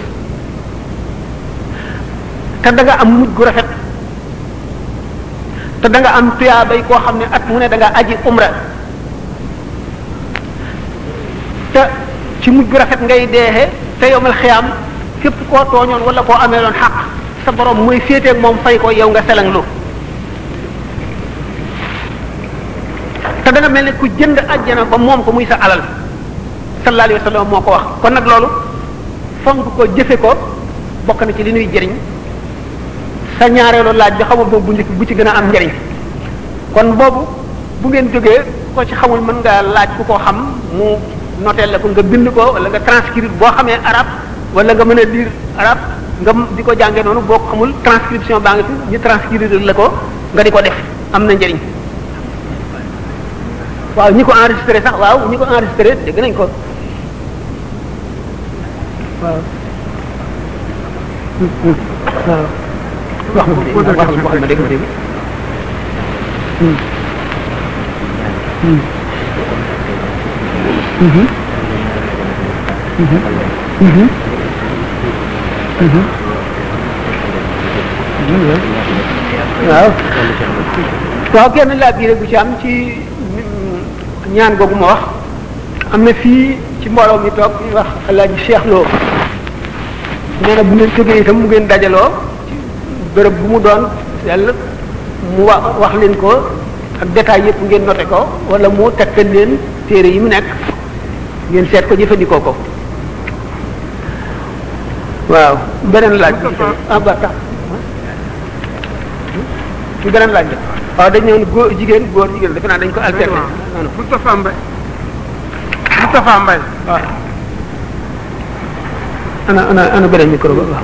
te da nga am mujj gu rafet te da nga am tuyaabay koo xam ne at mu ne da nga aji umra te ci mujj gu rafet ngay deexee te yowmal xiyaam képp koo tooñoon wala koo amee loon xaq sa borom mooy féeteeg moom fay ko yow nga selanglu te da nga mel ne ku jënd àjjana ba moom ko muy sa alal sallallahu alayhi wa sallam moo ko wax kon nag loolu fonk ko jëfe ko bokk na ci li nuy jëriñ sa ñaareelu laaj bi xamul boobu bu njëkk bu ci gën a am njëriñ kon boobu bu ngeen jógee ko ci xamul mën nga laaj ku ko xam mu noteel la ko nga bind ko wala nga transcrire boo xamee arabe wala nga mën a lire arabe nga di ko jàngee noonu boo ko xamul transcription baa ngi fi ñu transcrire la ko nga di ko def am na njëriñ waaw ñi ko enregistré sax waaw ñi ko enregistré dégg nañ ko waaw wax wax ma dégg ma dégg Mhm. Mhm. Mhm. Mhm. waaw waaw kenn laa bii rek bu ci am ci ñaan googu ma wax am na fii ci mbooloo mi toog ñuy wax Alaaji Cheikh Lo nee na bu ngeen jógee itam mu ngeen dajaloo bërëb bu mu doon yàlla mu wax wax leen ko ak détail yëpp ngeen noté ko wala mu tekkal leen téere yi mu nekk ngeen seet ko jëfandikoo ko waaw beneen laaj bi ah ba tax ci beneen laaj bi waaw dañ ñëw góor jigéen góor jigéen defe naa dañ ko alterner Moustapha Mbaye Moustapha Mbaye waaw ana ana ana beneen micro ba waaw.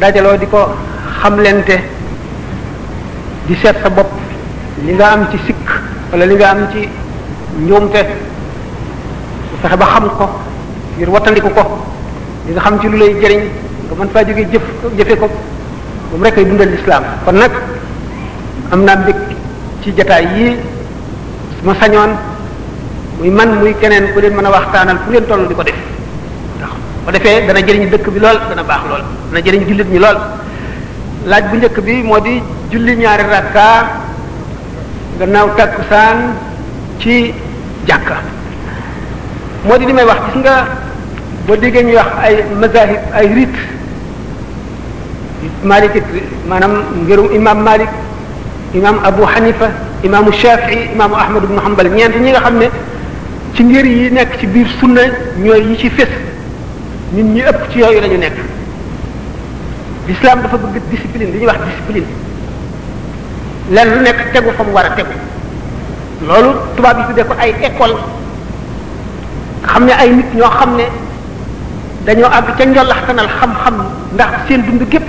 dajaloo di ko xamlente di seet sa bopp li nga am ci sikk wala li nga am ci njuumte fexe ba xam ko ngir wattandiku ko li nga xam ci lu lay jëriñ nga mën faa jógee jëf jëfe ko moom rek ay dundal lislaam kon nag am naa mbég ci jataay yii ma sañoon muy man muy keneen ku leen mën a waxtaanal fu ngeen toll di ko def ndax ko defee dana jëriñ dëkk bi lool dana baax lool dana jëriñ jullit ñi lool. laaj bu njëkk bi moo di julli ñaari rakka gannaaw takkusaan ci jàkka moo di li may wax gis nga boo déggee ñuy wax ay mazahib ay rit Malik maanaam ngirum imam Malik imam Abu Hanifa imaamu Shafii imaamu Ahmad ibn Hanbal ñeent ñi nga xam ne ci ngir yi nekk ci biir sunna ñooy yi ci fés ñun ñi ëpp ci yooyu la ñu nekk. l'islam dafa bëgg discipline li ñuy wax discipline lenn lu nekk tegu fa mu war a tegu loolu tubaab yi tuddee ko ay école xam ne ay nit ñoo xam ne dañoo àgg ca njollaxtanal xam-xam ndax seen dund gépp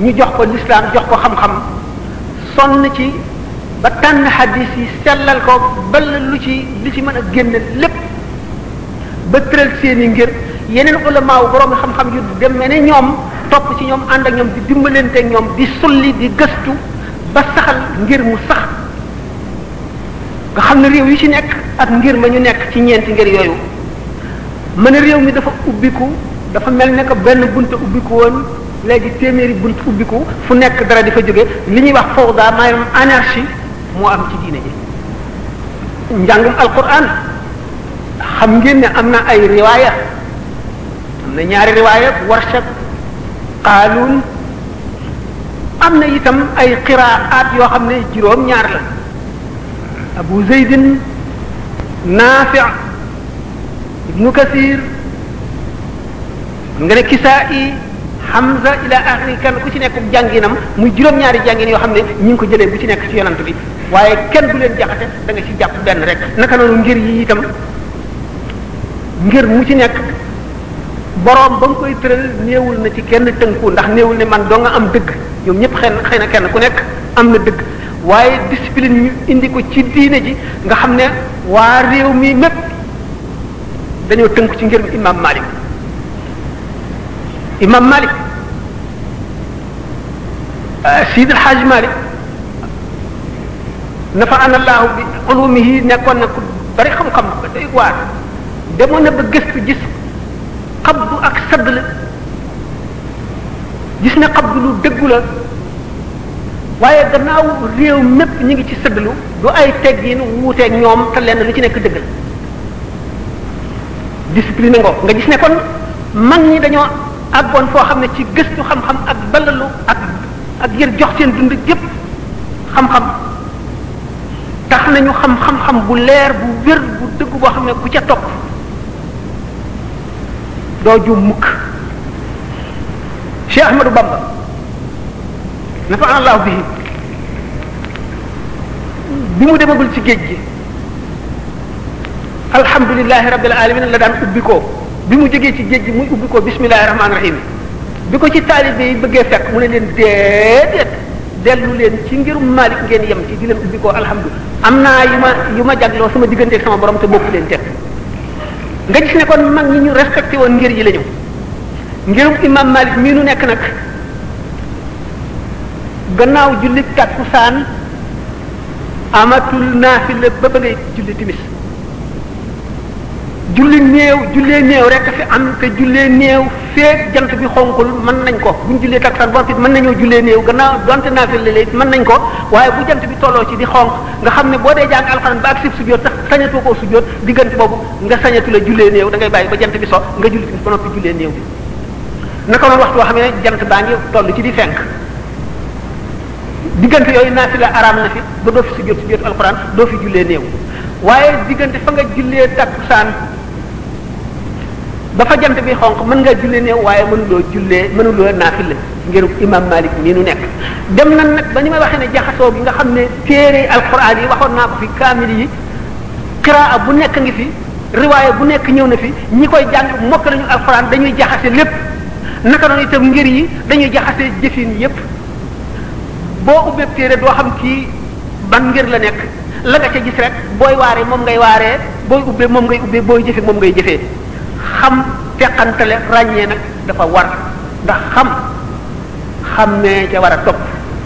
ñu jox ko l'islam jox ko xam-xam sonn ci ba tànn xadis yi sellal ko ba lu ci li ci mën a génn lépp ba tëral seen i ngir yeneen ulama wu borom xam-xam yu demee ne ñoom topp ci ñoom ànd ak ñoom di dimbalante ak ñoom di sulli di gëstu ba saxal ngir mu sax nga xam ne réew yi ci nekk ak ngir ma ñu nekk ci ñeenti ngir yooyu mën a réew mi dafa ubbiku dafa mel ne que benn bunt ubbiku woon léegi téeméeri bunt ubbiku fu nekk dara di fa jóge li ñuy wax fawda maanaam anarchie moo am ci diine ji. njàngum alquran xam ngeen ne am na ay riwaaya am na ñaari riwaaya warshak qaaluun am na itam ay qiraat yoo xam ne juróom ñaar la abu zeydin naafi ibnu kasir nga ne kisaa'i hamza ila axiri kan ku ci nekk jànginam muy juróom ñaari jàngin yoo xam ne ñu ngi ko jëlee bu ci nekk ci yonant bi waaye kenn du leen jaxate da nga ci jàpp benn rek naka noonu ngir yi itam ngir mu ci nekk boroom ba nga koy tëral néewul na ci kenn tënku ndax néewul ne man doo nga am dëgg ñoom ñëpp xëy na xëy na kenn ku nekk am na dëgg waaye discipline ñu indi ko ci diine ji nga xam ne waa réew mi mépp dañoo tënku ci ngir imam Malik imam Malik Seydi El Hadj Malik nafa'ana Allahu bi ulumihi nekkoon na ku bari xam-xam ba day waar demoon na ba gëstu gis xabdu ak sadd la gis ne xabdu lu dëggu la waaye gannaaw réew mépp ñu ngi ci sëddlu du ay teggin wuuteeg ñoom te lenn lu ci nekk dëggal discipline nga nga gis ne kon mag ñi dañoo àggoon foo xam ne ci gëstu xam-xam ak balalu ak ak yër jox seen dund yépp xam-xam tax nañu xam xam-xam bu leer bu wér bu dëgg boo xam ne ku ca topp doo ju mukk Cheikh Ahmadou Bamba nafa Allah bihi bi mu demagul ci géej gi alhamdulillahi rabbil alamin la daan ubbi ko bi mu jógee ci géej gi muy ubbi ko bismillahir rahmanir rahim bi ko ci taalibe yi bëggee fekk mu ne leen déedéet dellu leen ci ngirum Malik ngeen yem ci di leen ubbi ko alhamdulillah am naa yu ma yu ma jagloo sama digganteeg sama borom te bokk leen teg nga gis ne kon mag ñi ñu respecté woon ngir yi la ñëw ngirum imam Malik mii nu nekk nag gannaaw julli takkusaan amatul naafila ba ba ngay julli timis julli néew jullee néew rek fi am te jullee néew feek jant bi xonkul mën nañ ko buñ jullee takkusaan boo xam mën nañoo jullee néew gannaaw donte naafila la it mën nañ ko waaye bu jant bi tolloo ci di xonk nga xam ne boo dee jàng alxuraan ba ak sib sujjóot sax sañatoo koo sujjóot diggante boobu nga sañatu la jullee néew da ngay bàyyi ba jant bi so nga julli timis ba noppi jullee néew bi naka noonu waxtu boo xam ne jant baa ngi toll ci di fenk diggante yooyu naafila araam na fi ba doo fi sujjóot sujjóot alxuraan doo fi jullee néew waaye diggante fa nga jullee takkusaan ba fa jant bi xonq mën nga jullee néew waaye mënuloo jullee mënuloo naafila ngir imam Malik nii nu nekk dem nan nag ba ni may waxee ne jaxasoo bi nga xam ne téere yi alxuraan yi waxoon naa ko fi kaamil yi qiraa bu nekk ngi fi riwaaya bu nekk ñëw na fi ñi koy jàng mokk lañu alxuraan dañuy jaxase lépp naka noonu itam ngir yi dañuy jaxase jëfin yépp boo ubbee téere doo xam kii ban ngir la nekk la nga ca gis rek booy waaree moom ngay waaree booy ubbee moom ngay ubbee booy jëfe moom ngay jëfee xam teqantale ràññee nag dafa war ndax xam xammee ca war a topp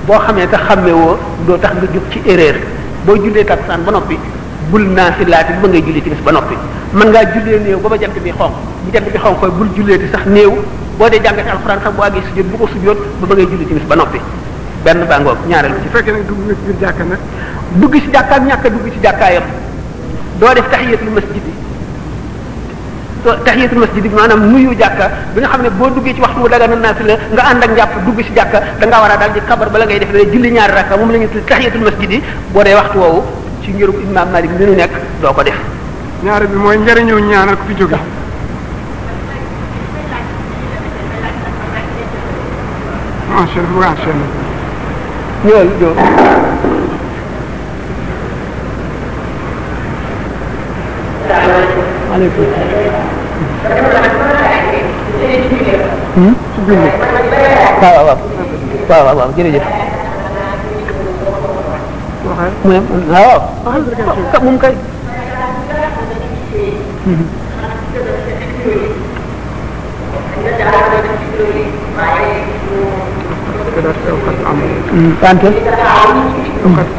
boo xamee te xammee woo doo tax nga jóg ci erreur boo jullee takkusaan ba noppi bul naa si laati ba ngay julli timis ba noppi mën ngaa jullee néew ba ba jant bi xonq bu jant bi xonq koy bul julleeti sax néew boo dee jàngati alxuraan sax bu àggee sujjóot bu ko sujjóot ba ba ngay julli timis ba noppi benn bàngoog ñaareel ci fekkee nag dugg nga ci biir jàkka nag dugg ci jàkka ak ñàkk dugg ci jàkkaayam doo def tahiyatul masjid bi tahiyatul masjid bi maanaam nuyu jàkka bi nga xam ne boo duggee ci waxtu mu dagana naa si la nga ànd ak njàpp dugg ci jàkka da ngaa war a daal di kabar bala ngay def da julli ñaari rakka moom la ñuy tudd tahiyatul masjid yi boo dee waxtu woowu ci njëru imam Malik bi ñu nekk doo ko def. ñaareel bi mooy njëriñoo ñaanal ku fi jóge. macha allah macha allah. ñëwal ñëw aleykum waaw waaw waaw waaw jërëjëf waaw moom kay ثلاثة أوقات العمل. أنت؟ أوقات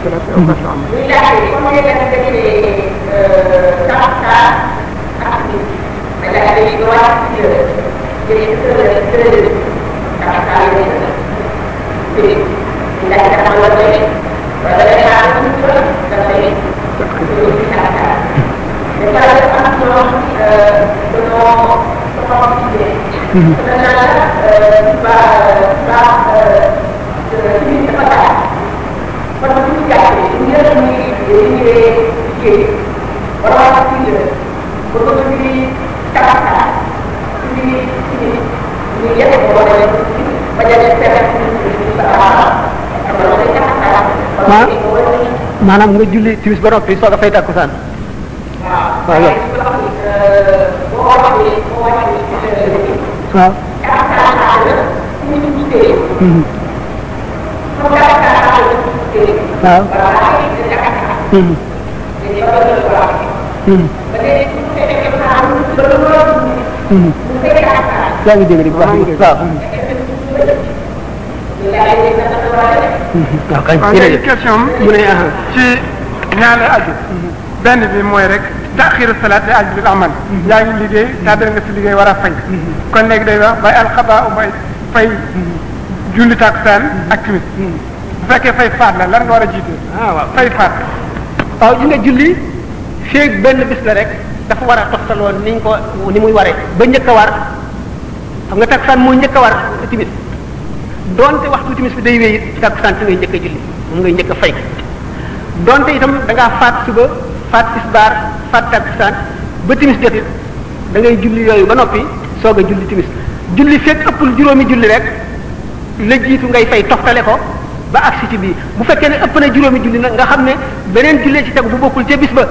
ثلاثة أوقات العمل. maanaam nga julli timis ba noppi soo ko fay takkusaan. waaw waaw. waaw. yaa ngi dégg bu baax waaw. waaw kay jërëjëf question mu ne ci ñaari aju. benn bi mooy rek taxiru salaat li ajlil amal. yaa ngi liggéey tardé nga si liggéey war a fay. kon léegi day wax bay alxabaa bay fay julli takkusaan ak timis. bu fekkee fay faat la lan nga war a jiite. ah waaw fay faat. waaw ñu nga julli feeg benn bis la rek dafa war a toftaloo niñ ko ni muy waree ba njëkk a war xam nga taxane moy ñëk war timis donte waxtu timis bi day wéy taxane ngay ñëk julli mom ngay ñëk fay donte itam da nga faat suba faat isbar faat taxane ba timis jëf da ngay julli yoyu ba nopi soga julli timis julli fek ëppul juromi julli rek la jitu ngay fay toftale ko ba aksi ci bi bu fekke ne ëpp na juromi julli nak nga xamne benen julli ci tag bu bokul ci bis ba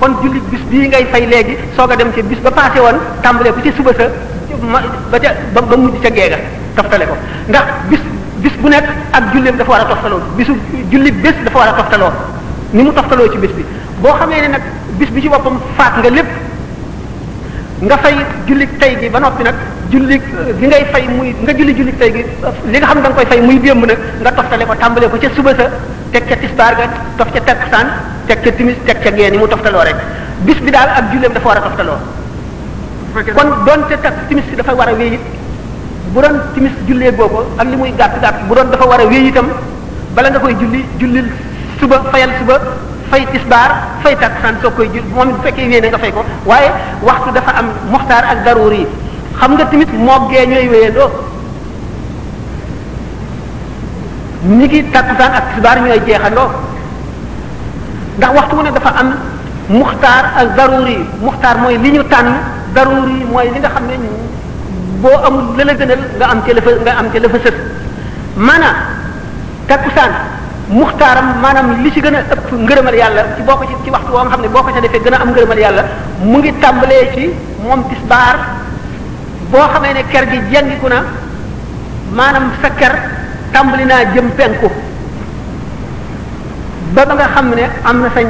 kon julli bis bi ngay fay legi soga dem ci bis ba passé won tambale ko ci suba sa ba ca ba mujj ca geega toftale ko ndax bis bis bu nek ak jullem dafa wara toftalo bisu julli bes dafa wara toftalo ni mu toftalo ci bis bi bo xamé ne nak bis bi ci bopam faat nga lepp nga fay julli tay gi ba nopi nak julli gi ngay fay muy nga julli julli tay gi li nga xam dang koy fay muy dem nak nga toftale ko tambale ko ci suba sa tek ci tisbar ga tof ci taxane tek ci timis tek ci geeni mu toftalo rek bis bi dal ak jullem dafa wara toftalo kon donte tak timis dafa wara wéy bu don timis julle boko ak limuy gatt gatt bu don dafa wara wéy itam bala nga koy julli jullil suba fayal suba fay tisbar fay tak san sokoy jull mom fekke wéy nga fay ko waye waxtu dafa am muxtar ak daruri xam nga timis mogge ñoy wéyé do niki tak san ak tisbar ñoy jéxando ndax waxtu wone dafa am muxtar ak daruri muxtar moy liñu tan daruri moy li nga xamné bo amul la la gënal nga am ci la fa nga am ci la fa sëf mana takusan muxtaram manam li ci gëna ëpp ngërëmal yalla ci boko ci waxtu wo xamné boko ci défé gëna am ngërëmal yalla mu ngi tambalé ci mom tisbar bo xamé né kër gi jëngiku na manam sa kër tambalina jëm penku ba nga xamné amna sa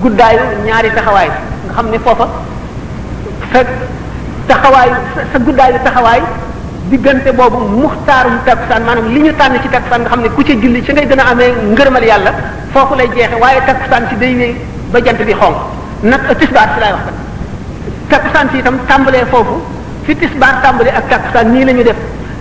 guddaay ñaari taxaway nga xamné fofa tak taxaway sa guddaay taxaway digënté bobu muxtarum taxane manam liñu tan ci taxane nga xamné ku ci julli ci ngay gëna amé ngërmal yalla fofu lay jéxé waye taxane ci day né ba jant bi xonk nak tisbar ci lay wax taxane ci tam tambalé fofu fi tisbar tambalé ak taxane ni lañu def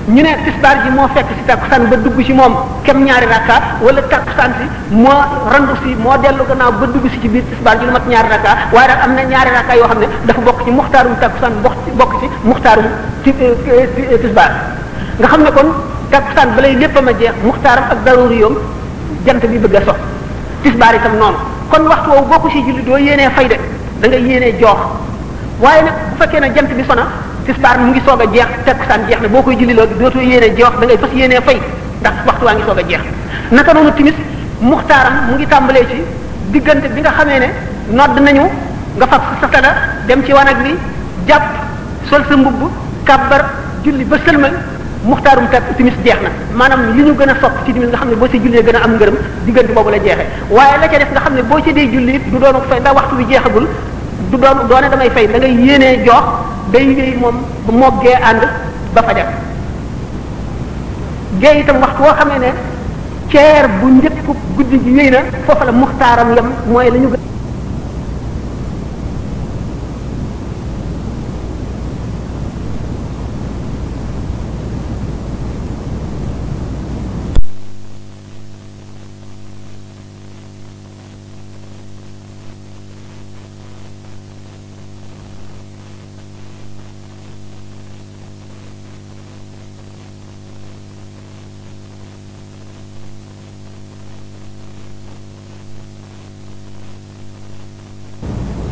ñu né tisbar ji mo fekk ci taxane ba dugg ci mom kem ñaari rakka wala taxane ci mo randu ci mo delu gënaaw ba dugg ci ci biir tisbar ji lu mat ñaari rakka waye nak amna ñaari rakka yo xamné dafa bok ci muxtarum taxane bok ci bok ci muxtarum ci tisbar nga xamné kon taxane balay leppama jeex muxtaram ak daruriyum jant bi bëgg sox tisbar itam non kon waxtu wo bokku ci julli do yéné fayda da nga yéné jox waye nak bu fekké na jant bi sona tisbar mu ngi soga jeex taxane jeex na bokoy julli lo dooto yéné jox da ngay fas yéné fay ndax waxtu wa ngi soga jeex naka nonu timis muxtaram mu ngi tambalé ci digënté bi nga xamé né nodd nañu nga fab sa tala dem ci wanak bi japp sol sa mbubb kabbar julli ba selmal muxtarum kat timis jeex na manam liñu gëna sopp ci timis nga xamné bo ci julli gëna am ngërëm digënté bobu la jéxé waye la ca def nga xamné bo ci day julli du doon fay da waxtu bi jéxagul du doon doone damay fay da ngay yéné jox day ngay mom mogge and ba fa def gey itam waxtu wo xamé né cier bu ñëpp guddi gi yeyna fofu la muxtaram lam moy lañu